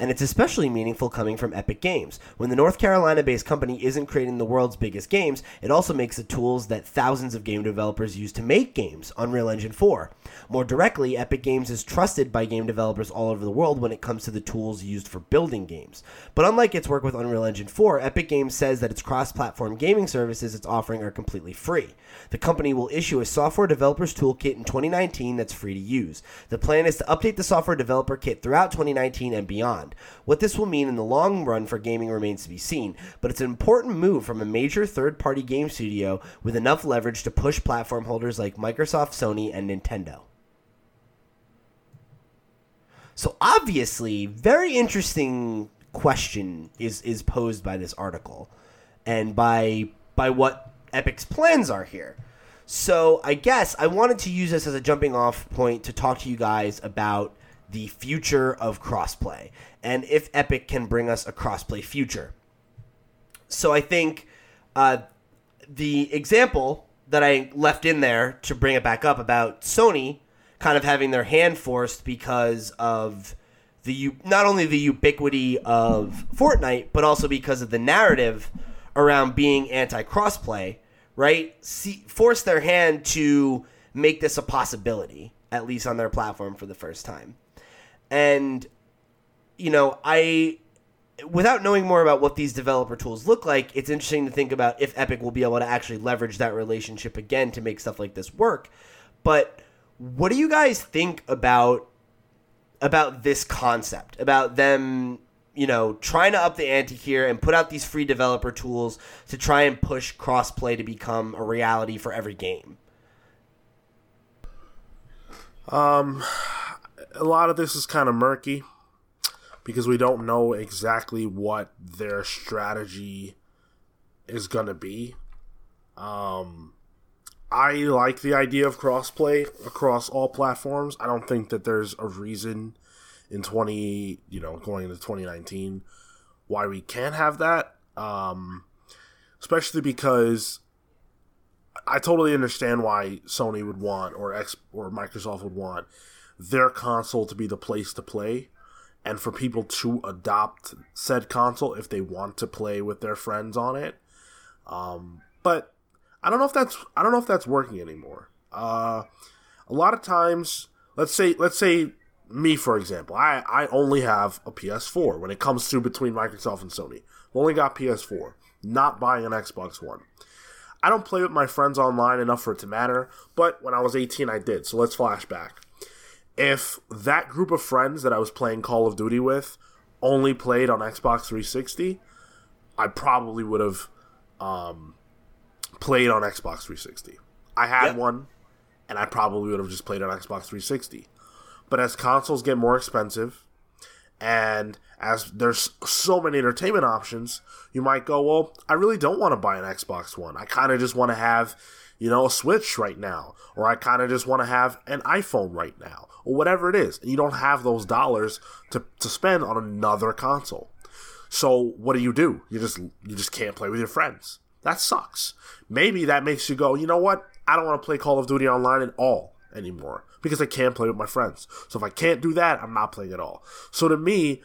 And it's especially meaningful coming from Epic Games. When the North Carolina-based company isn't creating the world's biggest games, it also makes the tools that thousands of game developers use to make games, Unreal Engine four. More directly, Epic Games is trusted by game developers all over the world when it comes to the tools used for building games. But unlike its work with Unreal Engine four, Epic Games says that its cross-platform gaming services it's offering are completely free. The company will issue a software developer's toolkit in twenty nineteen that's free to use. The plan is to update the software developer kit throughout twenty nineteen and beyond. What this will mean in the long run for gaming remains to be seen, but it's an important move from a major third-party game studio with enough leverage to push platform holders like Microsoft, Sony, and Nintendo. So obviously, very interesting question is, is posed by this article and by by what Epic's plans are here. So I guess I wanted to use this as a jumping off point to talk to you guys about the future of crossplay and if Epic can bring us a crossplay future. So I think uh, the example that I left in there to bring it back up about Sony kind of having their hand forced because of the not only the ubiquity of Fortnite, but also because of the narrative around being anti-crossplay, right? See, forced their hand to make this a possibility, at least on their platform for the first time. And, you know, I... without knowing more about what these developer tools look like, it's interesting to think about if Epic will be able to actually leverage that relationship again to make stuff like this work. But what do you guys think about about this concept, about them, you know, trying to up the ante here and put out these free developer tools to try and push crossplay to become a reality for every game? Um, a lot of this is kind of murky, because we don't know exactly what their strategy is going to be. Um, I like the idea of crossplay across all platforms. I don't think that there's a reason in twenty, you know, going into twenty nineteen, why we can't have that. Um, especially because I totally understand why Sony would want, or X, or Microsoft would want their console to be the place to play, and for people to adopt said console if they want to play with their friends on it. Um, but I don't know if that's I don't know if that's working anymore. Uh, a lot of times, let's say let's say me, for example, I, I only have a P S four when it comes to between Microsoft and Sony. I've only got P S four, not buying an Xbox One. I don't play with my friends online enough for it to matter, but when I was eighteen, I did, so let's flash back. If that group of friends that I was playing Call of Duty with only played on Xbox three sixty, I probably would have um, played on Xbox three sixty. I had yep. one, and I probably would have just played on Xbox three sixty. But as consoles get more expensive, and as there's so many entertainment options, you might go, well, I really don't want to buy an Xbox One. I kind of just want to have, you know, a Switch right now, or I kind of just want to have an iPhone right now, or whatever it is. And you don't have those dollars to, to spend on another console. So what do you do? You just you just can't play with your friends. That sucks. Maybe that makes you go, you know what? I don't want to play Call of Duty online at all anymore because I can't play with my friends. So if I can't do that, I'm not playing at all. So to me,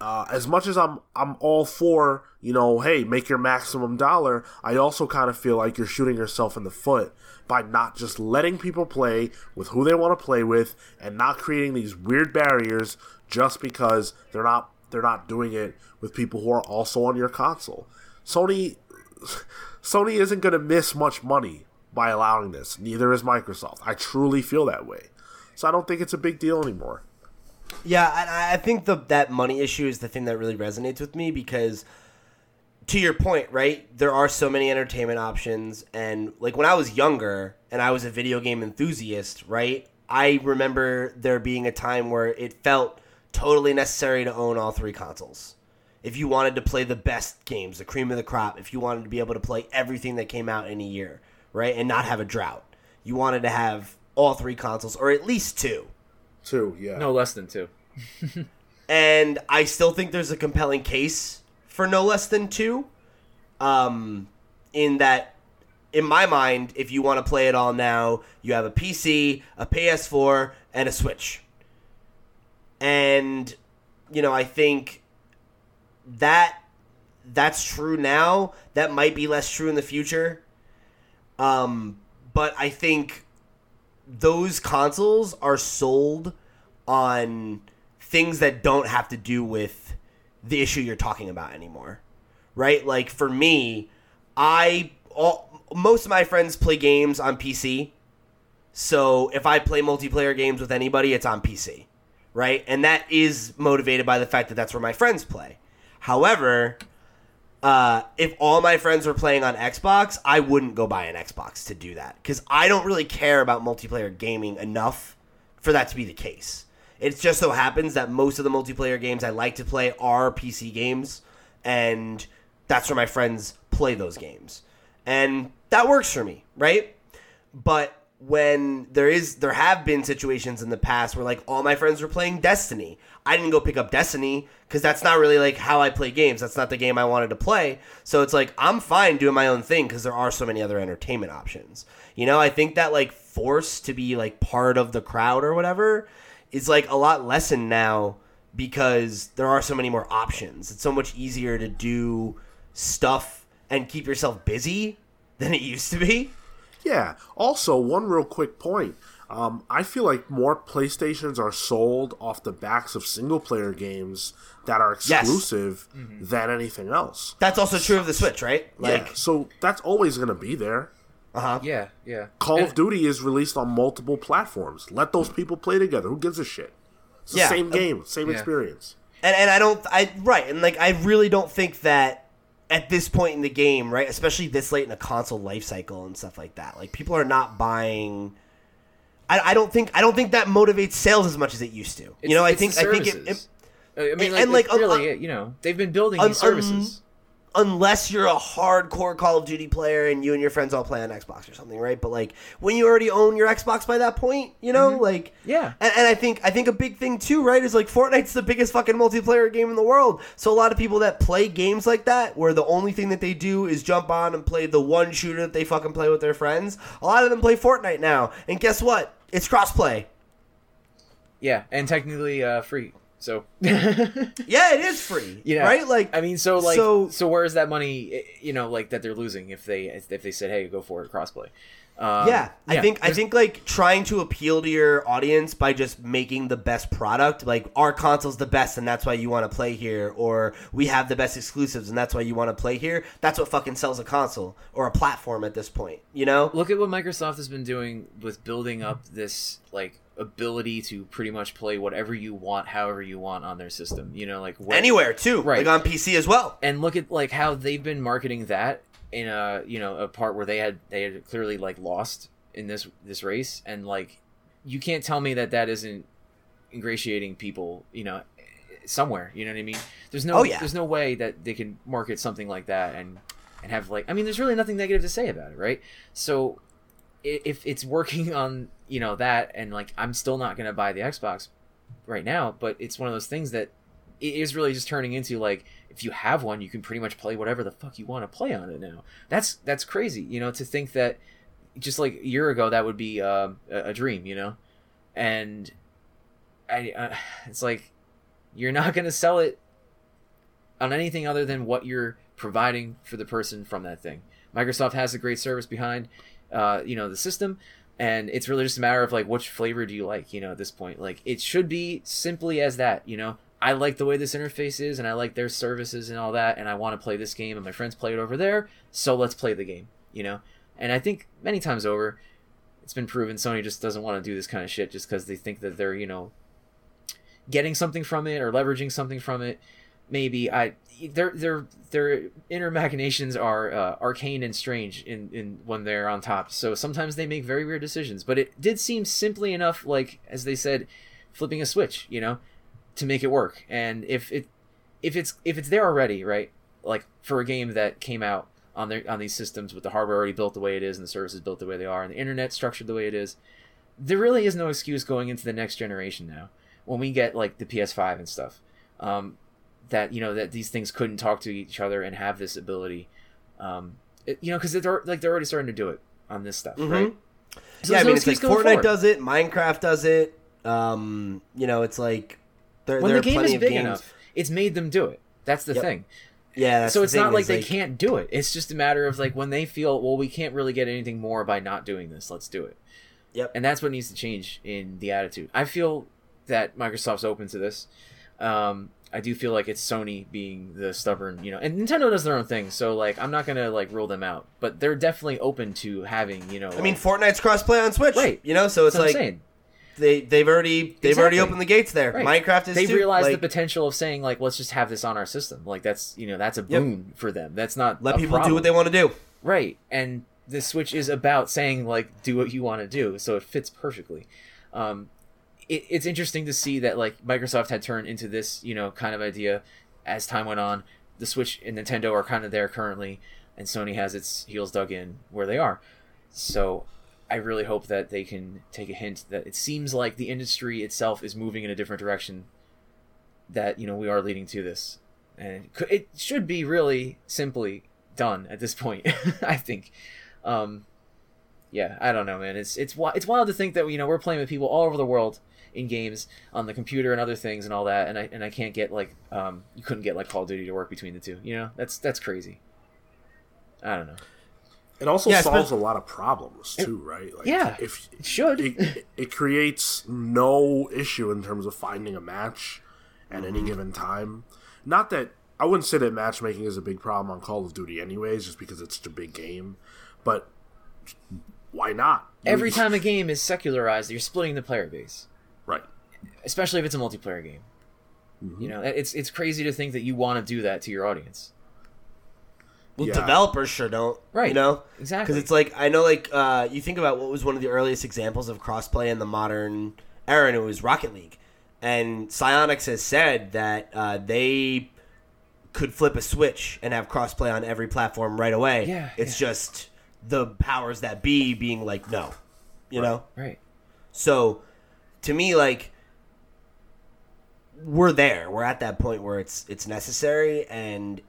Uh, as much as I'm I'm all for, you know, hey, make your maximum dollar, I also kind of feel like you're shooting yourself in the foot by not just letting people play with who they want to play with and not creating these weird barriers just because they're not they're not doing it with people who are also on your console. Sony Sony isn't going to miss much money by allowing this. Neither is Microsoft. I truly feel that way. So I don't think it's a big deal anymore. Yeah, I, I think the, that money issue is the thing that really resonates with me because, to your point, right, there are so many entertainment options. And, like, when I was younger and I was a video game enthusiast, right, I remember there being a time where it felt totally necessary to own all three consoles. If you wanted to play the best games, the cream of the crop, if you wanted to be able to play everything that came out in a year, right, and not have a drought, you wanted to have all three consoles or at least two. Two, yeah. No less than two. And I still think there's a compelling case for no less than two. Um, in that, in my mind, if you want to play it all now, you have a P C, a P S four, and a Switch. And, you know, I think that that's true now. That might be less true in the future. Um, but I think those consoles are sold on things that don't have to do with the issue you're talking about anymore, right? Like for me, I all, most of my friends play games on P C. So if I play multiplayer games with anybody, it's on P C, right? And that is motivated by the fact that that's where my friends play. However, Uh, if all my friends were playing on Xbox, I wouldn't go buy an Xbox to do that because I don't really care about multiplayer gaming enough for that to be the case. It just so happens that most of the multiplayer games I like to play are P C games, and that's where my friends play those games. And that works for me, right? But when there is, there have been situations in the past where, like, all my friends were playing Destiny. I didn't go pick up Destiny because that's not really, like, how I play games. That's not the game I wanted to play. So it's like, I'm fine doing my own thing because there are so many other entertainment options. You know, I think that, like, force to be, like, part of the crowd or whatever is, like, a lot lessened now because there are so many more options. It's so much easier to do stuff and keep yourself busy than it used to be. Yeah. Also, one real quick point. Um, I feel like more PlayStations are sold off the backs of single-player games that are exclusive yes. mm-hmm. than anything else. That's also true of the Switch, right? Like, yeah. So that's always going to be there. Uh-huh. Yeah, yeah. Call and of Duty is released on multiple platforms. Let those people play together. Who gives a shit? It's the yeah. same game, same yeah. experience. And and I don't... I Right, and like I really don't think that at this point in the game, right, especially this late in a console life cycle and stuff like that, like people are not buying. I, I don't think I don't think that motivates sales as much as it used to. It's, you know, I think I think it, it. I mean, like, and like really, un, you know, they've been building un, these services. Un, unless you're a hardcore Call of Duty player and you and your friends all play on Xbox or something, right? But like when you already own your Xbox by that point, you know, mm-hmm. like yeah. And, and I think I think a big thing too, right, is like Fortnite's the biggest fucking multiplayer game in the world. So a lot of people that play games like that, where the only thing that they do is jump on and play the one shooter that they fucking play with their friends, a lot of them play Fortnite now. And guess what? It's crossplay. Yeah, and technically uh, free. So yeah, it is free, you know, right? Like, I mean, so like, so, so where is that money, you know, like that they're losing if they, if they said, hey, go for it, crossplay. Um, yeah, I yeah, think, I think like trying to appeal to your audience by just making the best product, like our console's the best and that's why you want to play here, or we have the best exclusives and that's why you want to play here. That's what fucking sells a console or a platform at this point, you know? Look at what Microsoft has been doing with building up this, like, ability to pretty much play whatever you want, however you want on their system, you know, like what, anywhere too, right? Like on P C as well. And look at like how they've been marketing that in a, you know, a part where they had they had clearly like lost in this this race, and like you can't tell me that that isn't ingratiating people, you know, somewhere. You know what I mean? There's no oh, yeah. there's no way that they can market something like that and and have like I mean, there's really nothing negative to say about it, right? So if it's working on, you know, that, and like I'm still not going to buy the Xbox right now, but it's one of those things that it is really just turning into like if you have one, you can pretty much play whatever the fuck you want to play on it now. That's that's crazy, you know, to think that just like a year ago that would be uh, a dream, you know, and I uh, it's like you're not going to sell it on anything other than what you're providing for the person from that thing. Microsoft has a great service behind. Uh, you know, the system, and it's really just a matter of like which flavor do you like, you know, at this point. Like it should be simply as that, you know, I like the way this interface is and I like their services and all that, and I want to play this game and my friends play it over there, so let's play the game, you know. And I think many times over it's been proven Sony just doesn't want to do this kind of shit just because they think that they're, you know, getting something from it or leveraging something from it. Maybe I their their their inner machinations are uh, arcane and strange in, in when they're on top. So sometimes they make very weird decisions. But it did seem simply enough, like as they said, flipping a switch, you know, to make it work. And if it if it's if it's there already, right? Like for a game that came out on their on these systems with the hardware already built the way it is and the services built the way they are and the internet structured the way it is, there really is no excuse going into the next generation now when we get like the P S five and stuff. Um, that, you know, that these things couldn't talk to each other and have this ability, um, it, you know, because they're like they're already starting to do it on this stuff, mm-hmm. right? So yeah, I mean, it's like Fortnite forward. does it, Minecraft does it, um, you know, it's like there, when there the game is big games. enough, it's made them do it. That's the yep. thing. Yeah, that's so it's not like they like... can't do it. It's just a matter of like when they feel, well, we can't really get anything more by not doing this. Let's do it. Yep. And that's what needs to change in the attitude. I feel that Microsoft's open to this. Um, I do feel like it's Sony being the stubborn, you know, and Nintendo does their own thing. So like, I'm not going to like rule them out, but they're definitely open to having, you know, I like, mean, Fortnite's crossplay on Switch, right? You know, so it's That's like, they, they've already, they've exactly. already opened the gates there. Right. Minecraft is, they too, realize like, the potential of saying like, let's just have this on our system. Like that's, you know, that's a boon yep. for them. That's not, let people problem. do what they want to do. Right. And the Switch is about saying like, do what you want to do. So it fits perfectly. Um, It, it's interesting to see that like Microsoft had turned into this, you know, kind of idea as time went on. The Switch and Nintendo are kind of there currently. and Sony has its heels dug in where they are. So I really hope that they can take a hint that it seems like the industry itself is moving in a different direction, that, you know, we are leading to this. And it should be really simply done at this point, I think. Um, yeah, I don't know, man. It's it's it's wild to think that, you know, we're playing with people all over the world in games on the computer and other things and all that, and I and I can't get like um you couldn't get like Call of Duty to work between the two. You know, that's that's crazy. I don't know. It also yeah, solves been... a lot of problems too, it, right? Like, yeah, if, it should. it, it creates no issue in terms of finding a match at any given time. Not that I wouldn't say that matchmaking is a big problem on Call of Duty anyways, just because it's such a big game, but why not? Every time a game is secularized, you're splitting the player base. Right. Especially if it's a multiplayer game. Mm-hmm. You know, it's it's crazy to think that you want to do that to your audience. Well, yeah. Developers sure don't. Right. You know? Exactly. Because it's like, I know, like, uh, you think about what was one of the earliest examples of crossplay in the modern era, and it was Rocket League. And Psyonix has said that uh, they could flip a switch and have crossplay on every platform right away. Yeah, it's yeah. just the powers that be being like, no, you right, know? Right. So to me, like, we're there. We're at that point where it's it's necessary, and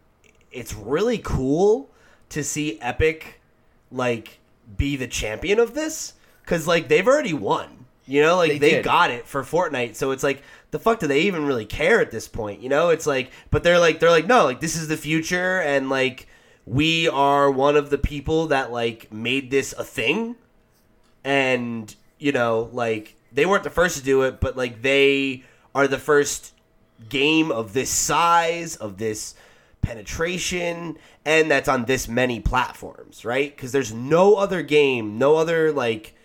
it's really cool to see Epic, like, be the champion of this, because, like, they've already won. You know, like, they, they got it for Fortnite, so it's like, the fuck do they even really care at this point? You know, it's like, but they're like, they're like, no, like, this is the future, and, like, we are one of the people that, like, made this a thing, and, you know, like, they weren't the first to do it, but, like, they are the first game of this size, of this penetration, and that's on this many platforms, right? Because there's no other game, no other, like...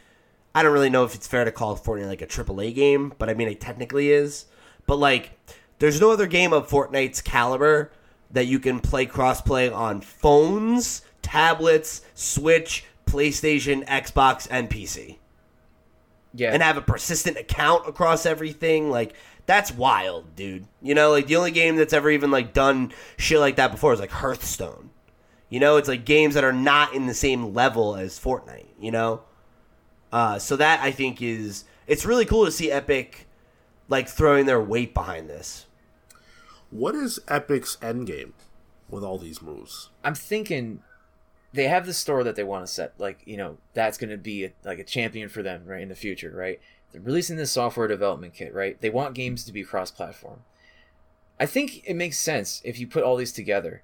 I don't really know if it's fair to call Fortnite like a triple A game, but I mean, it technically is. But, like, there's no other game of Fortnite's caliber that you can play cross-play on phones, tablets, Switch, PlayStation, Xbox, and P C. Yeah. And have a persistent account across everything. Like, that's wild, dude. You know, like, the only game that's ever even, like, done shit like that before is, like, Hearthstone. You know, it's, like, games that are not in the same level as Fortnite, you know? Uh, so that, I think, is... It's really cool to see Epic, like, throwing their weight behind this. What is Epic's endgame with all these moves? I'm thinking they have the store that they want to set. Like, you know, that's going to be, a, like, a champion for them, right, in the future, right? They're releasing this software development kit, right? They want games to be cross-platform. I think it makes sense if you put all these together.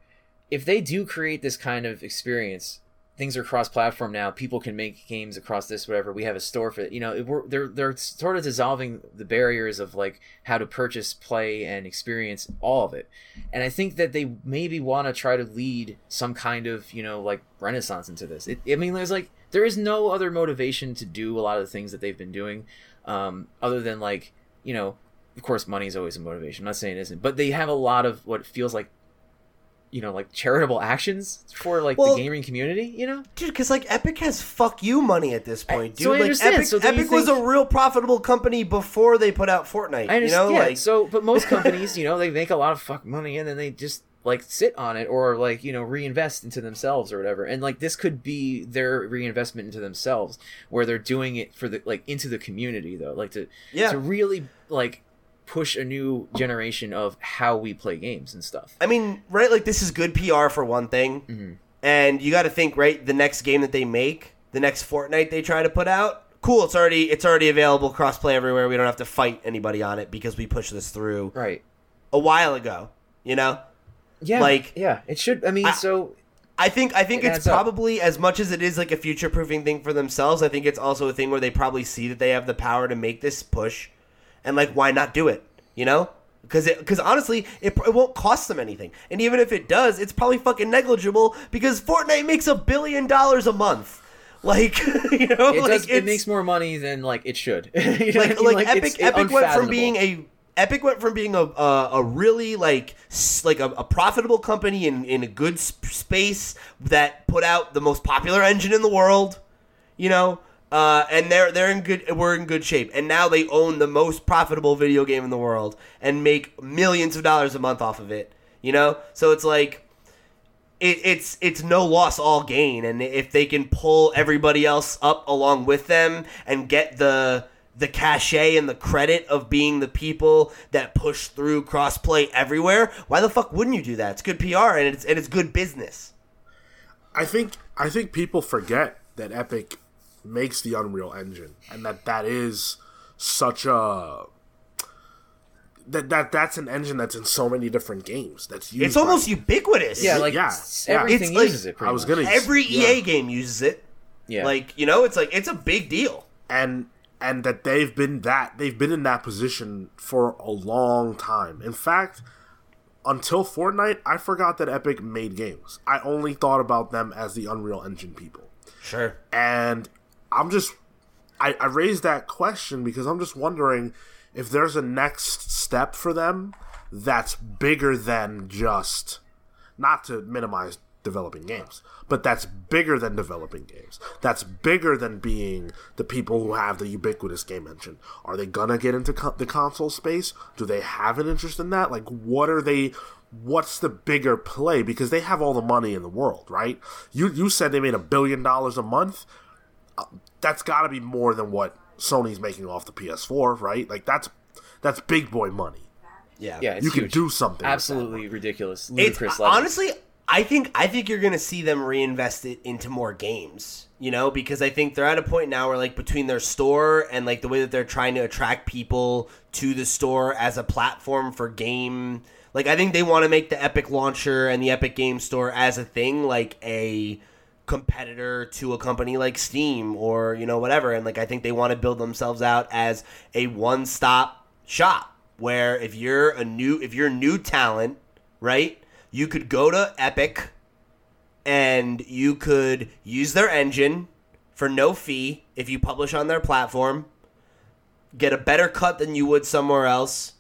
If they do create this kind of experience... Things are cross-platform now. People can make games across this, whatever. We have a store for it. You know, we're, they're they're sort of dissolving the barriers of, like, how to purchase, play, and experience all of it. And I think that they maybe want to try to lead some kind of, you know, like, renaissance into this. It, I mean, there's, like, there is no other motivation to do a lot of the things that they've been doing um, other than, like, you know, of course, money is always a motivation. I'm not saying it isn't. But they have a lot of what feels like, you know, like, charitable actions for, like, well, the gaming community, you know? Dude, because, like, Epic has fuck you money at this point, dude. I, so I like, understand. Epic, so Epic think... was a real profitable company before they put out Fortnite, I understand. You know? Yeah, like... so, but most companies, you know, they make a lot of fuck money and then they just, like, sit on it or, like, you know, reinvest into themselves or whatever. And, like, this could be their reinvestment into themselves where they're doing it for the, like, into the community, though. Like, to, yeah. to really, like... push a new generation of how we play games and stuff. I mean, right, like, this is good P R for one thing. Mm-hmm. And you got to think, right, the next game that they make, the next Fortnite they try to put out, cool, it's already it's already available, cross-play everywhere. We don't have to fight anybody on it because we pushed this through right a while ago, you know? Yeah. Like, yeah, it should I mean, I, so I think I think it it's probably up. As much as it is like a future-proofing thing for themselves, I think it's also a thing where they probably see that they have the power to make this push. And, like, why not do it, you know? Because, because honestly, it, it won't cost them anything. And even if it does, it's probably fucking negligible because Fortnite makes a billion dollars a month. Like, you know? It, like does, it makes more money than, like, it should. You know like, I mean? like, like, Epic, Epic went from being a... Epic went from being a a, a really like like a, a profitable company in, in a good sp- space that put out the most popular engine in the world, you know? Uh, and they're they're in good we're in good shape, and now they own the most profitable video game in the world and make millions of dollars a month off of it. You know, so it's like it, it's it's no loss, all gain. And if they can pull everybody else up along with them and get the the cachet and the credit of being the people that push through crossplay everywhere, why the fuck wouldn't you do that? It's good P R and it's and it's good business. I think I think people forget that Epic makes the Unreal Engine, and that that is such a that that that's an engine that's in so many different games. That's used it's almost by, ubiquitous. Yeah, like yeah, everything yeah. uses like, it. I was gonna, every yeah. E A game uses it. Yeah, like you know, it's like it's a big deal. And and that they've been that they've been in that position for a long time. In fact, until Fortnite, I forgot that Epic made games. I only thought about them as the Unreal Engine people. Sure. And I'm just, I, I raised that question because I'm just wondering if there's a next step for them that's bigger than just, not to minimize developing games, but that's bigger than developing games. That's bigger than being the people who have the ubiquitous game engine. Are they gonna get into co- the console space? Do they have an interest in that? Like, what are they... what's the bigger play? Because they have all the money in the world, right? You you said they made a billion dollars a month. Uh, that's got to be more than what Sony's making off the P S four, right? Like that's that's big boy money. Yeah, yeah. It's you huge. Can do something. Absolutely with that ridiculous. Ludicrous it's level. Honestly, I think I think you're gonna see them reinvest it into more games. You know, because I think they're at a point now where, like, between their store and like the way that they're trying to attract people to the store as a platform for game. Like, I think they want to make the Epic Launcher and the Epic Game Store as a thing, like a competitor to a company like Steam or, you know, whatever. And, like, I think they want to build themselves out as a one-stop shop where if you're a new if you're new talent, right, you could go to Epic and you could use their engine for no fee if you publish on their platform, get a better cut than you would somewhere else,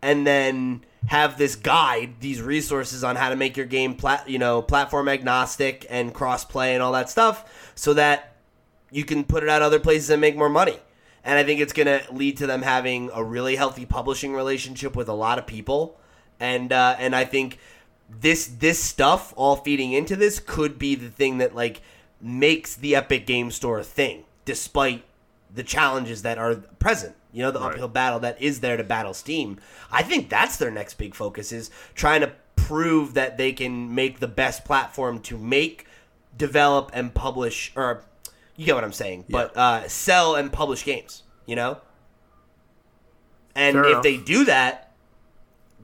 and then have this guide, these resources on how to make your game, plat- you know, platform agnostic and cross-play and all that stuff so that you can put it out other places and make more money. And I think it's going to lead to them having a really healthy publishing relationship with a lot of people. And uh, and I think this this stuff, all feeding into this, could be the thing that, like, makes the Epic Game Store a thing, despite the challenges that are present. You know, the right. uphill battle that is there to battle Steam. I think that's their next big focus, is trying to prove that they can make the best platform to make, develop, and publish, or you get what I'm saying, yeah. but uh, sell and publish games, you know? And Fair if enough. They do that,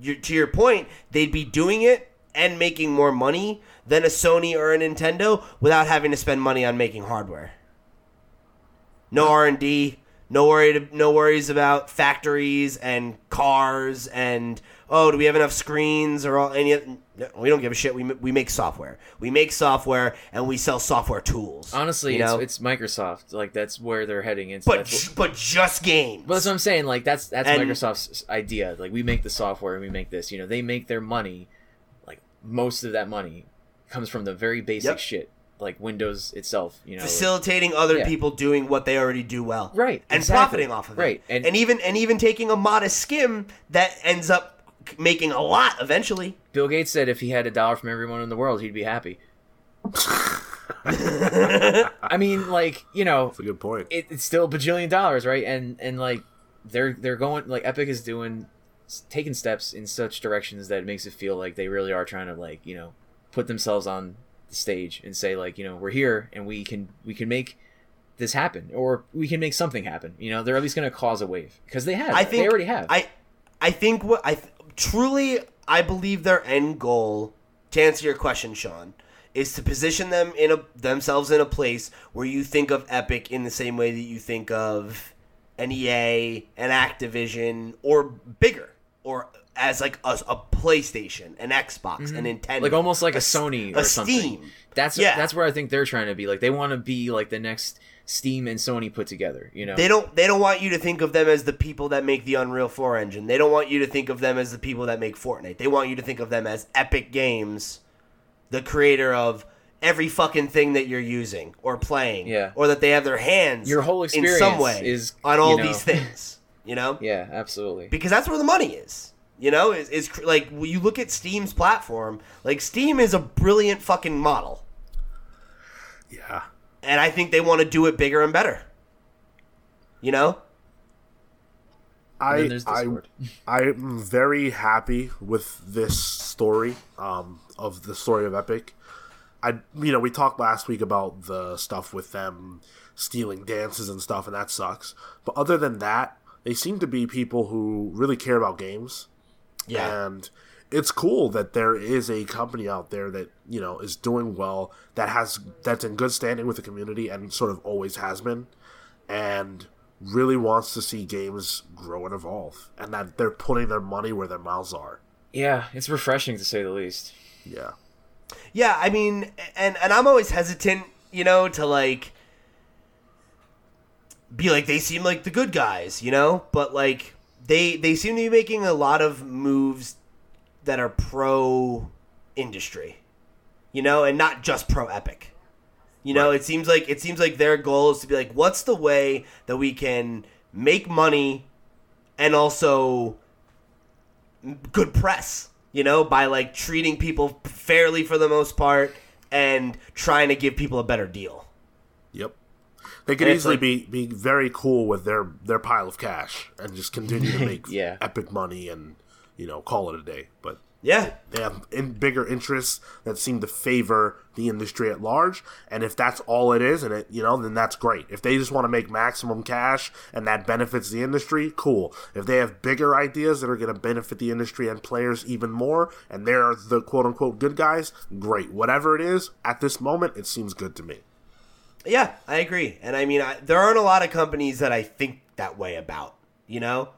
you're, to your point, they'd be doing it and making more money than a Sony or a Nintendo without having to spend money on making hardware. No R and D. No worry, no worries about factories and cars and, oh, do we have enough screens or all, any other, no, we don't give a shit. We we make software. We make software and we sell software tools. Honestly, you know? it's, it's Microsoft. Like, that's where they're heading into. But, what, but just games. But that's what I'm saying. Like, that's that's and, Microsoft's idea. Like, we make the software and we make this. You know, they make their money. Like, most of that money comes from the very basic yep. shit. Like Windows itself, you know, facilitating like, other yeah. people doing what they already do well, right, and exactly. profiting off of right. it, right, and, and even and even taking a modest skim that ends up making a lot eventually. Bill Gates said if he had a dollar from everyone in the world, he'd be happy. I mean, like, you know, that's a good point. It, it's still a bajillion dollars, right? And and like they're they're going like Epic is doing taking steps in such directions that it makes it feel like they really are trying to, like, you know, put themselves on stage and say, like, you know, we're here and we can we can make this happen, or we can make something happen. You know, they're at least going to cause a wave, because they have. I think they already have. I I think what I th- truly I believe their end goal, to answer your question, Sean, is to position them in a themselves in a place where you think of Epic in the same way that you think of an E A, an Activision, or bigger, or as like a, a PlayStation, an Xbox, mm-hmm. a Nintendo, like almost like a, a Sony or a something. Steam. That's yeah. that's where I think they're trying to be. Like, they want to be like the next Steam and Sony put together. You know, they don't they don't want you to think of them as the people that make the Unreal four engine. They don't want you to think of them as the people that make Fortnite. They want you to think of them as Epic Games, the creator of every fucking thing that you're using or playing, yeah. or that they have their hands. Your whole experience in some way is on all you know, these things. You know, yeah, absolutely, because that's where the money is. You know, is is like when you look at Steam's platform, like Steam is a brilliant fucking model. Yeah. And I think they want to do it bigger and better. You know? I I I'm very happy with this story um, of the story of Epic. I you know, we talked last week about the stuff with them stealing dances and stuff, and that sucks. But other than that, they seem to be people who really care about games. Yeah. And it's cool that there is a company out there that, you know, is doing well, that has that's in good standing with the community and sort of always has been, and really wants to see games grow and evolve, and that they're putting their money where their mouths are. Yeah, it's refreshing to say the least. Yeah. Yeah, I mean, and, and I'm always hesitant, you know, to like be like, they seem like the good guys, you know, but like they they seem to be making a lot of moves that are pro industry, you know, and not just pro Epic. You know, right. it seems like it seems like their goal is to be like, what's the way that we can make money and also good press, you know, by like treating people fairly for the most part and trying to give people a better deal. Yep. They could easily like, be, be very cool with their, their pile of cash and just continue to make yeah. Epic money and, you know, call it a day. But yeah, they have in bigger interests that seem to favor the industry at large, and if that's all it is, and it you know, then that's great. If they just want to make maximum cash and that benefits the industry, cool. If they have bigger ideas that are going to benefit the industry and players even more, and they're the quote unquote good guys, great. Whatever it is, at this moment, it seems good to me. Yeah, I agree, and I mean, I, there aren't a lot of companies that I think that way about. You know.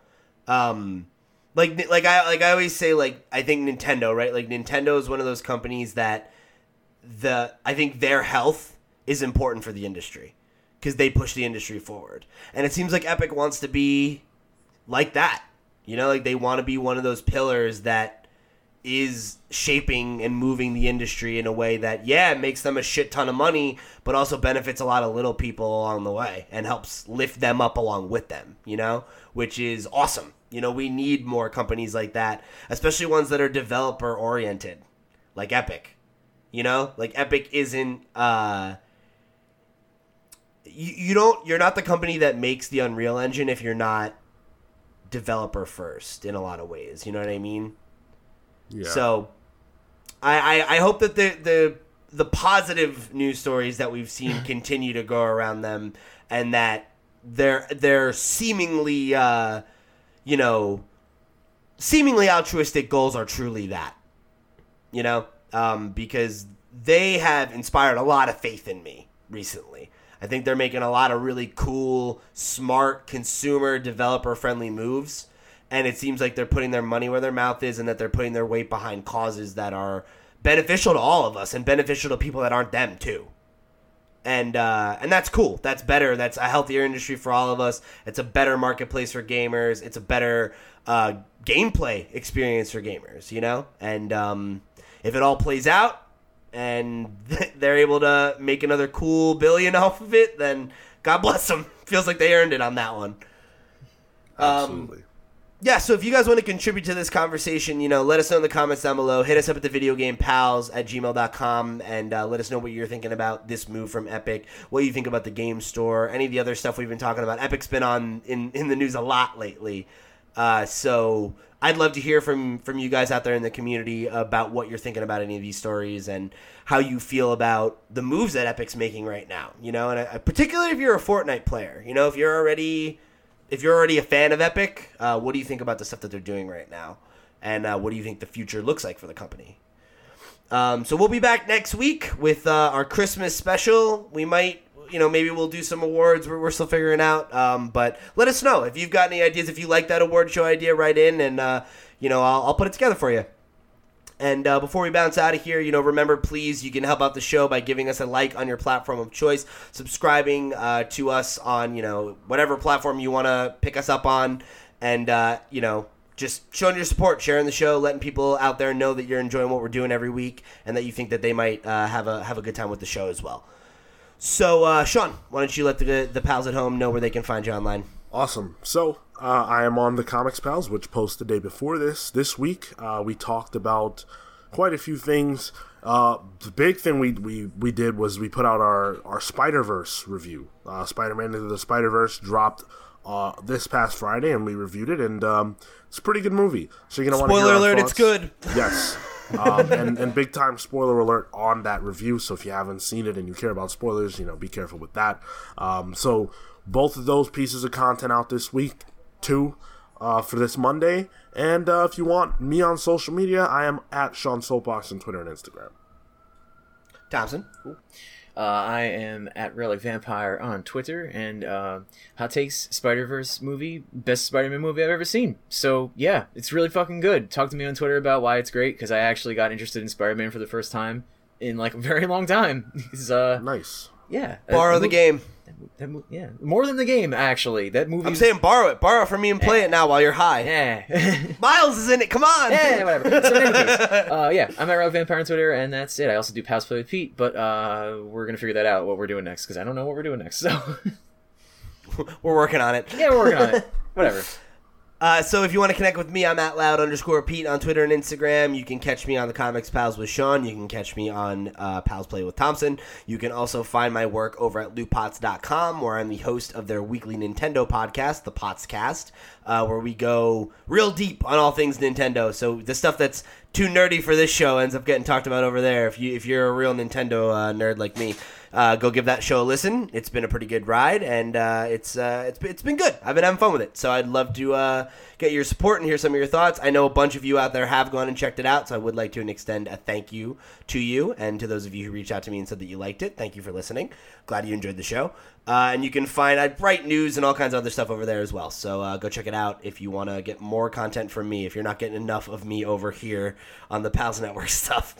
Um... Like, like I, like I always say, like, I think Nintendo, right? Like, Nintendo is one of those companies that the, I think their health is important for the industry because they push the industry forward. And it seems like Epic wants to be like that, you know, like they want to be one of those pillars that is shaping and moving the industry in a way that, yeah, it makes them a shit ton of money, but also benefits a lot of little people along the way and helps lift them up along with them, you know, which is awesome. You know, we need more companies like that, especially ones that are developer-oriented, like Epic. You know? Like, Epic isn't... Uh, you, you don't... You're not the company that makes the Unreal Engine if you're not developer-first in a lot of ways. You know what I mean? Yeah. So, I, I, I hope that the, the, the positive news stories that we've seen continue to go around them, and that they're, they're seemingly... Uh, you know, seemingly altruistic goals are truly that, you know, um, because they have inspired a lot of faith in me recently. I think they're making a lot of really cool, smart, consumer, developer-friendly moves, and it seems like they're putting their money where their mouth is and that they're putting their weight behind causes that are beneficial to all of us and beneficial to people that aren't them, too. And uh, and that's cool. That's better. That's a healthier industry for all of us. It's a better marketplace for gamers. It's a better uh, gameplay experience for gamers, you know? And um, if it all plays out and they're able to make another cool billion off of it, then God bless them. Feels like they earned it on that one. Absolutely. Um, yeah, so if you guys want to contribute to this conversation, you know, let us know in the comments down below. Hit us up at the video game pals at gmail dot com and uh, let us know what you're thinking about this move from Epic, what you think about the game store, any of the other stuff we've been talking about. Epic's been on in, in the news a lot lately. Uh, so I'd love to hear from, from you guys out there in the community about what you're thinking about any of these stories and how you feel about the moves that Epic's making right now, you know, and uh, particularly if you're a Fortnite player, you know, if you're already... If you're already a fan of Epic, uh, what do you think about the stuff that they're doing right now? And uh, what do you think the future looks like for the company? Um, so we'll be back next week with uh, our Christmas special. We might, you know, maybe we'll do some awards. We're, we're still figuring out. Um, but let us know if you've got any ideas. If you like that award show idea, write in and, uh, you know, I'll, I'll put it together for you. And uh, before we bounce out of here, you know, remember, please, you can help out the show by giving us a like on your platform of choice, subscribing uh, to us on, you know, whatever platform you want to pick us up on, and, uh, you know, just showing your support, sharing the show, letting people out there know that you're enjoying what we're doing every week and that you think that they might uh, have a have a good time with the show as well. So, uh, Sean, why don't you let the, the pals at home know where they can find you online? Awesome. So, uh, I am on the Comics Pals, which posts the day before this. This week, uh, we talked about quite a few things. Uh, the big thing we, we, we did was we put out our, our Spider-Verse review. Uh, Spider-Man Into the Spider-Verse dropped uh, this past Friday, and we reviewed it, and um, it's a pretty good movie. So you're gonna want to spoiler alert, thoughts. It's good. Yes. um, and, and big time spoiler alert on that review, so if you haven't seen it and you care about spoilers, you know, be careful with that. Um, so both of those pieces of content out this week, too, uh, for this Monday. And uh, if you want me on social media, I am at Sean Soapbox on Twitter and Instagram. Thompson. Cool. Uh, I am at Relic Vampire on Twitter, and uh, Hot Takes Spider-Verse movie, best Spider-Man movie I've ever seen. So, yeah, it's really fucking good. Talk to me on Twitter about why it's great, because I actually got interested in Spider-Man for the first time in, like, a very long time. uh, nice. Yeah. Borrow uh, the, the game. That mo- that mo- yeah. More than the game, actually. That movie. I'm was... saying borrow it. Borrow it from me and play eh. it now while you're high. Eh. Miles is in it. Come on. Eh, whatever. So in any case, uh, yeah, I'm at Rogue Vampire on Twitter, and that's it. I also do Pass Play with Pete, but uh, we're going to figure that out, what we're doing next, because I don't know what we're doing next. So we're working on it. Yeah, we're working on it. Whatever. Uh, so if you want to connect with me, I'm at loud underscore Pete on Twitter and Instagram. You can catch me on the Comics Pals with Sean. You can catch me on uh, Pals Play with Thompson. You can also find my work over at loot pots dot com, where I'm the host of their weekly Nintendo podcast, the Potscast, uh, where we go real deep on all things Nintendo. So the stuff that's too nerdy for this show ends up getting talked about over there. If you if you're a real Nintendo uh, nerd like me. Uh, go give that show a listen. It's been a pretty good ride, and uh, it's uh, it's it's been good. I've been having fun with it, so I'd love to uh, get your support and hear some of your thoughts. I know a bunch of you out there have gone and checked it out, so I would like to extend a thank you to you and to those of you who reached out to me and said that you liked it. Thank you for listening. Glad you enjoyed the show. Uh, and you can find uh, bright news and all kinds of other stuff over there as well, so uh, go check it out if you want to get more content from me, if you're not getting enough of me over here on the Pals Network stuff.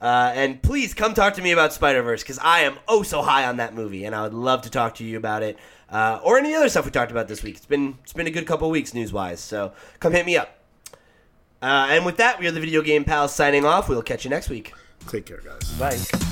Uh, and please come talk to me about Spider-Verse, because I am oh so high on that movie, and I would love to talk to you about it, uh, or any other stuff we talked about this week. It's been it's been a good couple of weeks news-wise, so come hit me up. Uh, and with that, we are the Video Game Pals signing off. We'll catch you next week. Take care, guys. Bye.